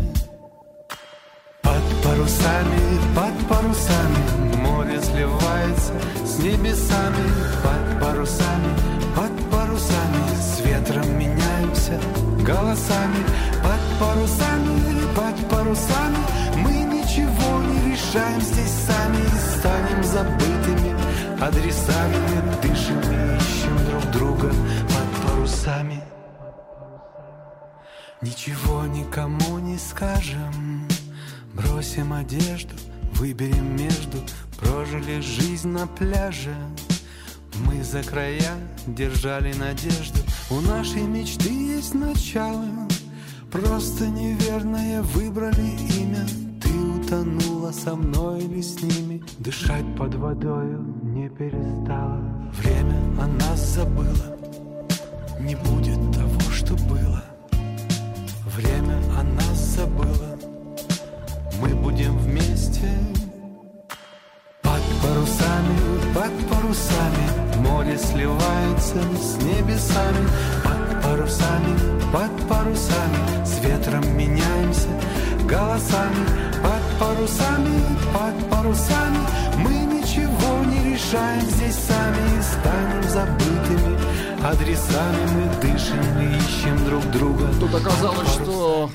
Под парусами, под парусами, море сливается с небесами. Под парусами, под парусами, с ветром меняемся голосами. Под парусами, под парусами, мы ничего не решаем здесь сами. Станем забытыми адресами, мы дышим и ищем друг друга. Парусами. Ничего никому не скажем, бросим одежду, выберем между. Прожили жизнь на пляже, мы за края держали надежду. У нашей мечты есть начало, просто неверное выбрали имя. Ты утонула со мной или с ними, дышать под водою не перестала. Время о нас забыло, не будет того, что было. Время о нас забыло, мы будем вместе. Под парусами, под парусами, море сливается с небесами. Под парусами, под парусами, с ветром меняемся голосами. Под парусами, под парусами, мы ничего не решаем здесь сами. Станем забытыми адресами, мы дышим и ищем друг друга. Тут оказалось, что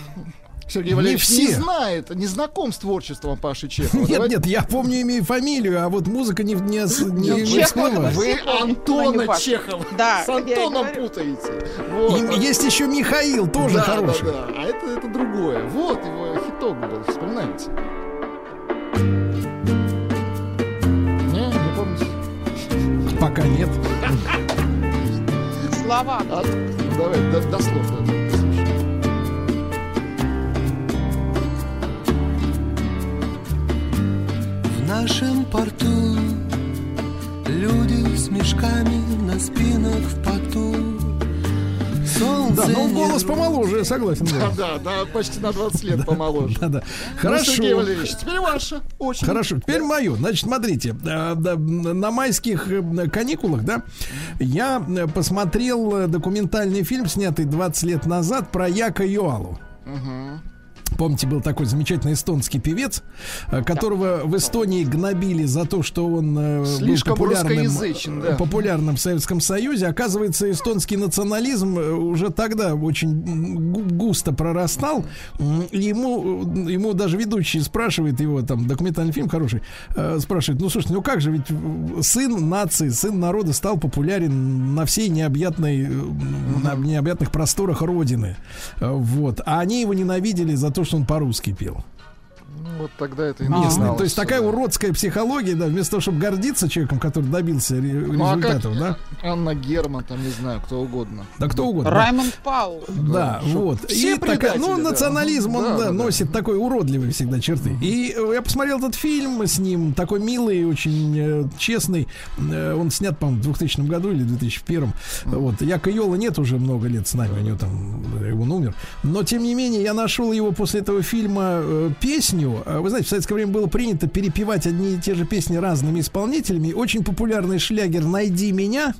Сергей Валерьевич не, не знает, не знаком с творчеством Паши Чехова. Нет, давайте... нет, я помню имя и фамилию, а вот музыка не, не, не всплывает. Вы Антона не Чехова да, с Антоном путаете. Вот. Есть еще Михаил, тоже да, хороший. Да, да. А это, это другое. Вот его хиток был, вспоминаете? Не, не помните? Пока нет. Слова. А, давай, до, до слов. В нашем порту люди с мешками на спинах в поту. Солнце да, но голос помоложе, согласен. Да, да, да, почти на двадцать лет помоложе. Да, да. Хорошо. Сергей Валерьевич, теперь ваше. Очень. Хорошо, теперь мое. Значит, смотрите, на майских каникулах, да, я посмотрел документальный фильм, снятый двадцать лет назад, про Яка Юалу. Угу. Помните, был такой замечательный эстонский певец, которого в Эстонии гнобили за то, что он слишком был популярным, да. популярным в Советском Союзе. Оказывается, эстонский национализм уже тогда очень густо прорастал. Ему, ему даже ведущий спрашивает его, там документальный фильм хороший, спрашивает, ну слушайте, ну как же, ведь сын нации, сын народа стал популярен на всей необъятной, на необъятных просторах Родины. Вот. А они его ненавидели за то, что он по-русски пел. Ну, вот тогда это и началось. То есть такая уродская психология, да, вместо того, чтобы гордиться человеком, который добился результатов, да? Анна Герман, там, не знаю, кто угодно. Да кто угодно. Раймонд Паул. Да, вот. И такая, ну, национализм, он носит такой уродливый всегда черты. И я посмотрел этот фильм с ним, такой милый, очень честный. Он снят, по-моему, в двухтысячном году или в две тысячи первом. Вот. Яко Йола нет уже много лет с нами, у него там, он умер. Но, тем не менее, я нашел его после этого фильма песню. Вы знаете, в советское время было принято перепевать одни и те же песни разными исполнителями. Очень популярный шлягер «Найди меня»,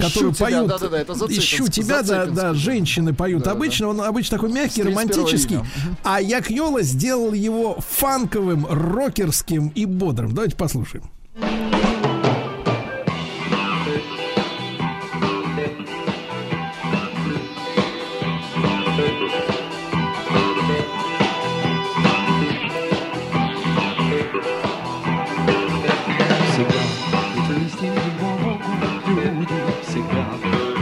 который поют, да, да, да, это «Ищу тебя», да, да, женщины поют, да, обычно, да. Он обычно такой мягкий, романтический. А Як Йола сделал его фанковым, рокерским и бодрым. Давайте послушаем.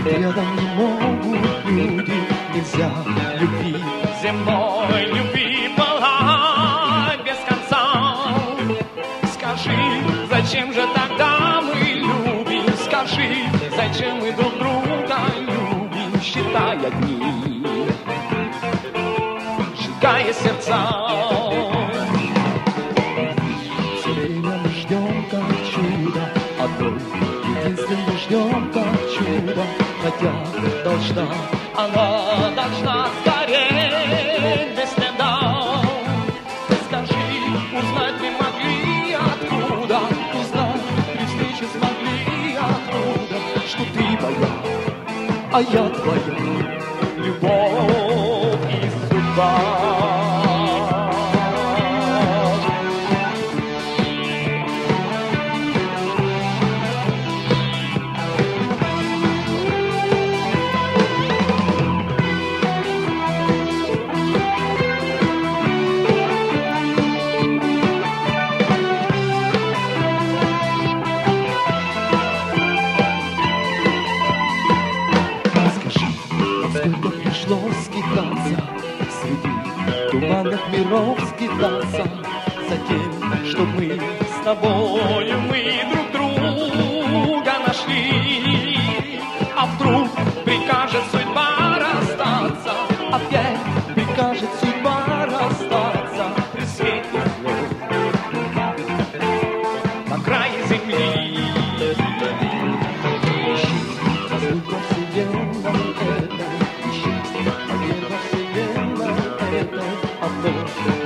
Рядом не могут люди, нельзя любви зимой, любви была без конца. Скажи, зачем же тогда мы любим? Скажи, зачем мы друг друга любим? Считая дни, считая сердца. Хотя должна, она должна скорее без следа. Скажи, узнать не могли откуда, узнать при встрече смогли откуда, что ты моя, а я твоя, любовь и судьба. Миров скитаться за тем, что мы с тобою, мы друг друга нашли. А вдруг прикажет судьба расстаться, опять прикажет судьба расстаться при свете звезд на крае земли. Ищи, насколько вселенная это, ищи, насколько вселенная это.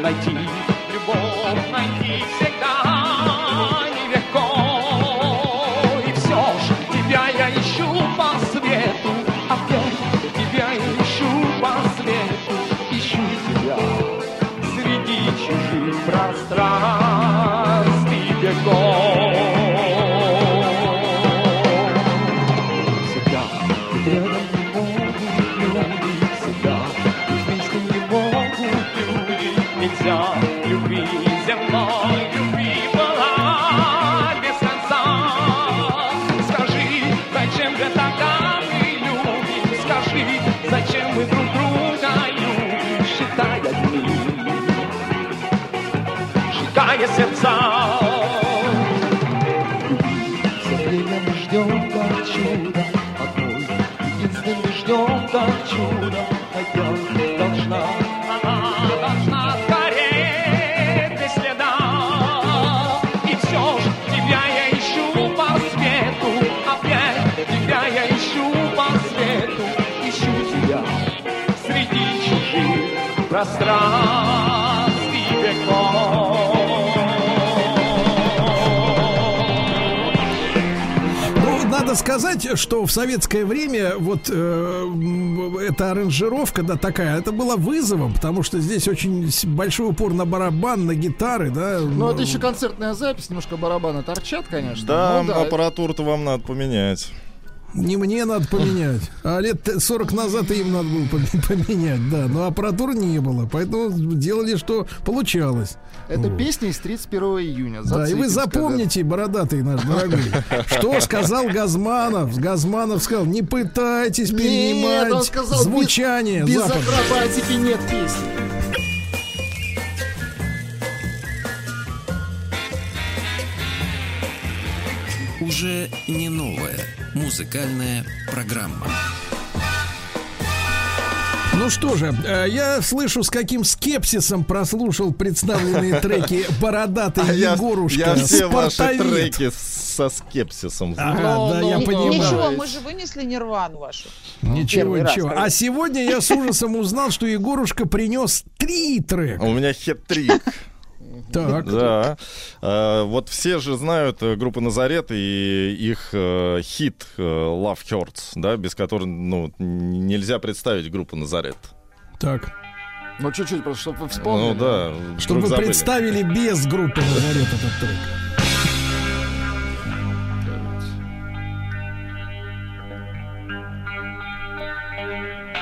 Найти любовь, найти всегда нелегко. И все же тебя я ищу по свету, опять тебя я ищу по свету, ищу тебя среди чужих пространств и веков. Всегда ты рядом не могут люди, всегда ты вместе не могут люди. Нельзя любви земной, любви была без конца. Скажи, зачем же тогда мы любим? Скажи, зачем мы друг друга любим? Считая дни, считая сердца. Любви все время мы ждем как чудо, одной единственной ждем как чудо, хотя должна. Пространств и веков. Ну, надо надо сказать, что в советское время вот э, эта аранжировка, да, такая, это была вызовом, потому что здесь очень большой упор на барабан, на гитары, да. Ну, это еще концертная запись, немножко барабаны торчат, конечно. Да, ну, да. Аппаратуру-то вам надо поменять. Не мне надо поменять, а лет сорок назад им надо было поменять, да. Но аппаратуры не было, поэтому делали, что получалось. Это вот. Песня из тридцать первого июня. Да, и вы запомните, когда... бородатый наш дорогой, что сказал Газманов. Газманов сказал, не пытайтесь перенимать нет, сказал, звучание. Без, без акробатики нет песни. Уже не новая музыкальная программа. Ну что же, я слышу, с каким скепсисом прослушал представленные треки «Бородатый Егорушка». Я, я все ваши треки со скепсисом. Ага, но, да, но, я но, понимаю. Ничего, мы же вынесли нирвану вашу. Ничего, Первый ничего. Раз, а сегодня я с ужасом узнал, что Егорушка принес три трека. У меня хет-трик. Так. Да. А, вот все же знают группу Назарет и их э, хит э, Love Hurts, да, без которого, ну, нельзя представить группу Назарет. Так. Ну, чуть-чуть, просто чтобы вы вспомнили. Ну, да. Чтобы вы представили без группы Назарет этот трек.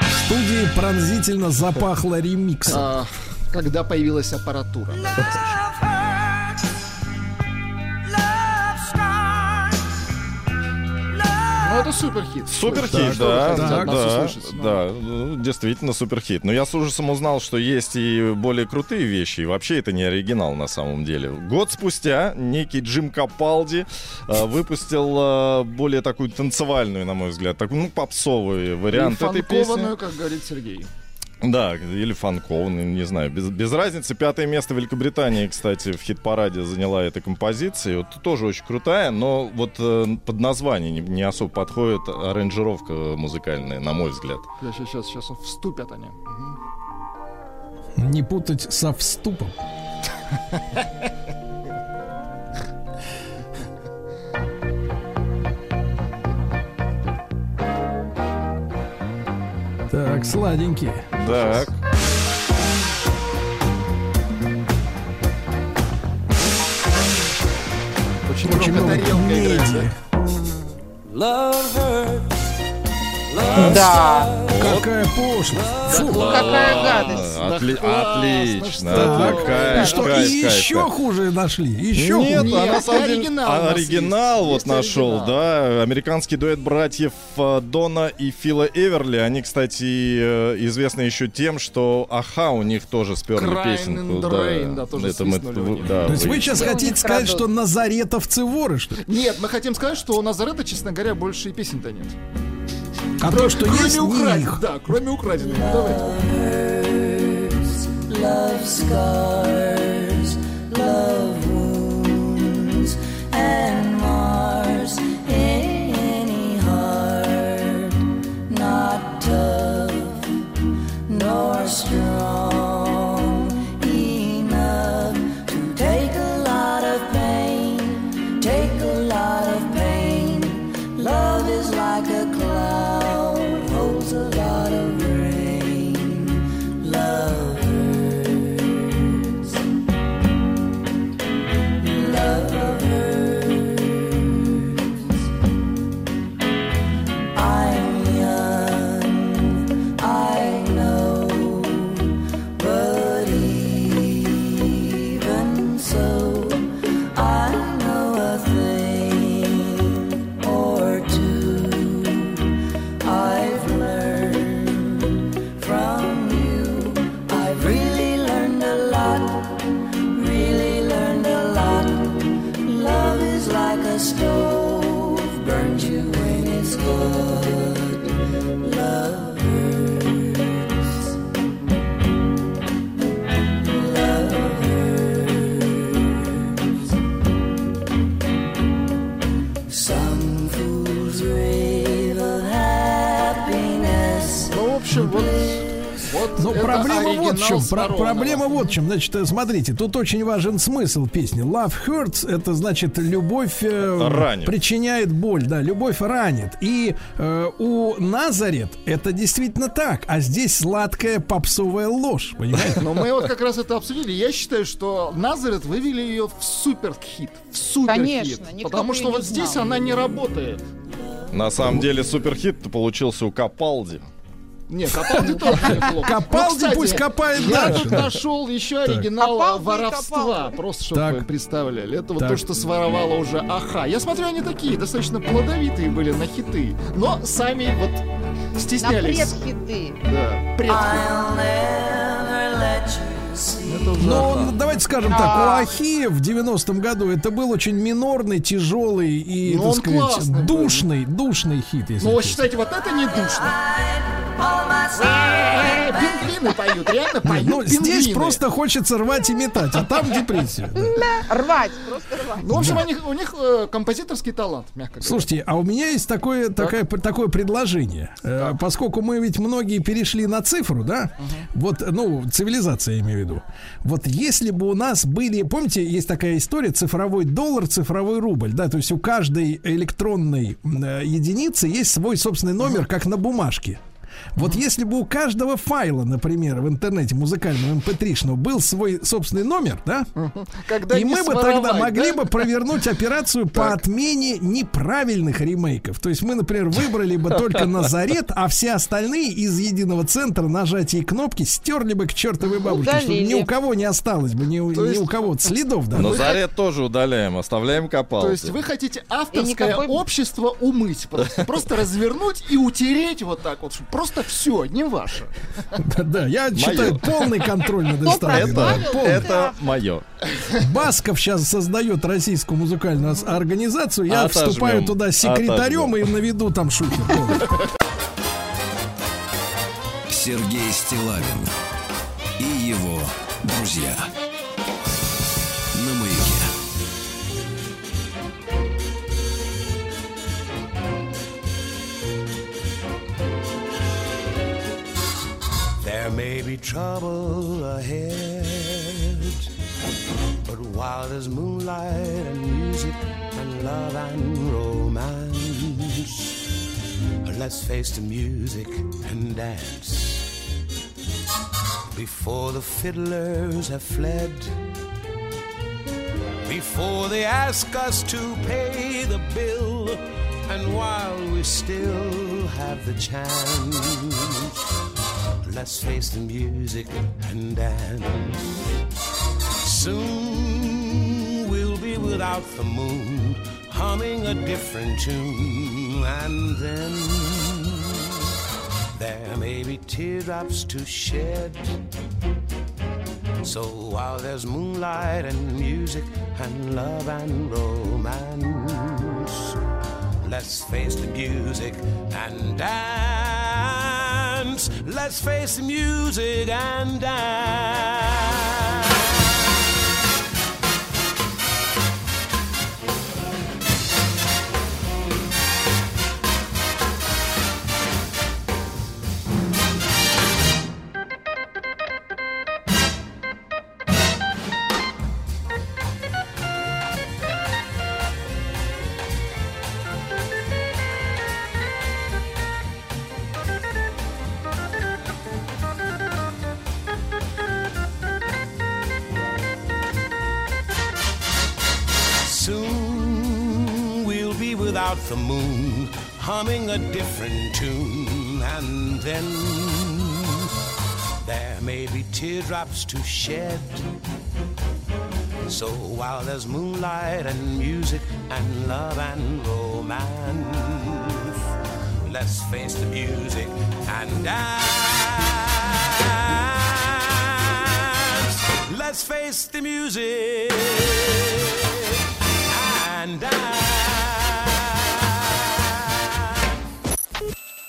В студии пронзительно запахло ремиксом. А... Когда появилась аппаратура. Ну, это суперхит. Суперхит, да, да, да, да, да, ну, действительно суперхит. Но я с ужасом узнал, что есть и более крутые вещи, и вообще это не оригинал на самом деле. Год спустя некий Джим Капалди э, выпустил э, более такую танцевальную, на мой взгляд, такую, ну, попсовый вариант этой песни. Фанкованную, как говорит Сергей. Да, или фанков, не знаю, без, без разницы. Пятое место Великобритании, кстати, в хит-параде заняла эта композиция. Вот тоже очень крутая, но вот э, под название не, не особо подходит аранжировка музыкальная, на мой взгляд. Сейчас, сейчас вступят они. Угу. Не путать со вступом. Так, сладенькие. Так. Очень, Очень много меди. Да. Какая пошлость. Фу. Да. Какая гадость. Отли- Отлично. Да. Какая, и что, кайф, и кайф, еще кайф. Хуже нашли? Еще Нет, хуже. Нет, а оригинал, оригинал вот нашел, оригинал. Да. Американский дуэт братьев Дона и Фила Эверли. Они, кстати, известны еще тем, что Аха у них тоже сперли песенку. Да. Да, тоже это мы, да, то есть вы сейчас хотите сказать, крадут. Что назаретовцы воры, что ли? Нет, мы хотим сказать, что у Назарета, честно говоря, больше и песен-то нет. А кроме, то, что кроме есть украден, них. Да, кроме украденных. Ну, давайте. Love scars, love wounds, and Mars in any heart, not tough, nor strong enough to take a lot of pain, take a lot of pain. Love is like a cloud. Вот. Но проблема вот в чем. Про- проблема вот в чем. Значит, смотрите, тут очень важен смысл песни. Love hurts, это значит любовь э, причиняет боль, да, любовь ранит. И э, у Назарет это действительно так, а здесь сладкая попсовая ложь, понимаете? Но мы вот как раз это обсудили. Я считаю, что Назарет вывели ее в суперхит, в суперхит, потому что вот здесь она не работает. На самом деле суперхит-то получился у Капалди. Нет, Капалди тоже неплохо. Капалди пусть копает дальше. Я тут нашел еще оригинал воровства. Просто чтобы вы представляли. Это вот то, что своровала уже Аха. Я смотрю, они такие достаточно плодовитые были на хиты. Но сами вот стеснялись. На предхиты. Да, предхиты. Но давайте скажем так, у Ахи в девяностом году это был очень минорный, тяжелый и, так сказать, душный, душный хит. Ну, вы считаете, вот это не душно? Пингвины поют, реально поют. Ну, здесь просто хочется рвать и метать, а там депрессия. Рвать, просто рвать. Ну, в общем, у них композиторский талант, мягко говоря. Слушайте, а у меня есть такое предложение. Поскольку мы ведь многие перешли на цифру, да? Вот, ну, цивилизация, я имею в виду. Вот если бы у нас были, помните, есть такая история, цифровой доллар, цифровой рубль, да, то есть у каждой электронной э, единицы есть свой собственный номер, как на бумажке. Вот если бы у каждого файла, например, в интернете музыкального эм пэ три-шного был свой собственный номер, да, когда и мы бы тогда могли да? бы провернуть операцию так. по отмене неправильных ремейков. То есть мы, например, выбрали бы только Назарет, а все остальные из единого центра нажатия кнопки стерли бы к чертовой бабушке, удалили. Чтобы ни у кого не осталось бы, ни, ни есть... у кого следов. Да? Назарет вы... тоже удаляем, оставляем Копалку. То есть вы хотите авторское никакой... общество умыть просто, просто развернуть и утереть вот так вот, просто все, не ваше. Да, я считаю, полный контроль над эстрадой. Это мое. Басков сейчас создает российскую музыкальную организацию. Я вступаю туда секретарем и наведу там шухер. Сергей Стиллавин и его друзья. There may be trouble ahead, but while there's moonlight and music and love and romance, let's face the music and dance. Before the fiddlers have fled, before they ask us to pay the bill, and while we still have the chance, let's face the music and dance. Soon we'll be without the moon, humming a different tune. And then there may be teardrops to shed. So while there's moonlight and music and love and romance, let's face the music and dance. Let's face the music and dance. The moon humming a different tune, and then there may be teardrops to shed. So while there's moonlight and music and love and romance, let's face the music and dance. Let's face the music and dance.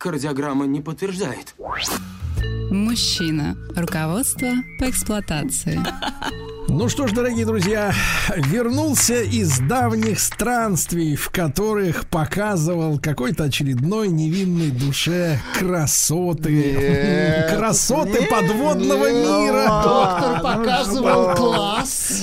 кардиограмма не подтверждает. Мужчина. Руководство по эксплуатации. Ну что ж, дорогие друзья, вернулся из давних странствий, в которых показывал какой-то очередной невинной душе красоты. Нет, красоты нет, подводного нет, мира. Доктор показывал класс.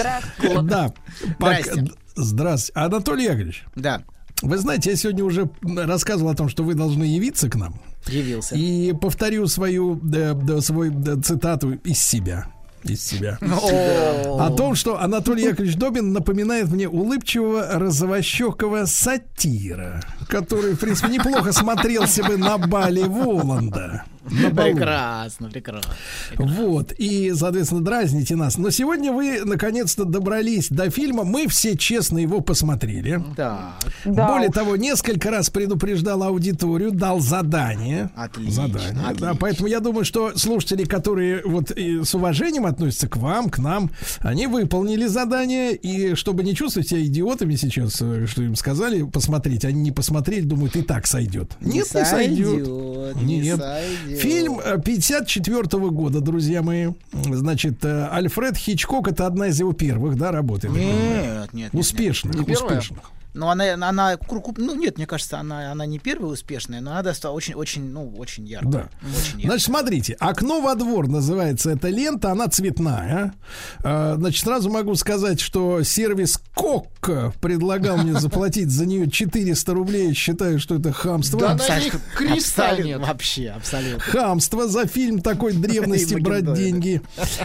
Да. Здрасте. Здрасте. Анатолий Яковлевич. Да. Вы знаете, я сегодня уже рассказывал о том, что вы должны явиться к нам. Явился. И повторю свою э, э, свой, э, цитату из себя. Из себя. О том, что Анатолий Яковлевич Добин напоминает мне улыбчивого розовощекого сатира, который, в принципе, неплохо смотрелся бы на бале Воланда. Прекрасно, прекрасно, прекрасно. Вот, и, соответственно, дразните нас. Но сегодня вы, наконец-то, добрались до фильма. Мы все честно его посмотрели. Да. Более да того, несколько раз предупреждал аудиторию, дал задание. Отлично, задание, отлично. Да, поэтому я думаю, что слушатели, которые вот с уважением относятся к вам, к нам, они выполнили задание. И чтобы не чувствовать себя идиотами сейчас, что им сказали посмотреть, они не посмотрели, думают, и так сойдет. Не Нет, сойдет, не сойдет. Нет. сойдет. Фильм пятьдесят четвёртого года, друзья мои. Значит, Альфред Хичкок — это одна из его первых, да, работ. Нет, нет. Успешных, нет, нет. успешных. Но она, она, ну нет, мне кажется, она, она не первая успешная, но она достала очень, очень, ну, очень яркая. Да. Очень яркая. Значит, смотрите, «Окно во двор» называется эта лента, она цветная. Значит, сразу могу сказать, что сервис Кокка предлагал мне заплатить за нее четыреста рублей, считаю, что это хамство. Да, на них креста нет. Вообще, абсолютно. Хамство за фильм такой древности брать деньги.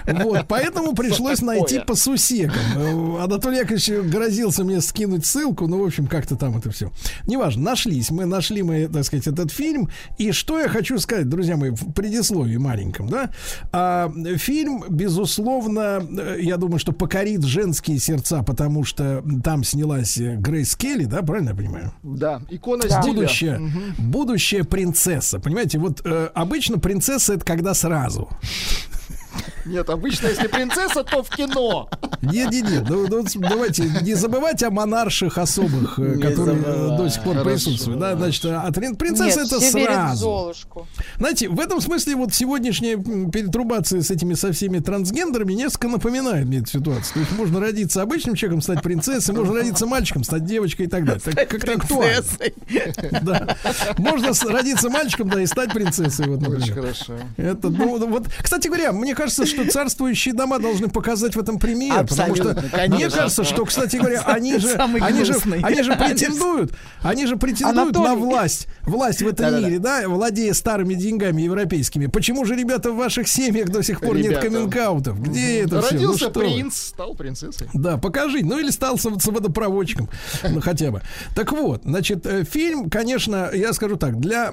Вот, поэтому пришлось найти по сусекам. Анатолий Яковлевич грозился мне скинуть ссылку, но в общем, как-то там это все. Неважно, нашлись. Мы нашли, мы, так сказать, этот фильм. И что я хочу сказать, друзья мои, в предисловии маленьком, да? А, фильм, безусловно, я думаю, что покорит женские сердца, потому что там снялась Грейс Келли, да? Правильно я понимаю? Да. Икона да. стиля. Будущая, угу. будущая принцесса. Понимаете, вот э, обычно принцесса — это когда сразу. Нет, обычно, если принцесса, то в кино. Нет-нет-нет, ну, ну, давайте не забывать о монарших особых, не которые забывай. До сих пор Хорошо. Присутствуют. Да, значит, а принцесса — это сразу. Знаете, в этом смысле вот сегодняшняя перетрубация с этими со всеми трансгендерами несколько напоминает мне эту ситуацию. То есть можно родиться обычным человеком, стать принцессой, можно родиться мальчиком, стать девочкой и так далее. Так, как-то актуально. Да. Можно родиться мальчиком, да, и стать принцессой. Вот, очень хорошо. Это, ну, вот, кстати говоря, мне кажется, что царствующие дома должны показать в этом пример. Абсолютно, потому что конечно. Мне кажется, что, кстати говоря, они же, они же, они же претендуют, они же претендуют Анатолий. На власть, власть в этом да, мире, да. да, владея старыми деньгами европейскими. Почему же, ребята, в ваших семьях до сих пор ребята. Нет каминг-аутов? Где это все? Родился ну, принц, стал принцессой. Да, покажи. Ну или стал водопроводчиком, ну хотя бы. Так вот, значит, фильм, конечно, я скажу так, для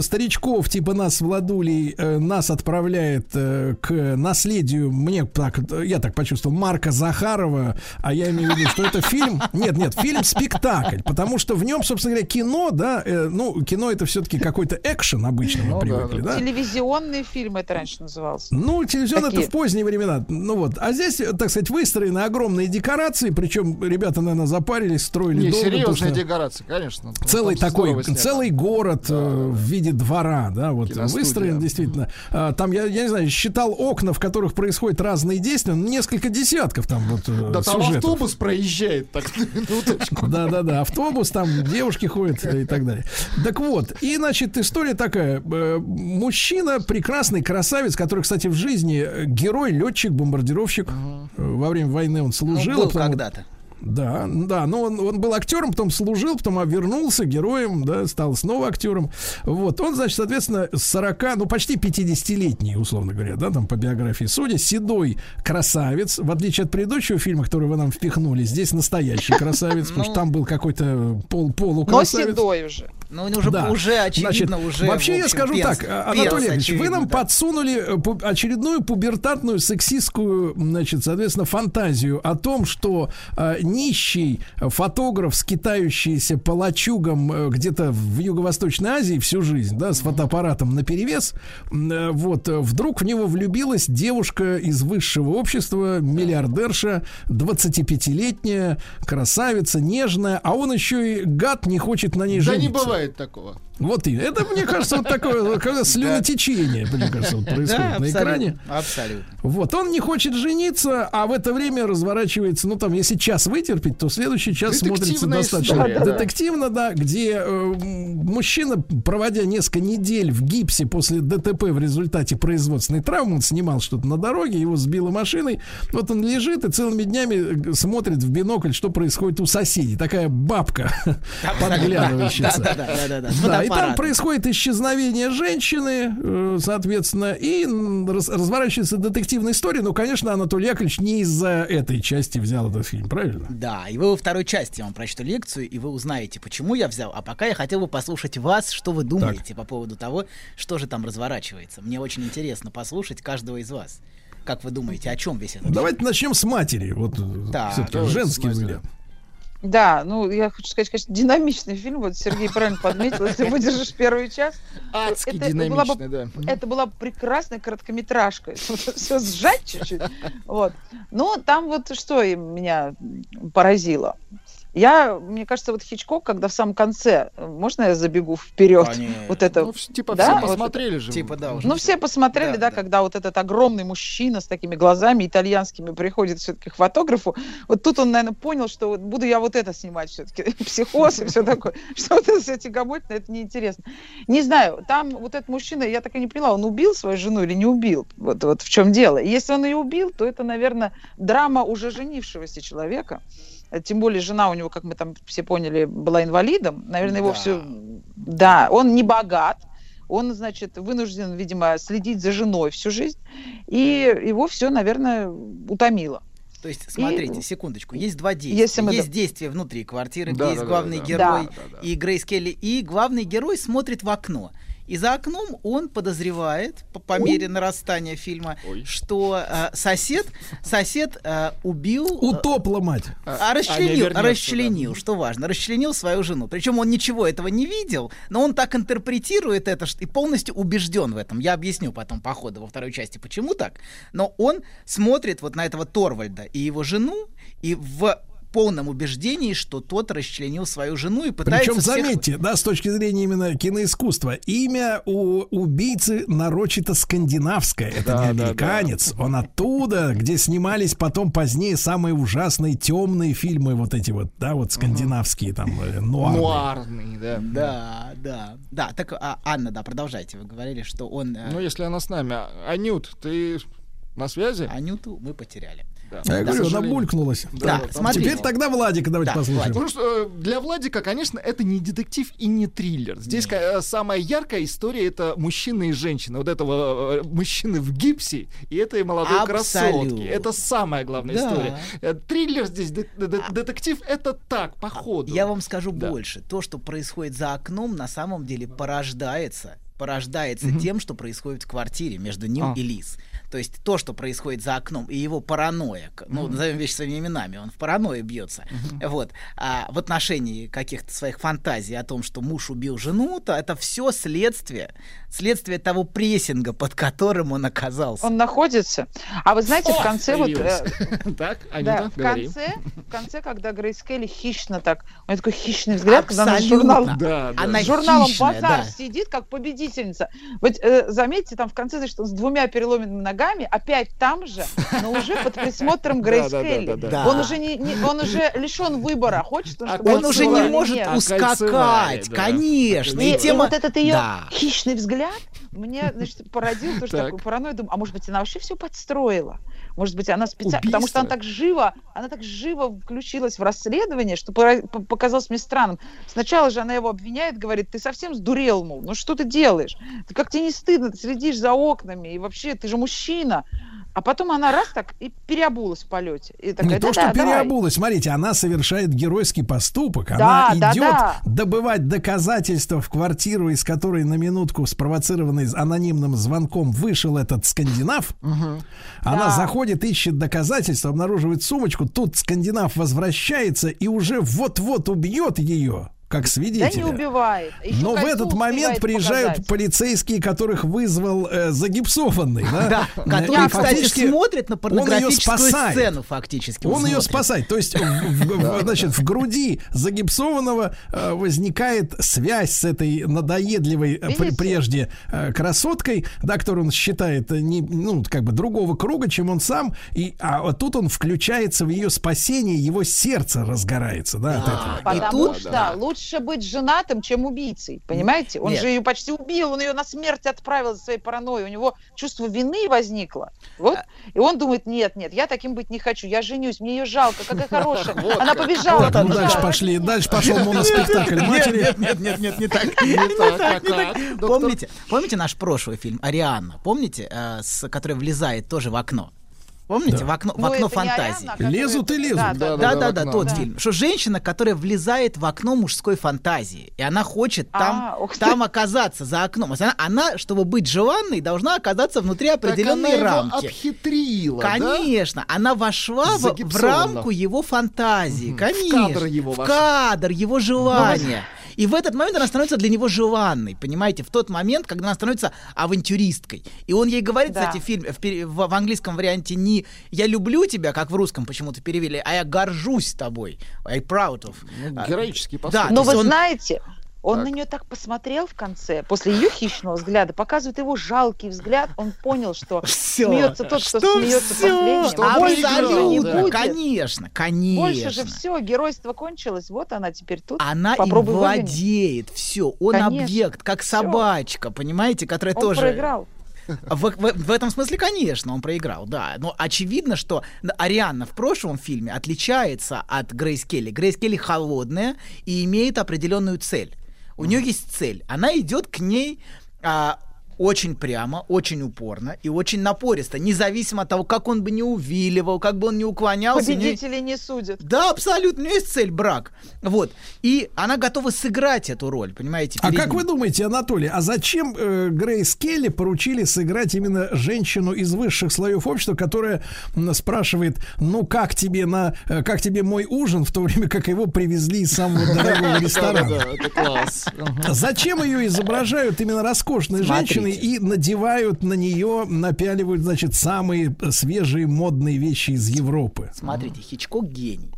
старичков типа нас, Владулей, нас отправляет к наследию, мне так, я так почувствовал, Марка Захарова, а я имею в виду, что это фильм, нет, нет, фильм-спектакль, потому что в нем, собственно говоря, кино, да, э, ну, кино — это все-таки какой-то экшен, обычно мы ну, привыкли, да, да. да. Телевизионный фильм это раньше назывался. Ну, телевизион — это в поздние времена, ну вот, а здесь, так сказать, выстроены огромные декорации, причем ребята, наверное, запарились, строили Не, долго. Серьезные потому, декорации, конечно. Целый такой, целый город да, да, да. в виде двора, да, вот, киностудия. Выстроен, действительно. А, там, я, я не знаю, считал окна, в которых происходят разные действия, ну, несколько десятков там вот да, сюжетов. Да, там автобус проезжает так минуточку. Да-да-да, автобус, там девушки ходят и так далее. Так вот, и, значит, история такая. Мужчина, прекрасный красавец, который, кстати, в жизни герой, летчик, бомбардировщик. Угу. Во время войны он служил. Он был потому... когда-то. Да, да, но он, он был актером, потом служил, потом вернулся героем, да, стал снова актером. Вот, он, значит, соответственно, сорока, ну, почти пятидесятилетний, условно говоря, да, там по биографии судя, седой красавец, в отличие от предыдущего фильма, который вы нам впихнули, здесь настоящий красавец, потому что там был какой-то полукрасавец. Но седой уже. Ну, уже, да. уже очевидно, Значит, уже... Вообще, общем, я скажу пенс, так, Анатолий Яковлевич, вы нам да. подсунули очередную пубертатную сексистскую, значит, соответственно, фантазию о том, что э, нищий фотограф, скитающийся по лачугам э, где-то в Юго-Восточной Азии всю жизнь, да, с фотоаппаратом наперевес, э, вот, вдруг в него влюбилась девушка из высшего общества, миллиардерша, двадцатипятилетняя, красавица, нежная, а он еще и гад не хочет на ней да жениться. Не бывает. Такого. Вот и это, мне кажется, вот такое, когда слюнотечение, мне кажется, вот происходит да, на экране. Абсолютно. Вот, он не хочет жениться, а в это время разворачивается, ну там, если час вытерпеть, то следующий час смотрится достаточно история, детективно, да, да где э, мужчина, проводя несколько недель в гипсе после ДТП в результате производственной травмы, он снимал что-то на дороге, его сбило машиной, вот он лежит и целыми днями смотрит в бинокль, что происходит у соседей. Такая бабка подглядывающаяся. Да, да, да, да, да. И там происходит исчезновение женщины, соответственно, и разворачивается детективная история. Но, конечно, Анатолий Яковлевич не из-за этой части взял этот фильм, правильно? Да, и вы во второй части, я вам прочту лекцию, и вы узнаете, почему я взял. А пока я хотел бы послушать вас, что вы думаете так. по поводу того, что же там разворачивается. Мне очень интересно послушать каждого из вас. Как вы думаете, о чем весь этот фильм? Давайте начнем с матери. Вот так, все-таки женский взгляд. Да, ну, я хочу сказать, конечно, динамичный фильм. Вот Сергей правильно подметил, если выдержишь первый час. Адски это, динамичный, это была бы, да. Это была бы прекрасная короткометражка. Все сжать чуть-чуть. Вот. Но там вот что меня поразило. Я, мне кажется, вот Хичкок, когда в самом конце, можно я забегу вперед? Понятно. Вот это, ну, типа, да? Все посмотрели вот, же. Типа, да, уже ну, все посмотрели, да, да, да, когда вот этот огромный мужчина с такими глазами итальянскими приходит все-таки к фотографу. Вот тут он, наверное, понял, что вот буду я вот это снимать все-таки. Психоз и все такое. Что вот это все тягомотное, это неинтересно. Не знаю, там вот этот мужчина, я так и не поняла, он убил свою жену или не убил? Вот, вот в чем дело. Если он ее убил, то это, наверное, драма уже женившегося человека. Тем более жена у него, как мы там все поняли, была инвалидом. Наверное, да. его все... Да, он не богат. Он, значит, вынужден, видимо, следить за женой всю жизнь. И его все, наверное, утомило. То есть, смотрите, и... секундочку, есть два действия. Мы... Есть действие внутри квартиры, да, где да, есть главный да, да, герой да. и Грейс Келли. И главный герой смотрит в окно. И за окном он подозревает, по, по мере нарастания фильма, Ой. что э, сосед, сосед э, убил... Утопла мать. А, а расчленил, а вернется, расчленил да. что важно, расчленил свою жену. Причем он ничего этого не видел, но он так интерпретирует это и полностью убежден в этом. Я объясню потом по ходу во второй части, почему так. Но он смотрит вот на этого Торвальда и его жену, и в... полном убеждении, что тот расчленил свою жену и пытается... Причем, всех... заметьте, да, с точки зрения именно киноискусства, имя у убийцы нарочито скандинавское. Это да, не американец. Да, да. Он оттуда, где снимались потом позднее самые ужасные темные фильмы вот эти вот, да, вот скандинавские там, нуарные. Нуарные, да. Да, да. Да, так, Анна, да, продолжайте. Вы говорили, что он... Ну, если она с нами. Анют, ты на связи? Анюту мы потеряли. Да. Я да, говорю, она булькнулась. Да, да, теперь тогда Владика давайте да, послушаем. Потому что для Владика, конечно, это не детектив и не триллер. Здесь Нет. самая яркая история — это мужчина и женщина. Вот этого мужчины в гипсе и этой молодой Абсолют. красотки. Это самая главная да. история. Триллер здесь, де- де- детектив — это так, по ходу. Я вам скажу да. больше. То, что происходит за окном, на самом деле порождается. порождается mm-hmm. тем, что происходит в квартире между ним oh. и Лиз. То есть то, что происходит за окном, и его паранойя, mm-hmm. ну, назовем вещи своими именами, он в паранойе бьется. Mm-hmm. Вот. А в отношении каких-то своих фантазий о том, что муж убил жену, то это все следствие, следствие того прессинга, под которым он оказался. Он находится. А вы знаете, О, в конце вот... Так, Анита, говори. В конце, когда Грейс Келли хищно так, у нее такой хищный взгляд, когда она с журналом «Базар» сидит, как победитель. Вот э, заметьте, там в конце, значит, он с двумя переломанными ногами, опять там же, но уже под присмотром Грейс Келли. Он уже не, не, он уже лишен выбора, хочет он, чтобы он уже не может нет. ускакать, да. конечно. И, и, тема... и вот этот ее да. хищный взгляд мне, значит, породил тоже так. такую паранойю. Думаю, а может быть, она вообще все подстроила? Может быть, она специально, потому что она так живо, она так живо включилась в расследование, что показалось мне странным. Сначала же она его обвиняет, говорит, ты совсем сдурел, мол, ну что ты делаешь? Ты как тебе не стыдно, ты следишь за окнами, и вообще ты же мужчина. А потом она раз так и переобулась в полете. И такая, не да, то, что да, переобулась. Давай. Смотрите, она совершает геройский поступок. Да, она да, идет да. добывать доказательства в квартиру, из которой на минутку, спровоцированный анонимным звонком, вышел этот скандинав. Угу. Она да. заходит, ищет доказательства, обнаруживает сумочку. Тут скандинав возвращается и уже вот-вот убьет ее. как свидетеля. Да не убивает. Еще но в этот момент приезжают показать. Полицейские, которых вызвал э, загипсованный. Да, да, который, кстати, смотрит на порнографическую сцену фактически. Он смотрит. Ее спасает. То есть, значит, в груди загипсованного возникает связь с этой надоедливой прежде красоткой, да, которую он считает ну, как бы другого круга, чем он сам. И, а тут он включается в ее спасение, его сердце разгорается. Да, от этого. Потому что лучше быть женатым, чем убийцей. Понимаете? Он же ее почти убил, он ее на смерть отправил за своей паранойей. У него чувство вины возникло. Вот. И он думает, нет, нет, я таким быть не хочу. Я женюсь, мне ее жалко, какая хорошая. Она побежала. Дальше пошли, дальше пошел моноспектакль. Нет, нет, нет, нет, не так. Помните, помните наш прошлый фильм «Арианна»? Помните, с которой влезает тоже в окно? Помните, да. в окно, в окно фантазии. Ариана, лезут и лезут. Да-да-да, тот да. фильм. Что женщина, которая влезает в окно мужской фантазии, и она хочет там, а, там оказаться за окном. Она, она, чтобы быть желанной, должна оказаться внутри определенной она рамки. Она обхитрила, конечно. Да? Она вошла в, в рамку его фантазии. Угу. Конечно. В кадр его, в кадр, его желания. И в этот момент она становится для него желанной, понимаете, в тот момент, когда она становится авантюристкой. И он ей говорит, да. кстати, в, фильме, в, в, в английском варианте не «я люблю тебя», как в русском почему-то перевели, а «я горжусь тобой», «I proud of». Ну, героический поступок. Да, но вы он... знаете... Он так. на нее так посмотрел в конце, после ее хищного взгляда, показывает его жалкий взгляд, он понял, что все. смеется тот, что, что смеется последний. Что а больше же не да. будет. Конечно, конечно. Больше же все, геройство кончилось, вот она теперь тут. Она Попробуй им владеет, выгонять. Все, он конечно. Объект, как собачка, все. Понимаете, которая он тоже... проиграл. В, в, в этом смысле, конечно, он проиграл, да. Но очевидно, что Арианна в прошлом фильме отличается от Грейс Келли. Грейс Келли холодная и имеет определенную цель. У нее есть цель. Она идет к ней а, очень прямо, очень упорно и очень напористо, независимо от того, как он бы не увиливал, как бы он не уклонялся. Победители не судят. Да, абсолютно. У нее есть цель — брак. Вот. И она готова сыграть эту роль, понимаете? А как ним. Вы думаете, Анатолий, а зачем э, Грейс Келли поручили сыграть именно женщину из высших слоев общества, которая э, спрашивает, ну как тебе, на, э, как тебе мой ужин, в то время как его привезли из самого дорогого ресторана? Зачем ее изображают именно роскошной женщиной и надевают на нее, напяливают, значит, самые свежие модные вещи из Европы? Смотрите, Хичкок гений.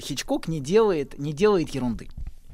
Хичкок не делает, не делает ерунды.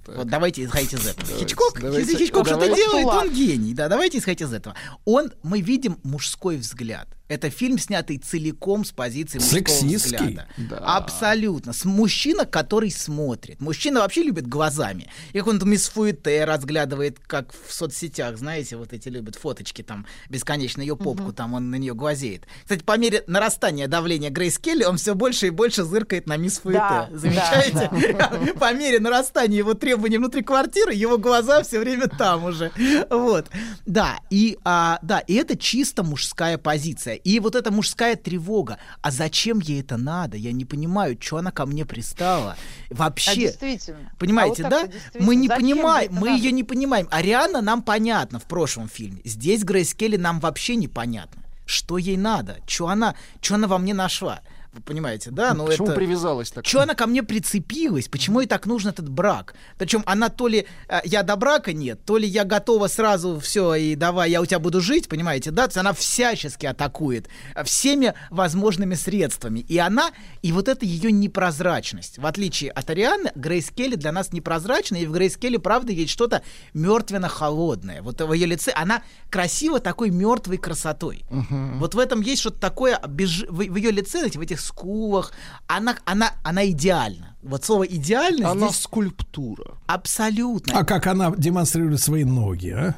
Так. Вот давайте исходить из этого. Давайте, Хичкок, давайте, если Хичкок давайте, что-то давайте. делает, он гений. Да, давайте исходить из этого. Он, мы видим мужской взгляд. Это фильм, снятый целиком с позиции мужского Сексистский. Взгляда. Да. Абсолютно. С мужчина, который смотрит. Мужчина вообще любит глазами. И как он там из Фуэте разглядывает, как в соцсетях, знаете, вот эти любят фоточки там, бесконечно ее попку, угу. там он на нее глазеет. Кстати, по мере нарастания давления Грейс Келли, он все больше и больше зыркает на мисс Фуэте. Да, замечаете? Да, да. По мере нарастания его требований внутри квартиры, его глаза все время там уже. Вот. Да, и, а, да, и это чисто мужская позиция. И вот эта мужская тревога. А зачем ей это надо? Я не понимаю, что она ко мне пристала. Вообще. А действительно. Понимаете, а вот да? Мы не понимаем, мы ее не понимаем. Ариана нам понятно в прошлом фильме. Здесь Грейс Келли нам вообще непонятно. Что ей надо? Что она, что она во мне нашла? Вы понимаете, да? Но почему это... привязалась так? Чего она ко мне прицепилась? Почему ей так нужен этот брак? Причем она то ли я до брака нет, то ли я готова сразу все и давай, я у тебя буду жить, понимаете, да? То есть она всячески атакует всеми возможными средствами. И она, и вот это ее непрозрачность. В отличие от Арианы, Грейс Келли для нас непрозрачна, и в Грейс Келли, правда, есть что-то мертвенно-холодное. Вот в ее лице она красива такой мертвой красотой. Угу. Вот в этом есть что-то такое обеж... в, в ее лице, знаете, в этих скулах. Она, она, она идеальна. Вот слово «идеальность». Она здесь... скульптура. Абсолютно. А как она демонстрирует свои ноги, а?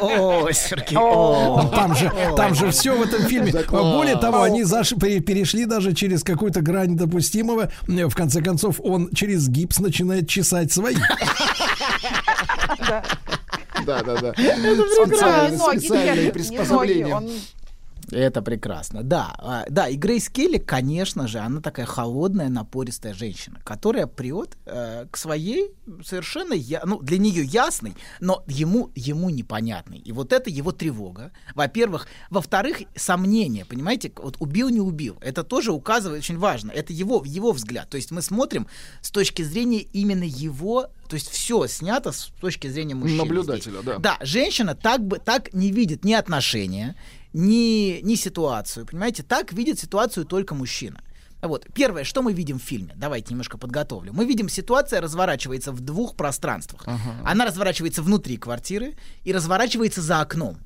О, Сергей. Там же все в этом фильме. Более того, они перешли даже через какую-то грань допустимого. В конце концов, он через гипс начинает чесать свои. Да, да, да. Специальные приспособления. Это прекрасно. Да, да, и Грейс Келли, конечно же, она такая холодная, напористая женщина, которая прет э, к своей совершенно, я, ну, для нее ясной, но ему, ему непонятной. И вот это его тревога, во-первых. Во-вторых, сомнения, понимаете, вот убил, не убил. Это тоже указывает, очень важно, это его, его взгляд. То есть мы смотрим с точки зрения именно его. То есть все снято с точки зрения мужчины. Наблюдателя, да. Да, женщина так, бы, так не видит ни отношения, ни, ни ситуацию, понимаете? Так видит ситуацию только мужчина. Вот. Первое, что мы видим в фильме, давайте немножко подготовлю. Мы видим, ситуация разворачивается в двух пространствах. Uh-huh. Она разворачивается внутри квартиры и разворачивается за окном.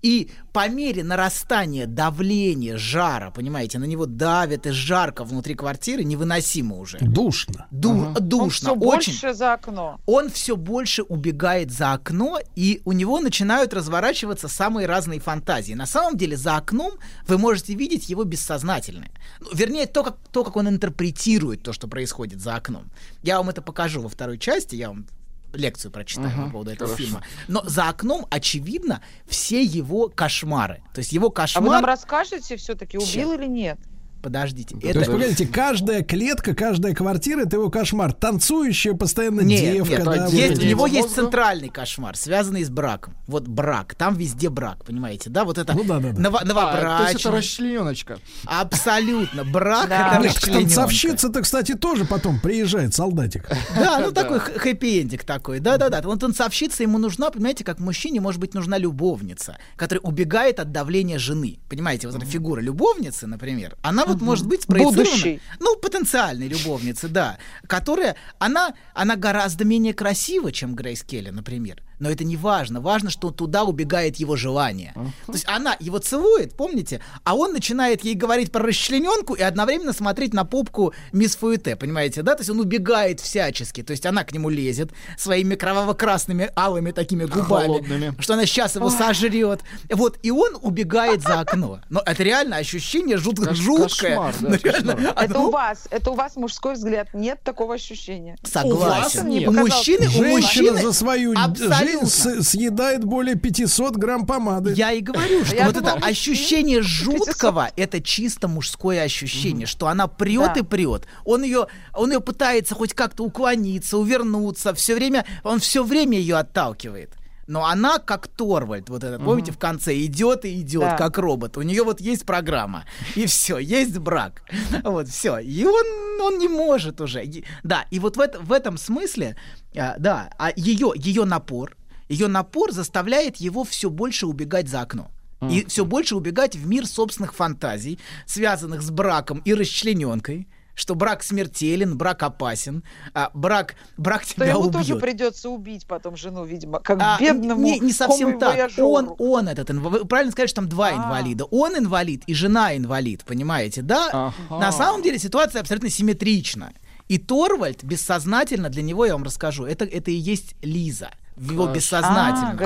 И по мере нарастания давления, жара, понимаете, на него давит, и жарко внутри квартиры, невыносимо уже. Душно. Ду- ага. Душно. Он все очень. Больше за окно. Он все больше убегает за окно, и у него начинают разворачиваться самые разные фантазии. На самом деле за окном вы можете видеть его бессознательное. Ну, вернее, то как, то, как он интерпретирует то, что происходит за окном. Я вам это покажу во второй части, я вам... лекцию прочитаю uh-huh, по поводу этого хорошо. Фильма. Но за окном, очевидно, все его кошмары. То есть его кошмар... А вы нам расскажете все-таки, убил Че? Или нет? Подождите. Да, это... То есть, погодите, каждая клетка, каждая квартира — это его кошмар. Танцующая постоянно нет, девка. Нет, да, есть, у него есть центральный кошмар, связанный с браком. Вот брак. Там везде брак, понимаете? Да, вот это ну, да, да, да. Ново- новобрачный. А, то есть это расчлененочка. Абсолютно. Брак — это расчлененка. Танцовщица-то, кстати, тоже потом приезжает, солдатик. Да, ну такой хэппи-эндик такой. Да-да-да. Вот танцовщица ему нужна, понимаете, как мужчине может быть нужна любовница, которая убегает от давления жены. Понимаете, вот эта фигура любовницы, например, она вот может быть спроецирована, ну, потенциальной любовницы, да, которая, она, она гораздо менее красива, чем Грейс Келли, например, но это не важно, важно, что туда убегает его желание. Uh-huh. То есть она его целует, помните, а он начинает ей говорить про расчлененку и одновременно смотреть на попку мисс Фуэте, понимаете, да, то есть он убегает всячески, то есть она к нему лезет своими кроваво-красными, алыми такими губами, холодными, что она сейчас его сожрет, вот, и он убегает за окно, но это реально ощущение жуткое, Кошмар, да, реально, это ну, у вас, это у вас мужской взгляд, нет такого ощущения. Согласен. Нет. Мужчины, у мужчины за свою жизнь с- съедает более пятьсот грамм помады. Я и говорю, что я вот думала, это ощущение жуткого, пятьсот это чисто мужское ощущение, mm-hmm. что она прет да. и прет. Он ее, он ее пытается хоть как-то уклониться, увернуться, все время, он все время ее отталкивает. Но она как Торвальд, вот этот, угу. помните, в конце идет и идет, да. как робот. У нее вот есть программа, и все, есть брак. Вот, все. И он, он не может уже. И, да, и вот в, это, в этом смысле, а, да, а ее, ее напор, ее напор заставляет его все больше убегать за окно. И угу. все больше убегать в мир собственных фантазий, связанных с браком и расчлененкой. Что брак смертелен, брак опасен, а брак, брак тебя ему убьет. Ему тоже придется убить потом жену, видимо, как а, бедному. Не, не совсем так. Он, он этот, вы правильно сказали, что там два а. инвалида. Он инвалид и жена инвалид, понимаете, да? Ага. На самом деле ситуация абсолютно симметрична. И Торвальд бессознательно, для него, я вам расскажу, это, это и есть Лиза. В его бессознательном.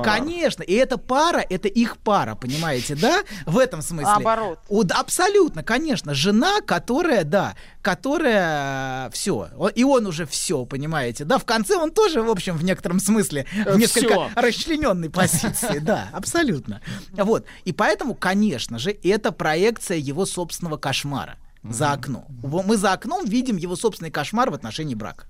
А, Конечно. И эта пара, это их пара, понимаете, да? В этом смысле. Наоборот. Абсолютно, конечно. Жена, которая, да, которая все. И он уже все, понимаете, да? В конце он тоже, в общем, в некотором смысле в несколько расчлененной позиции. Да, абсолютно. Вот. И поэтому, конечно же, это проекция его собственного кошмара за окном. Мы за окном видим его собственный кошмар в отношении брака.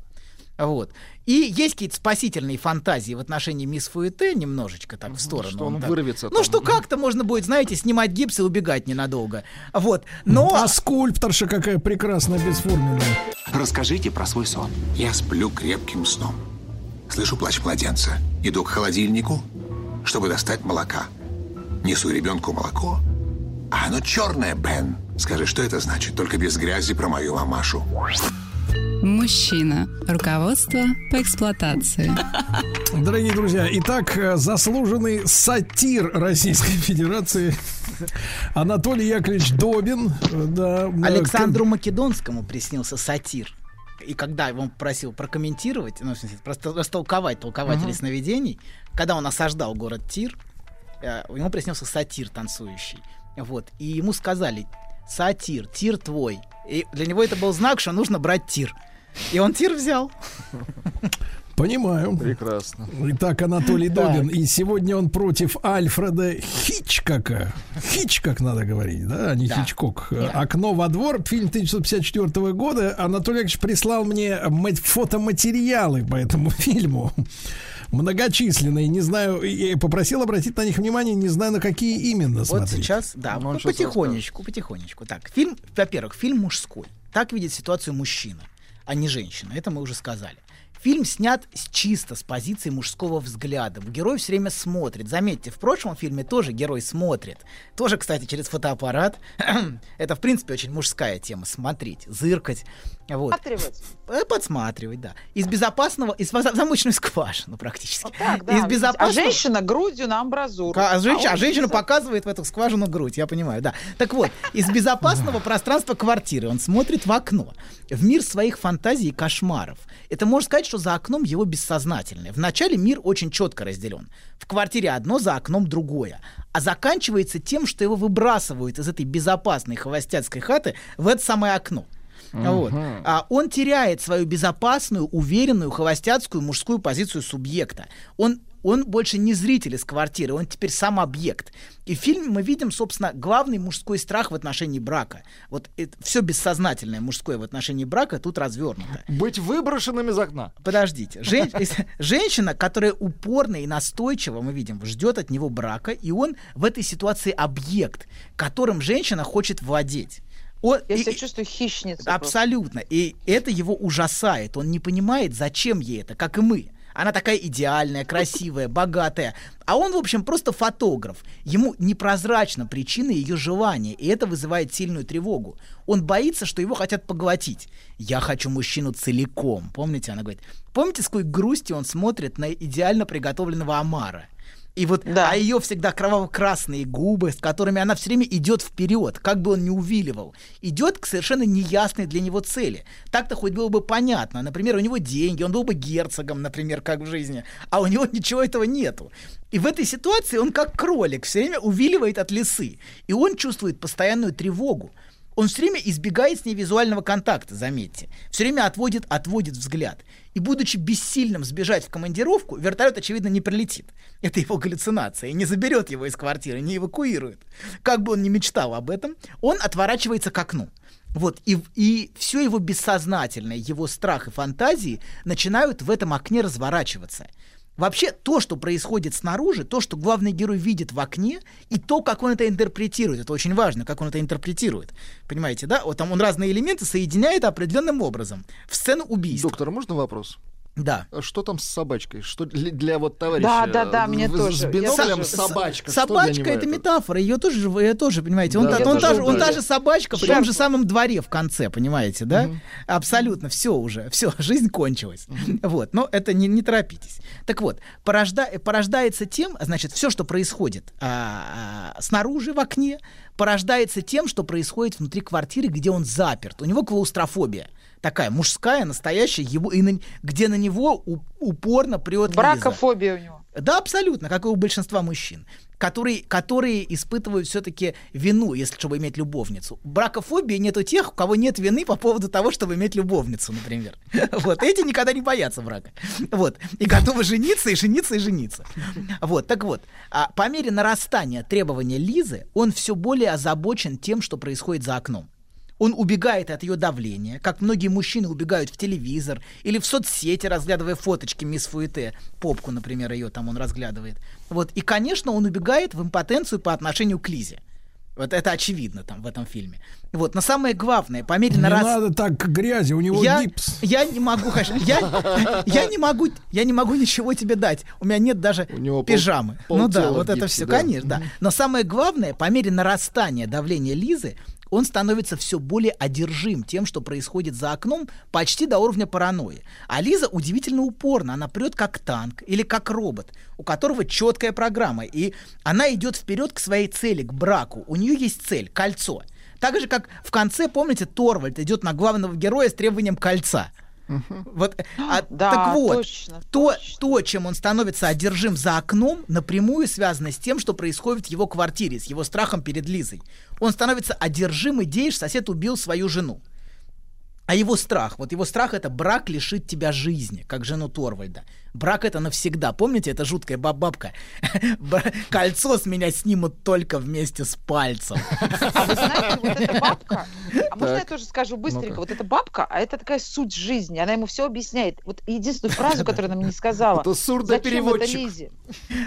Вот. И есть какие-то спасительные фантазии в отношении мисс Фуэте, немножечко так в сторону. Что он, он так... вырвется. Ну, там. Что как-то можно будет, знаете, снимать гипс и убегать ненадолго. Вот. Но... А скульпторша какая прекрасная, бесформенная. Расскажите про свой сон. Я сплю крепким сном. Слышу плач младенца. Иду к холодильнику, чтобы достать молока. Несу ребенку молоко. А оно черное, Бен. Скажи, что это значит? Только без грязи про мою мамашу. Мужчина. Руководство по эксплуатации. Дорогие друзья, итак, заслуженный сатир Российской Федерации Анатолий Яковлевич Добин. Да, Александру к... Македонскому приснился сатир. И когда его просил прокомментировать, ну, в смысле, просто растолковать толкователей uh-huh. сновидений, когда он осаждал город Тир, у него приснился сатир танцующий. Вот. И ему сказали: сатир, тир твой. И для него это был знак, что нужно брать тир. И он тир взял. Понимаю. Прекрасно. Итак, Анатолий Добин. И сегодня он против Альфреда Хичкока. Хичкок надо говорить, да, а не да. Хичкок. Нет. «Окно во двор», фильм тысяча девятьсот пятьдесят четвёртого года. Анатолий Яковлевич прислал мне фотоматериалы по этому фильму. Многочисленные. Не знаю, я попросил обратить на них внимание, не знаю, на какие именно вот смотреть. Вот сейчас, да, ну, потихонечку, потихонечку. Так, фильм, во-первых, фильм мужской. Так видит ситуацию мужчина, а не женщина. Это мы уже сказали. Фильм снят чисто с позиции мужского взгляда. Герой все время смотрит. Заметьте, в прошлом фильме тоже герой смотрит. Тоже, кстати, через фотоаппарат. Это, в принципе, очень мужская тема. Смотреть, зыркать. Вот. Подсматривать. Подсматривать, да. Из безопасного, из замочную скважину практически. Вот так, да. Из безопасного... А женщина грудью на амбразуру. А, женщина, а, а женщина показывает в эту скважину грудь, я понимаю, да. Так вот, из безопасного пространства квартиры он смотрит в окно. В мир своих фантазий и кошмаров. Это можно сказать, что за окном его бессознательное. Вначале мир очень четко разделен. В квартире одно, за окном другое. А заканчивается тем, что его выбрасывают из этой безопасной холостяцкой хаты в это самое окно. Uh-huh. Вот. А он теряет свою безопасную, уверенную, холостяцкую мужскую позицию субъекта. Он Он больше не зритель из квартиры, он теперь сам объект. И в фильме мы видим, собственно, главный мужской страх в отношении брака. Вот это все бессознательное мужское в отношении брака тут развернуто. Быть выброшенным из окна. Подождите. Жен... Женщина, которая упорно и настойчиво, мы видим, ждет от него брака, и он в этой ситуации объект, которым женщина хочет владеть. Он, Я и, себя чувствую хищницей. Абсолютно. Просто. И это его ужасает. Он не понимает, зачем ей это, как и мы. Она такая идеальная, красивая, богатая. А он, в общем, просто фотограф. Ему непрозрачна причина ее желания, и это вызывает сильную тревогу. Он боится, что его хотят поглотить. «Я хочу мужчину целиком». Помните, она говорит. Помните, с какой грустью он смотрит на идеально приготовленного омара? И вот, да. А ее всегда кроваво-красные губы, с которыми она все время идет вперед, как бы он ни увиливал. Идет к совершенно неясной для него цели. Так-то хоть было бы понятно. Например, у него деньги, он был бы герцогом, например, как в жизни. А у него ничего этого нету. И в этой ситуации он как кролик все время увиливает от лисы. И он чувствует постоянную тревогу. Он все время избегает с ней визуального контакта, заметьте. Все время отводит, отводит взгляд. И, будучи бессильным сбежать в командировку, вертолет, очевидно, не прилетит. Это его галлюцинация. И не заберет его из квартиры, не эвакуирует. Как бы он ни мечтал об этом, он отворачивается к окну. Вот, и, и все его бессознательное, его страх и фантазии начинают в этом окне разворачиваться. Вообще, то, что происходит снаружи, то, что главный герой видит в окне, и то, как он это интерпретирует, это очень важно, как он это интерпретирует. Понимаете, да? Вот там он разные элементы соединяет определенным образом в сцену убийства. Доктор, можно вопрос? Да. Что там с собачкой? Что для, для вот товарища? Да, да, да, мне в, тоже. С биноклем с, собачка. С, собачка — это метафора. Ее тоже, ее тоже, понимаете, да, он, он, тоже, он та же собачка Шарф. При том же самом дворе в конце, понимаете, да? Mm-hmm. Абсолютно, все уже, все, жизнь кончилась. Mm-hmm. Вот, но это не, не торопитесь. Так вот, порожда, порождается тем, значит, все, что происходит а, а, снаружи в окне, порождается тем, что происходит внутри квартиры, где он заперт. У него клаустрофобия. Такая мужская, настоящая, его, и на, где на него у, упорно прет Лиза. Бракофобия у него. Да, абсолютно, как и у большинства мужчин, которые, которые испытывают все-таки вину, если чтобы иметь любовницу. Бракофобии нет у тех, у кого нет вины по поводу того, чтобы иметь любовницу, например. Вот, эти никогда не боятся брака. Вот, и готовы жениться, и жениться, и жениться. Вот, так вот, а по мере нарастания требований Лизы, он все более озабочен тем, что происходит за окном. Он убегает от ее давления, как многие мужчины убегают в телевизор или в соцсети, разглядывая фоточки мисс Фуэте, попку, например, ее там он разглядывает. Вот. И, конечно, он убегает в импотенцию по отношению к Лизе. Вот это очевидно там в этом фильме. Вот, но самое главное, по мере на раз... Не надо так к грязи, у него я, гипс. Я не могу, я, я не могу, я не могу ничего тебе дать. У меня нет даже у него пижамы. Пол, ну да, вот гипсе, это все, да? Конечно, да. Но самое главное, по мере нарастания давления Лизы, он становится все более одержим тем, что происходит за окном, почти до уровня паранойи. А Лиза удивительно упорна. Она прет как танк или как робот, у которого четкая программа. И она идет вперед к своей цели, к браку. У нее есть цель — кольцо. Так же, как в конце, помните, Торвальд идет на главного героя с требованием кольца. Угу. Вот, а, да, так вот, точно, то, точно. то, чем он становится одержим за окном, напрямую связано с тем, что происходит в его квартире, с его страхом перед Лизой. Он становится одержим идеей, что сосед убил свою жену. А его страх, вот его страх — это брак лишит тебя жизни, как жену Торвальда. Брак — это навсегда. Помните, это жуткая баб-бабка? Кольцо с меня снимут только вместе с пальцем. А вы знаете, вот эта бабка... А можно я тоже скажу быстренько? Вот эта бабка, а это такая суть жизни. Она ему все объясняет. Вот единственную фразу, которую она мне не сказала. Это сурдопереводчик.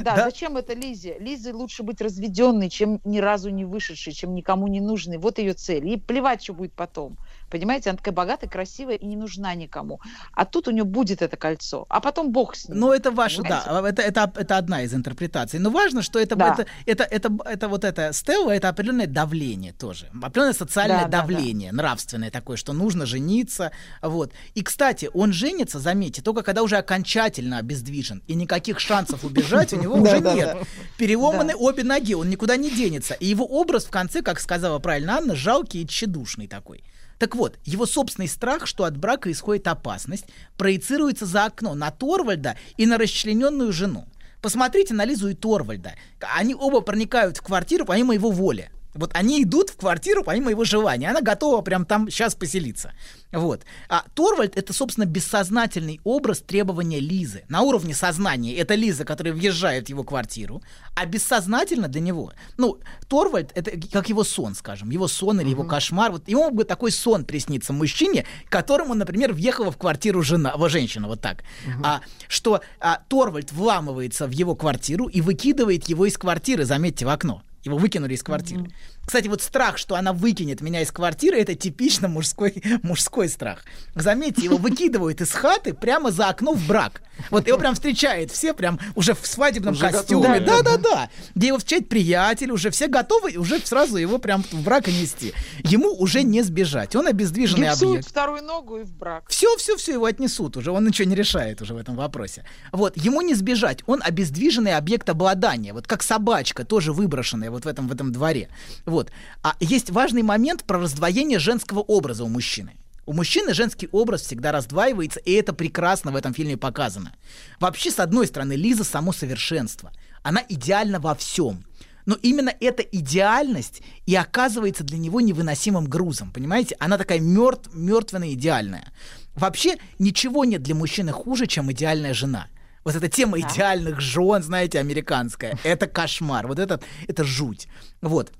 Да, зачем это Лизе? Лизе лучше быть разведенной, чем ни разу не вышедшей, чем никому не нужной. Вот ее цель. Ей плевать, что будет потом. Понимаете, она такая богатая, красивая и не нужна никому. А тут у нее будет это кольцо. А потом бог с ним. Ну, это ваша, да, это, это, это одна из интерпретаций. Но важно, что это, да. это, это, это, это вот это Стелла, это определенное давление тоже. Определенное социальное да, давление, да, да. нравственное такое, что нужно жениться. Вот. И, кстати, он женится, заметьте, только когда уже окончательно обездвижен. И никаких шансов убежать у него уже нет. Переломаны обе ноги, он никуда не денется. И его образ в конце, как сказала правильно Анна, жалкий и тщедушный такой. Так вот, его собственный страх, что от брака исходит опасность, проецируется за окно на Торвальда и на расчлененную жену. Посмотрите на Лизу и Торвальда. Они оба проникают в квартиру помимо его воли. Вот они идут в квартиру помимо его желания. Она готова прям там сейчас поселиться. Вот. А Торвальд — это, собственно, бессознательный образ требования Лизы. На уровне сознания это Лиза, которая въезжает в его квартиру, а бессознательно для него. Ну, Торвальд — это как его сон, скажем. Его сон или его кошмар. Вот ему бы такой сон приснится мужчине, которому, например, въехала в квартиру жена, женщина, вот так. Uh-huh. А, что а, Торвальд вламывается в его квартиру и выкидывает его из квартиры, заметьте, в окно. Его выкинули из квартиры. Mm-hmm. Кстати, вот страх, что она выкинет меня из квартиры, это типично мужской, мужской страх. Заметьте, его выкидывают из хаты прямо за окно в брак. Вот его прям встречают все прям уже в свадебном уже костюме. Да-да-да. Где его встречает приятель, уже все готовы, уже сразу его прям в брак и нести. Ему уже не сбежать. Он обездвиженный объект. Гипсуют вторую ногу и в брак. Все-все-все его отнесут уже. Он ничего не решает уже в этом вопросе. Вот. Ему не сбежать. Он обездвиженный объект обладания. Вот как собачка, тоже выброшенная вот в этом, в этом дворе. Вот. А есть важный момент про раздвоение женского образа у мужчины. У мужчины женский образ всегда раздваивается, и это прекрасно в этом фильме показано. Вообще, с одной стороны, Лиза — само совершенство. Она идеальна во всем. Но именно эта идеальность и оказывается для него невыносимым грузом. Понимаете? Она такая мертв, мертвенная, идеальная. Вообще, ничего нет для мужчины хуже, чем идеальная жена. Вот эта тема идеальных жен, знаете, американская. Это кошмар. Вот это, это жуть. Вот.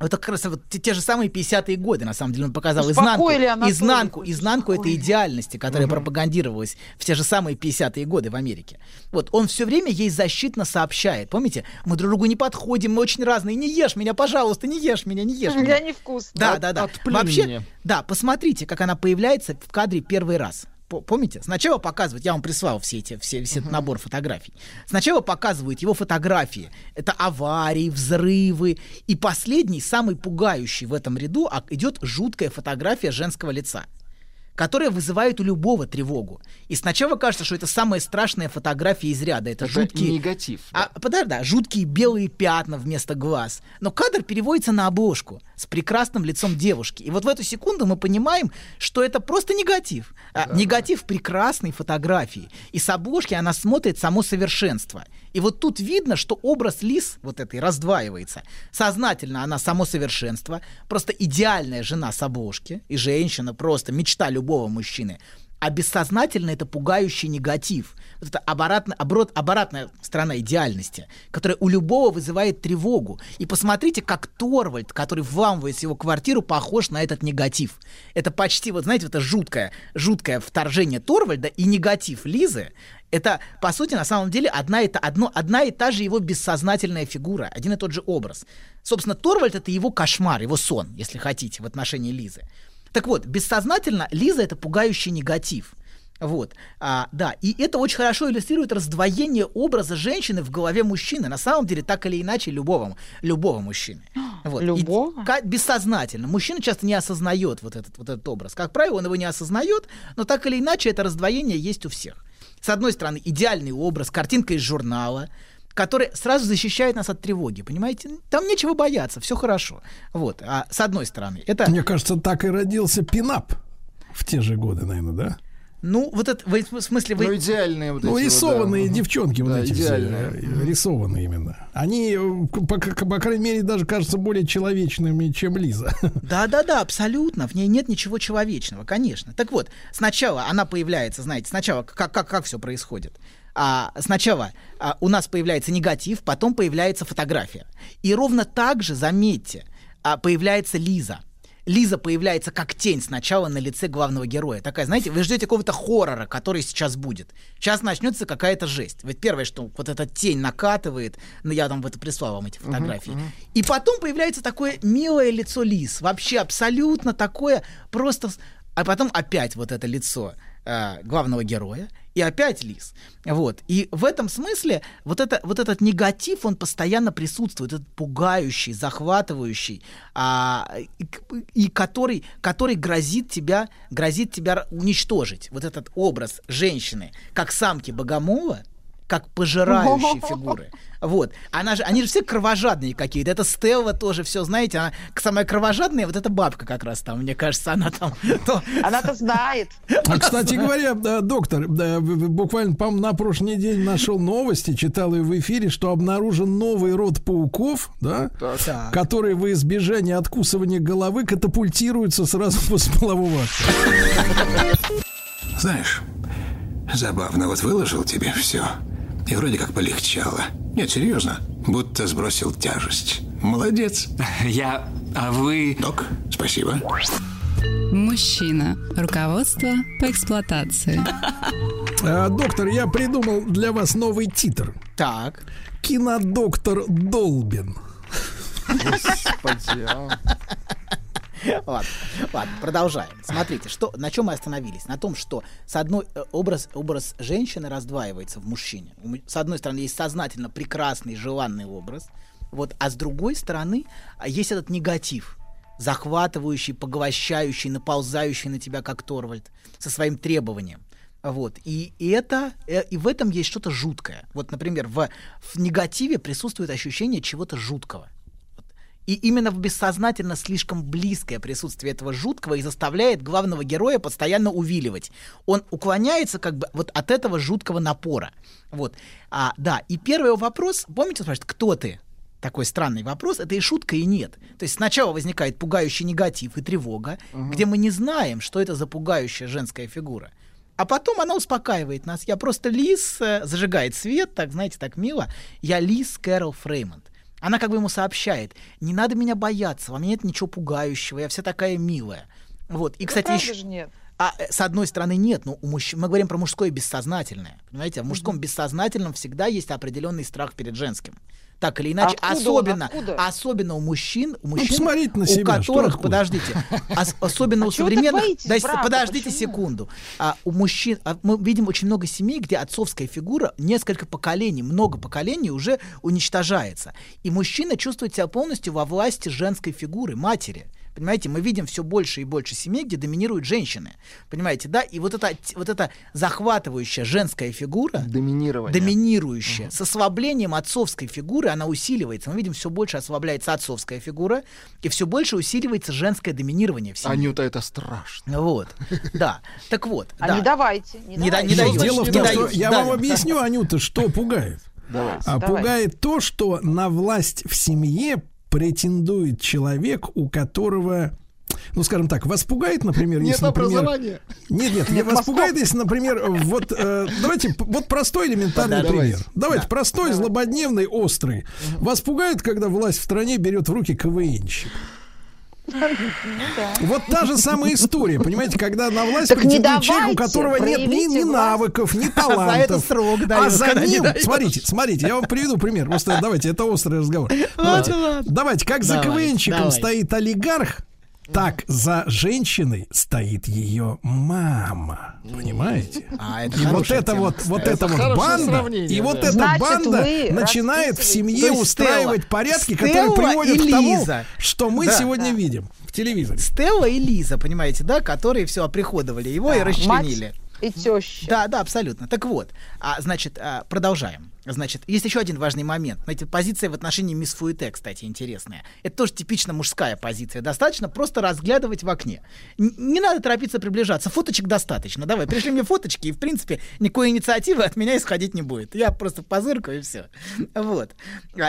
Это как раз вот те, те же самые пятидесятые годы, на самом деле, он показал изнанку, изнанку, изнанку этой идеальности, которая угу. пропагандировалась в те же самые пятидесятые годы в Америке. Вот, он все время ей защитно сообщает. Помните, мы друг другу не подходим, мы очень разные. Не ешь меня, пожалуйста, не ешь меня, не ешь меня. Я невкусно. Да, да, да. Отплюнь Вообще, мне. Да, посмотрите, как она появляется в кадре первый раз. Помните? Сначала показывают, я вам прислал все эти, все, весь этот набор фотографий. Сначала показывают его фотографии. Это аварии, взрывы. И последний, самый пугающий в этом ряду, идет жуткая фотография женского лица, которая вызывает у любого тревогу. И сначала кажется, что это самая страшная фотография из ряда. Это, это жуткие... негатив. Да. А, подожди, да, жуткие белые пятна вместо глаз. Но кадр переводится на обложку с прекрасным лицом девушки. И вот в эту секунду мы понимаем, что это просто негатив. Да, а, негатив да. прекрасной фотографии. И с обложки она смотрит само совершенство. И вот тут видно, что образ Лиз вот этой раздваивается. Сознательно она само совершенство. Просто идеальная жена с обложки. И женщина просто мечта любовь. Мужчины, а бессознательно это пугающий негатив. Вот это оборотно, оборот, оборотная сторона идеальности, которая у любого вызывает тревогу. И посмотрите, как Торвальд, который вламывается в его квартиру, похож на этот негатив. Это почти, вот знаете, вот это жуткое, жуткое вторжение Торвальда и негатив Лизы. Это, по сути, на самом деле одна и, та, одно, одна и та же его бессознательная фигура, один и тот же образ. Собственно, Торвальд — это его кошмар, его сон, если хотите, в отношении Лизы. Так вот, бессознательно Лиза — это пугающий негатив. Вот, а, да, и это очень хорошо иллюстрирует раздвоение образа женщины в голове мужчины, на самом деле, так или иначе, любого, любого мужчины. Вот. Любого? И, к, бессознательно. Мужчина часто не осознает вот этот, вот этот образ. Как правило, он его не осознает, но так или иначе это раздвоение есть у всех. С одной стороны, идеальный образ, картинка из журнала, который сразу защищает нас от тревоги, понимаете? Там нечего бояться, все хорошо. Вот, а с одной стороны, это... Мне кажется, так и родился пинап в те же годы, наверное, да? Ну, вот это, в смысле... Вы... Ну, идеальные вот эти... Ну, рисованные вот, да. девчонки да, вот эти идеальные. Все, рисованные именно. Они, по, по крайней мере, даже кажутся более человечными, чем Лиза. Да-да-да, абсолютно. В ней нет ничего человечного, конечно. Так вот, сначала она появляется, знаете, сначала как, как, как все происходит. А, сначала а, у нас появляется негатив, потом появляется фотография. И ровно так же, заметьте, а, появляется Лиза. Лиза появляется как тень сначала на лице главного героя. Такая, знаете, вы ждете какого-то хоррора, который сейчас будет. Сейчас начнется какая-то жесть. Вот первое, что вот эта тень накатывает. Ну, я там вот прислал вам эти фотографии. Uh-huh, uh-huh. И потом появляется такое милое лицо Лиз. Вообще абсолютно такое просто... А потом опять вот это лицо э, главного героя. И опять Лиз. Вот. И в этом смысле вот, это, вот этот негатив, он постоянно присутствует. Этот пугающий, захватывающий, а, и, и который, который грозит, тебя, грозит тебя уничтожить. Вот этот образ женщины как самки богомола, как пожирающие фигуры. Вот. Она же, они же все кровожадные какие-то. Это Стелла тоже все, знаете, она самая кровожадная, вот эта бабка как раз там, мне кажется, она там... То... Она-то знает. А, кстати говоря, да, доктор, да, буквально, по-моему, на прошлой неделе нашел новости, читал ее в эфире, что обнаружен новый род пауков, да, так. которые во избежание откусывания головы катапультируются сразу после полового акта. Знаешь, забавно, вот выложил тебе все... И вроде как полегчало. Нет, серьезно. Будто сбросил тяжесть. Молодец. Я... А вы... Док, спасибо. Мужчина. Руководство по эксплуатации. А, доктор, я придумал для вас новый титр. Так. Кинодоктор Долбин. Господи. Ладно, ладно, продолжаем. Смотрите, что, на чем мы остановились? На том, что с одной, образ, образ женщины раздваивается в мужчине. С одной стороны, есть сознательно прекрасный, желанный образ, вот, а с другой стороны, есть этот негатив, захватывающий, поглощающий, наползающий на тебя, как Торвальд, со своим требованием. Вот. И, и, это, и в этом есть что-то жуткое. Вот, например, в, в негативе присутствует ощущение чего-то жуткого. И именно в бессознательно слишком близкое присутствие этого жуткого и заставляет главного героя постоянно увиливать. Он уклоняется как бы вот от этого жуткого напора. Вот. А, да, и первый вопрос, помните, спрашивает, кто ты? Такой странный вопрос, это и шутка, и нет. То есть сначала возникает пугающий негатив и тревога, угу. где мы не знаем, что это за пугающая женская фигура. А потом она успокаивает нас. Я просто Лиз, зажигает свет, так, знаете, так мило. Я Лиз Кэрол Фреймонт. Она как бы ему сообщает, не надо меня бояться, во мне нет ничего пугающего, я вся такая милая. Вот. И, ну, кстати, еще... же нет. А, с одной стороны, нет, но у мужч... мы говорим про мужское бессознательное, понимаете? В мужском mm-hmm. бессознательном всегда есть определенный страх перед женским. Так или иначе, откуда особенно, откуда? особенно у мужчин, у мужчин, ну, на себя, у которых, подождите, ос- особенно а у современных, боитесь, да, брата, подождите почему? секунду, а, у мужчин, а, мы видим очень много семей, где отцовская фигура несколько поколений, много поколений уже уничтожается, и мужчина чувствует себя полностью во власти женской фигуры, матери. Понимаете, мы видим все больше и больше семей, где доминируют женщины. Понимаете, да? И вот эта, вот эта захватывающая женская фигура, доминирующая, угу. с ослаблением отцовской фигуры, она усиливается. Мы видим, все больше ослабляется отцовская фигура, и все больше усиливается женское доминирование в семье. Анюта, это страшно. Вот, да. Так вот. А не давайте. Не дайте. Я вам объясню, Анюта, что пугает. Пугает то, что на власть в семье претендует человек, у которого, ну, скажем так, вас пугает, например... Нет, если, например, образования. Нет, нет, нет, вас мозгов. Пугает, если, например, вот... Э, давайте, вот простой элементарный да, пример. Давайте, давайте да. простой, давай. Злободневный, острый. Угу. Вас пугает, когда власть в стране берет в руки КВНщик. Вот та же самая история, понимаете, когда на власть претендует человек, у которого нет ни навыков, ни талантов, а за ним, смотрите, смотрите, я вам приведу пример, просто давайте, это острый разговор. Давайте, как за КВНщиком стоит олигарх, так за женщиной стоит ее мама. Понимаете? А, это и вот это тема. вот, вот это, это вот банда, и вот да. эта Значит, банда начинает в семье устраивать Стелла. порядки, Стелла которые приводят к тому, Лиза. что мы да, сегодня да. видим в телевизоре. Стелла и Лиза, понимаете, да, которые все оприходовали его да. и расчленили. Мать и теща. Да, да, абсолютно. Так вот, а, значит, а, продолжаем. Значит, есть еще один важный момент. Знаете, позиция в отношении мисс Фуэте, кстати, интересная. Это тоже типично мужская позиция. Достаточно просто разглядывать в окне. Н- не надо торопиться приближаться. Фоточек достаточно. Давай, пришли мне фоточки, и, в принципе, никакой инициативы от меня исходить не будет. Я просто позыркаю, и все. Вот.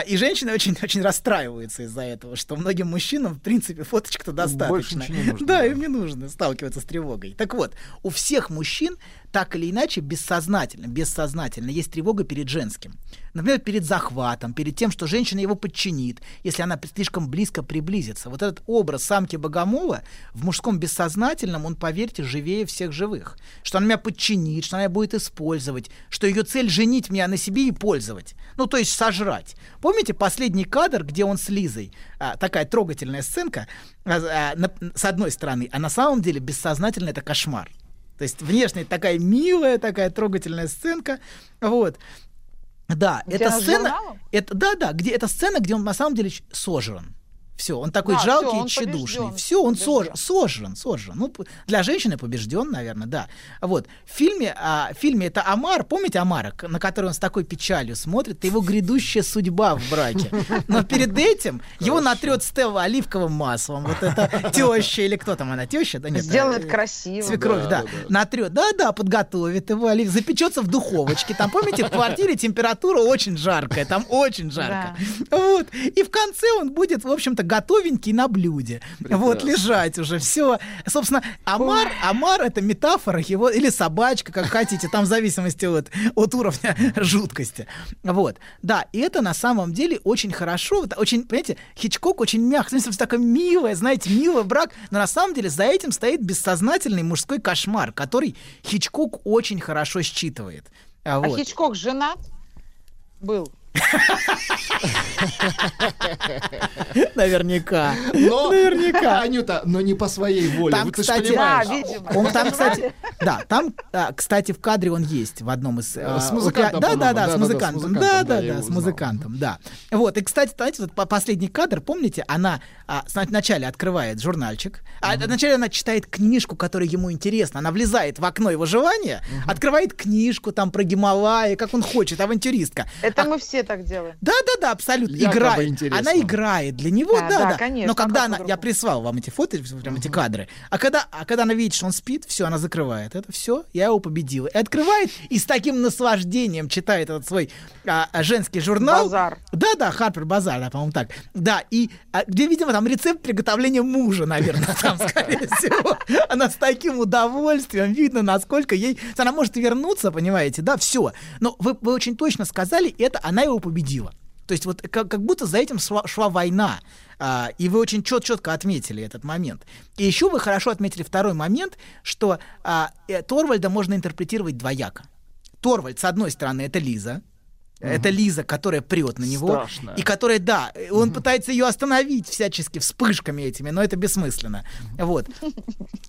И женщины очень-очень расстраиваются из-за этого, что многим мужчинам, в принципе, фоточек-то достаточно. Нужно, да, да, им не нужно сталкиваться с тревогой. Так вот, у всех мужчин так или иначе бессознательно, бессознательно есть тревога перед женским. Например, перед захватом, перед тем, что женщина его подчинит, если она слишком близко приблизится. Вот этот образ самки-богомола в мужском бессознательном, он, поверьте, живее всех живых. Что она меня подчинит, что она меня будет использовать, что ее цель женить меня на себе и пользовать. Ну, то есть сожрать. Помните последний кадр, где он с Лизой? А, такая трогательная сценка. А, а, на, с одной стороны. А на самом деле бессознательно это кошмар. То есть внешне такая милая, такая трогательная сценка. Вот. Да, это сцена, это, да, да, где, это сцена, где он на самом деле сожран. Все, он такой да, жалкий, все, он тщедушный. Все, он побежден. сожран, сожран. Ну, для женщины побежден, наверное, да. Вот. В фильме, а, в фильме это Омар, помните Омара, на который он с такой печалью смотрит, это его грядущая судьба в браке. Но перед этим его натрет Стелла оливковым маслом. Вот это теща или кто там она, теща? Да нет. Сделает красиво. Свекровь, да. Натрет, да-да, подготовит его оливковым, запечется в духовочке. Там, помните, в квартире температура очень жаркая, там очень жарко. Вот. И в конце он будет, в общем-то, готовенький на блюде. Прекрасно. Вот, лежать уже, все. Собственно, омар, омар — это метафора его, или собачка, как хотите, там в зависимости от, от уровня жуткости. Вот. Да, и это на самом деле очень хорошо, очень, понимаете, Хичкок очень мягкий, такое милое, знаете, милый брак, но на самом деле за этим стоит бессознательный мужской кошмар, который Хичкок очень хорошо считывает. А, вот. А Хичкок женат был? Наверняка. Но, Наверняка. Анюта, но не по своей воле. Там, вот, кстати, да, он, там, кстати, да, там, кстати, в кадре он есть в одном из. С музыкантом. Да, да, да, с музыкантом. Да, да, да, с музыкантом. Да. Вот. И, кстати, знаете, вот последний кадр, помните, она а, вначале открывает журнальчик, а uh-huh. вначале она читает книжку, которая ему интересна. Она влезает в окно его желания, uh-huh. открывает книжку там про Гималаи, как он хочет, авантюристка. Это а... мы все так делаем. Да, да, да, абсолютно. Играет. Она играет для него, да, да. да. да. Конечно, но когда она, я прислал вам эти фото, прям эти кадры, а когда, а когда она видит, что он спит, все, она закрывает это, все, я его победила. И открывает, и с таким наслаждением читает этот свой а, женский журнал. Базар. Да, да, Харпер Базар, да, по-моему, так. Да, и а, где, видимо, там рецепт приготовления мужа, наверное, там, скорее всего. Она с таким удовольствием, видно, насколько ей... Она может вернуться, понимаете, да, все. Но вы, вы очень точно сказали, это она его победила. То есть вот как, как будто за этим шла, шла война. А, и вы очень чет, четко отметили этот момент. И еще вы хорошо отметили второй момент, что а, Торвальда можно интерпретировать двояко. Торвальд, с одной стороны, это Лиза. Это Лиза, которая прет на него. Страшно. И которая, да, он угу. пытается ее остановить всячески вспышками этими, но это бессмысленно. Вот.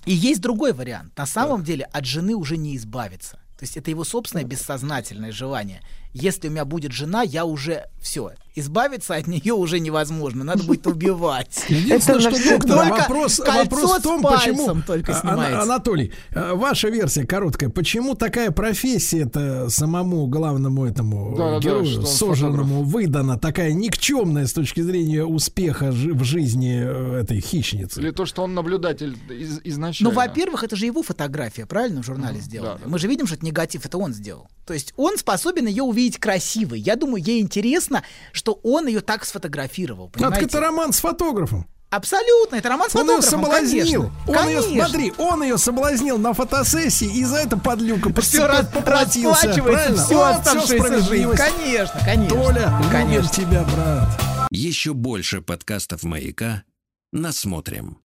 И есть другой вариант. На самом деле от жены уже не избавиться. То есть это его собственное бессознательное желание. Если у меня будет жена, я уже все. Избавиться от нее уже невозможно. Надо будет убивать. Единственное, что вопрос в том, почему... только снимается. Анатолий, ваша версия короткая. Почему такая профессия-то самому главному этому герою, сожженному, выдана? Такая никчемная с точки зрения успеха в жизни этой хищницы. Или то, что он наблюдатель изначально. Ну, во-первых, это же его фотография, правильно, в журнале сделана? Мы же видим, что это негатив, это он сделал. То есть он способен ее увидеть красивой. Я думаю, ей интересно, что он ее так сфотографировал. Понимаете? Так это роман с фотографом. Абсолютно, это роман с фотографом, он ее соблазнил. Конечно. Он конечно. Ее, смотри, он ее соблазнил на фотосессии, и за это подлюка расплачивается. Все оставшееся жизнь. Конечно, конечно. Толя, конечно. Любишь тебя, брат. Еще больше подкастов «Маяка» насмотрим.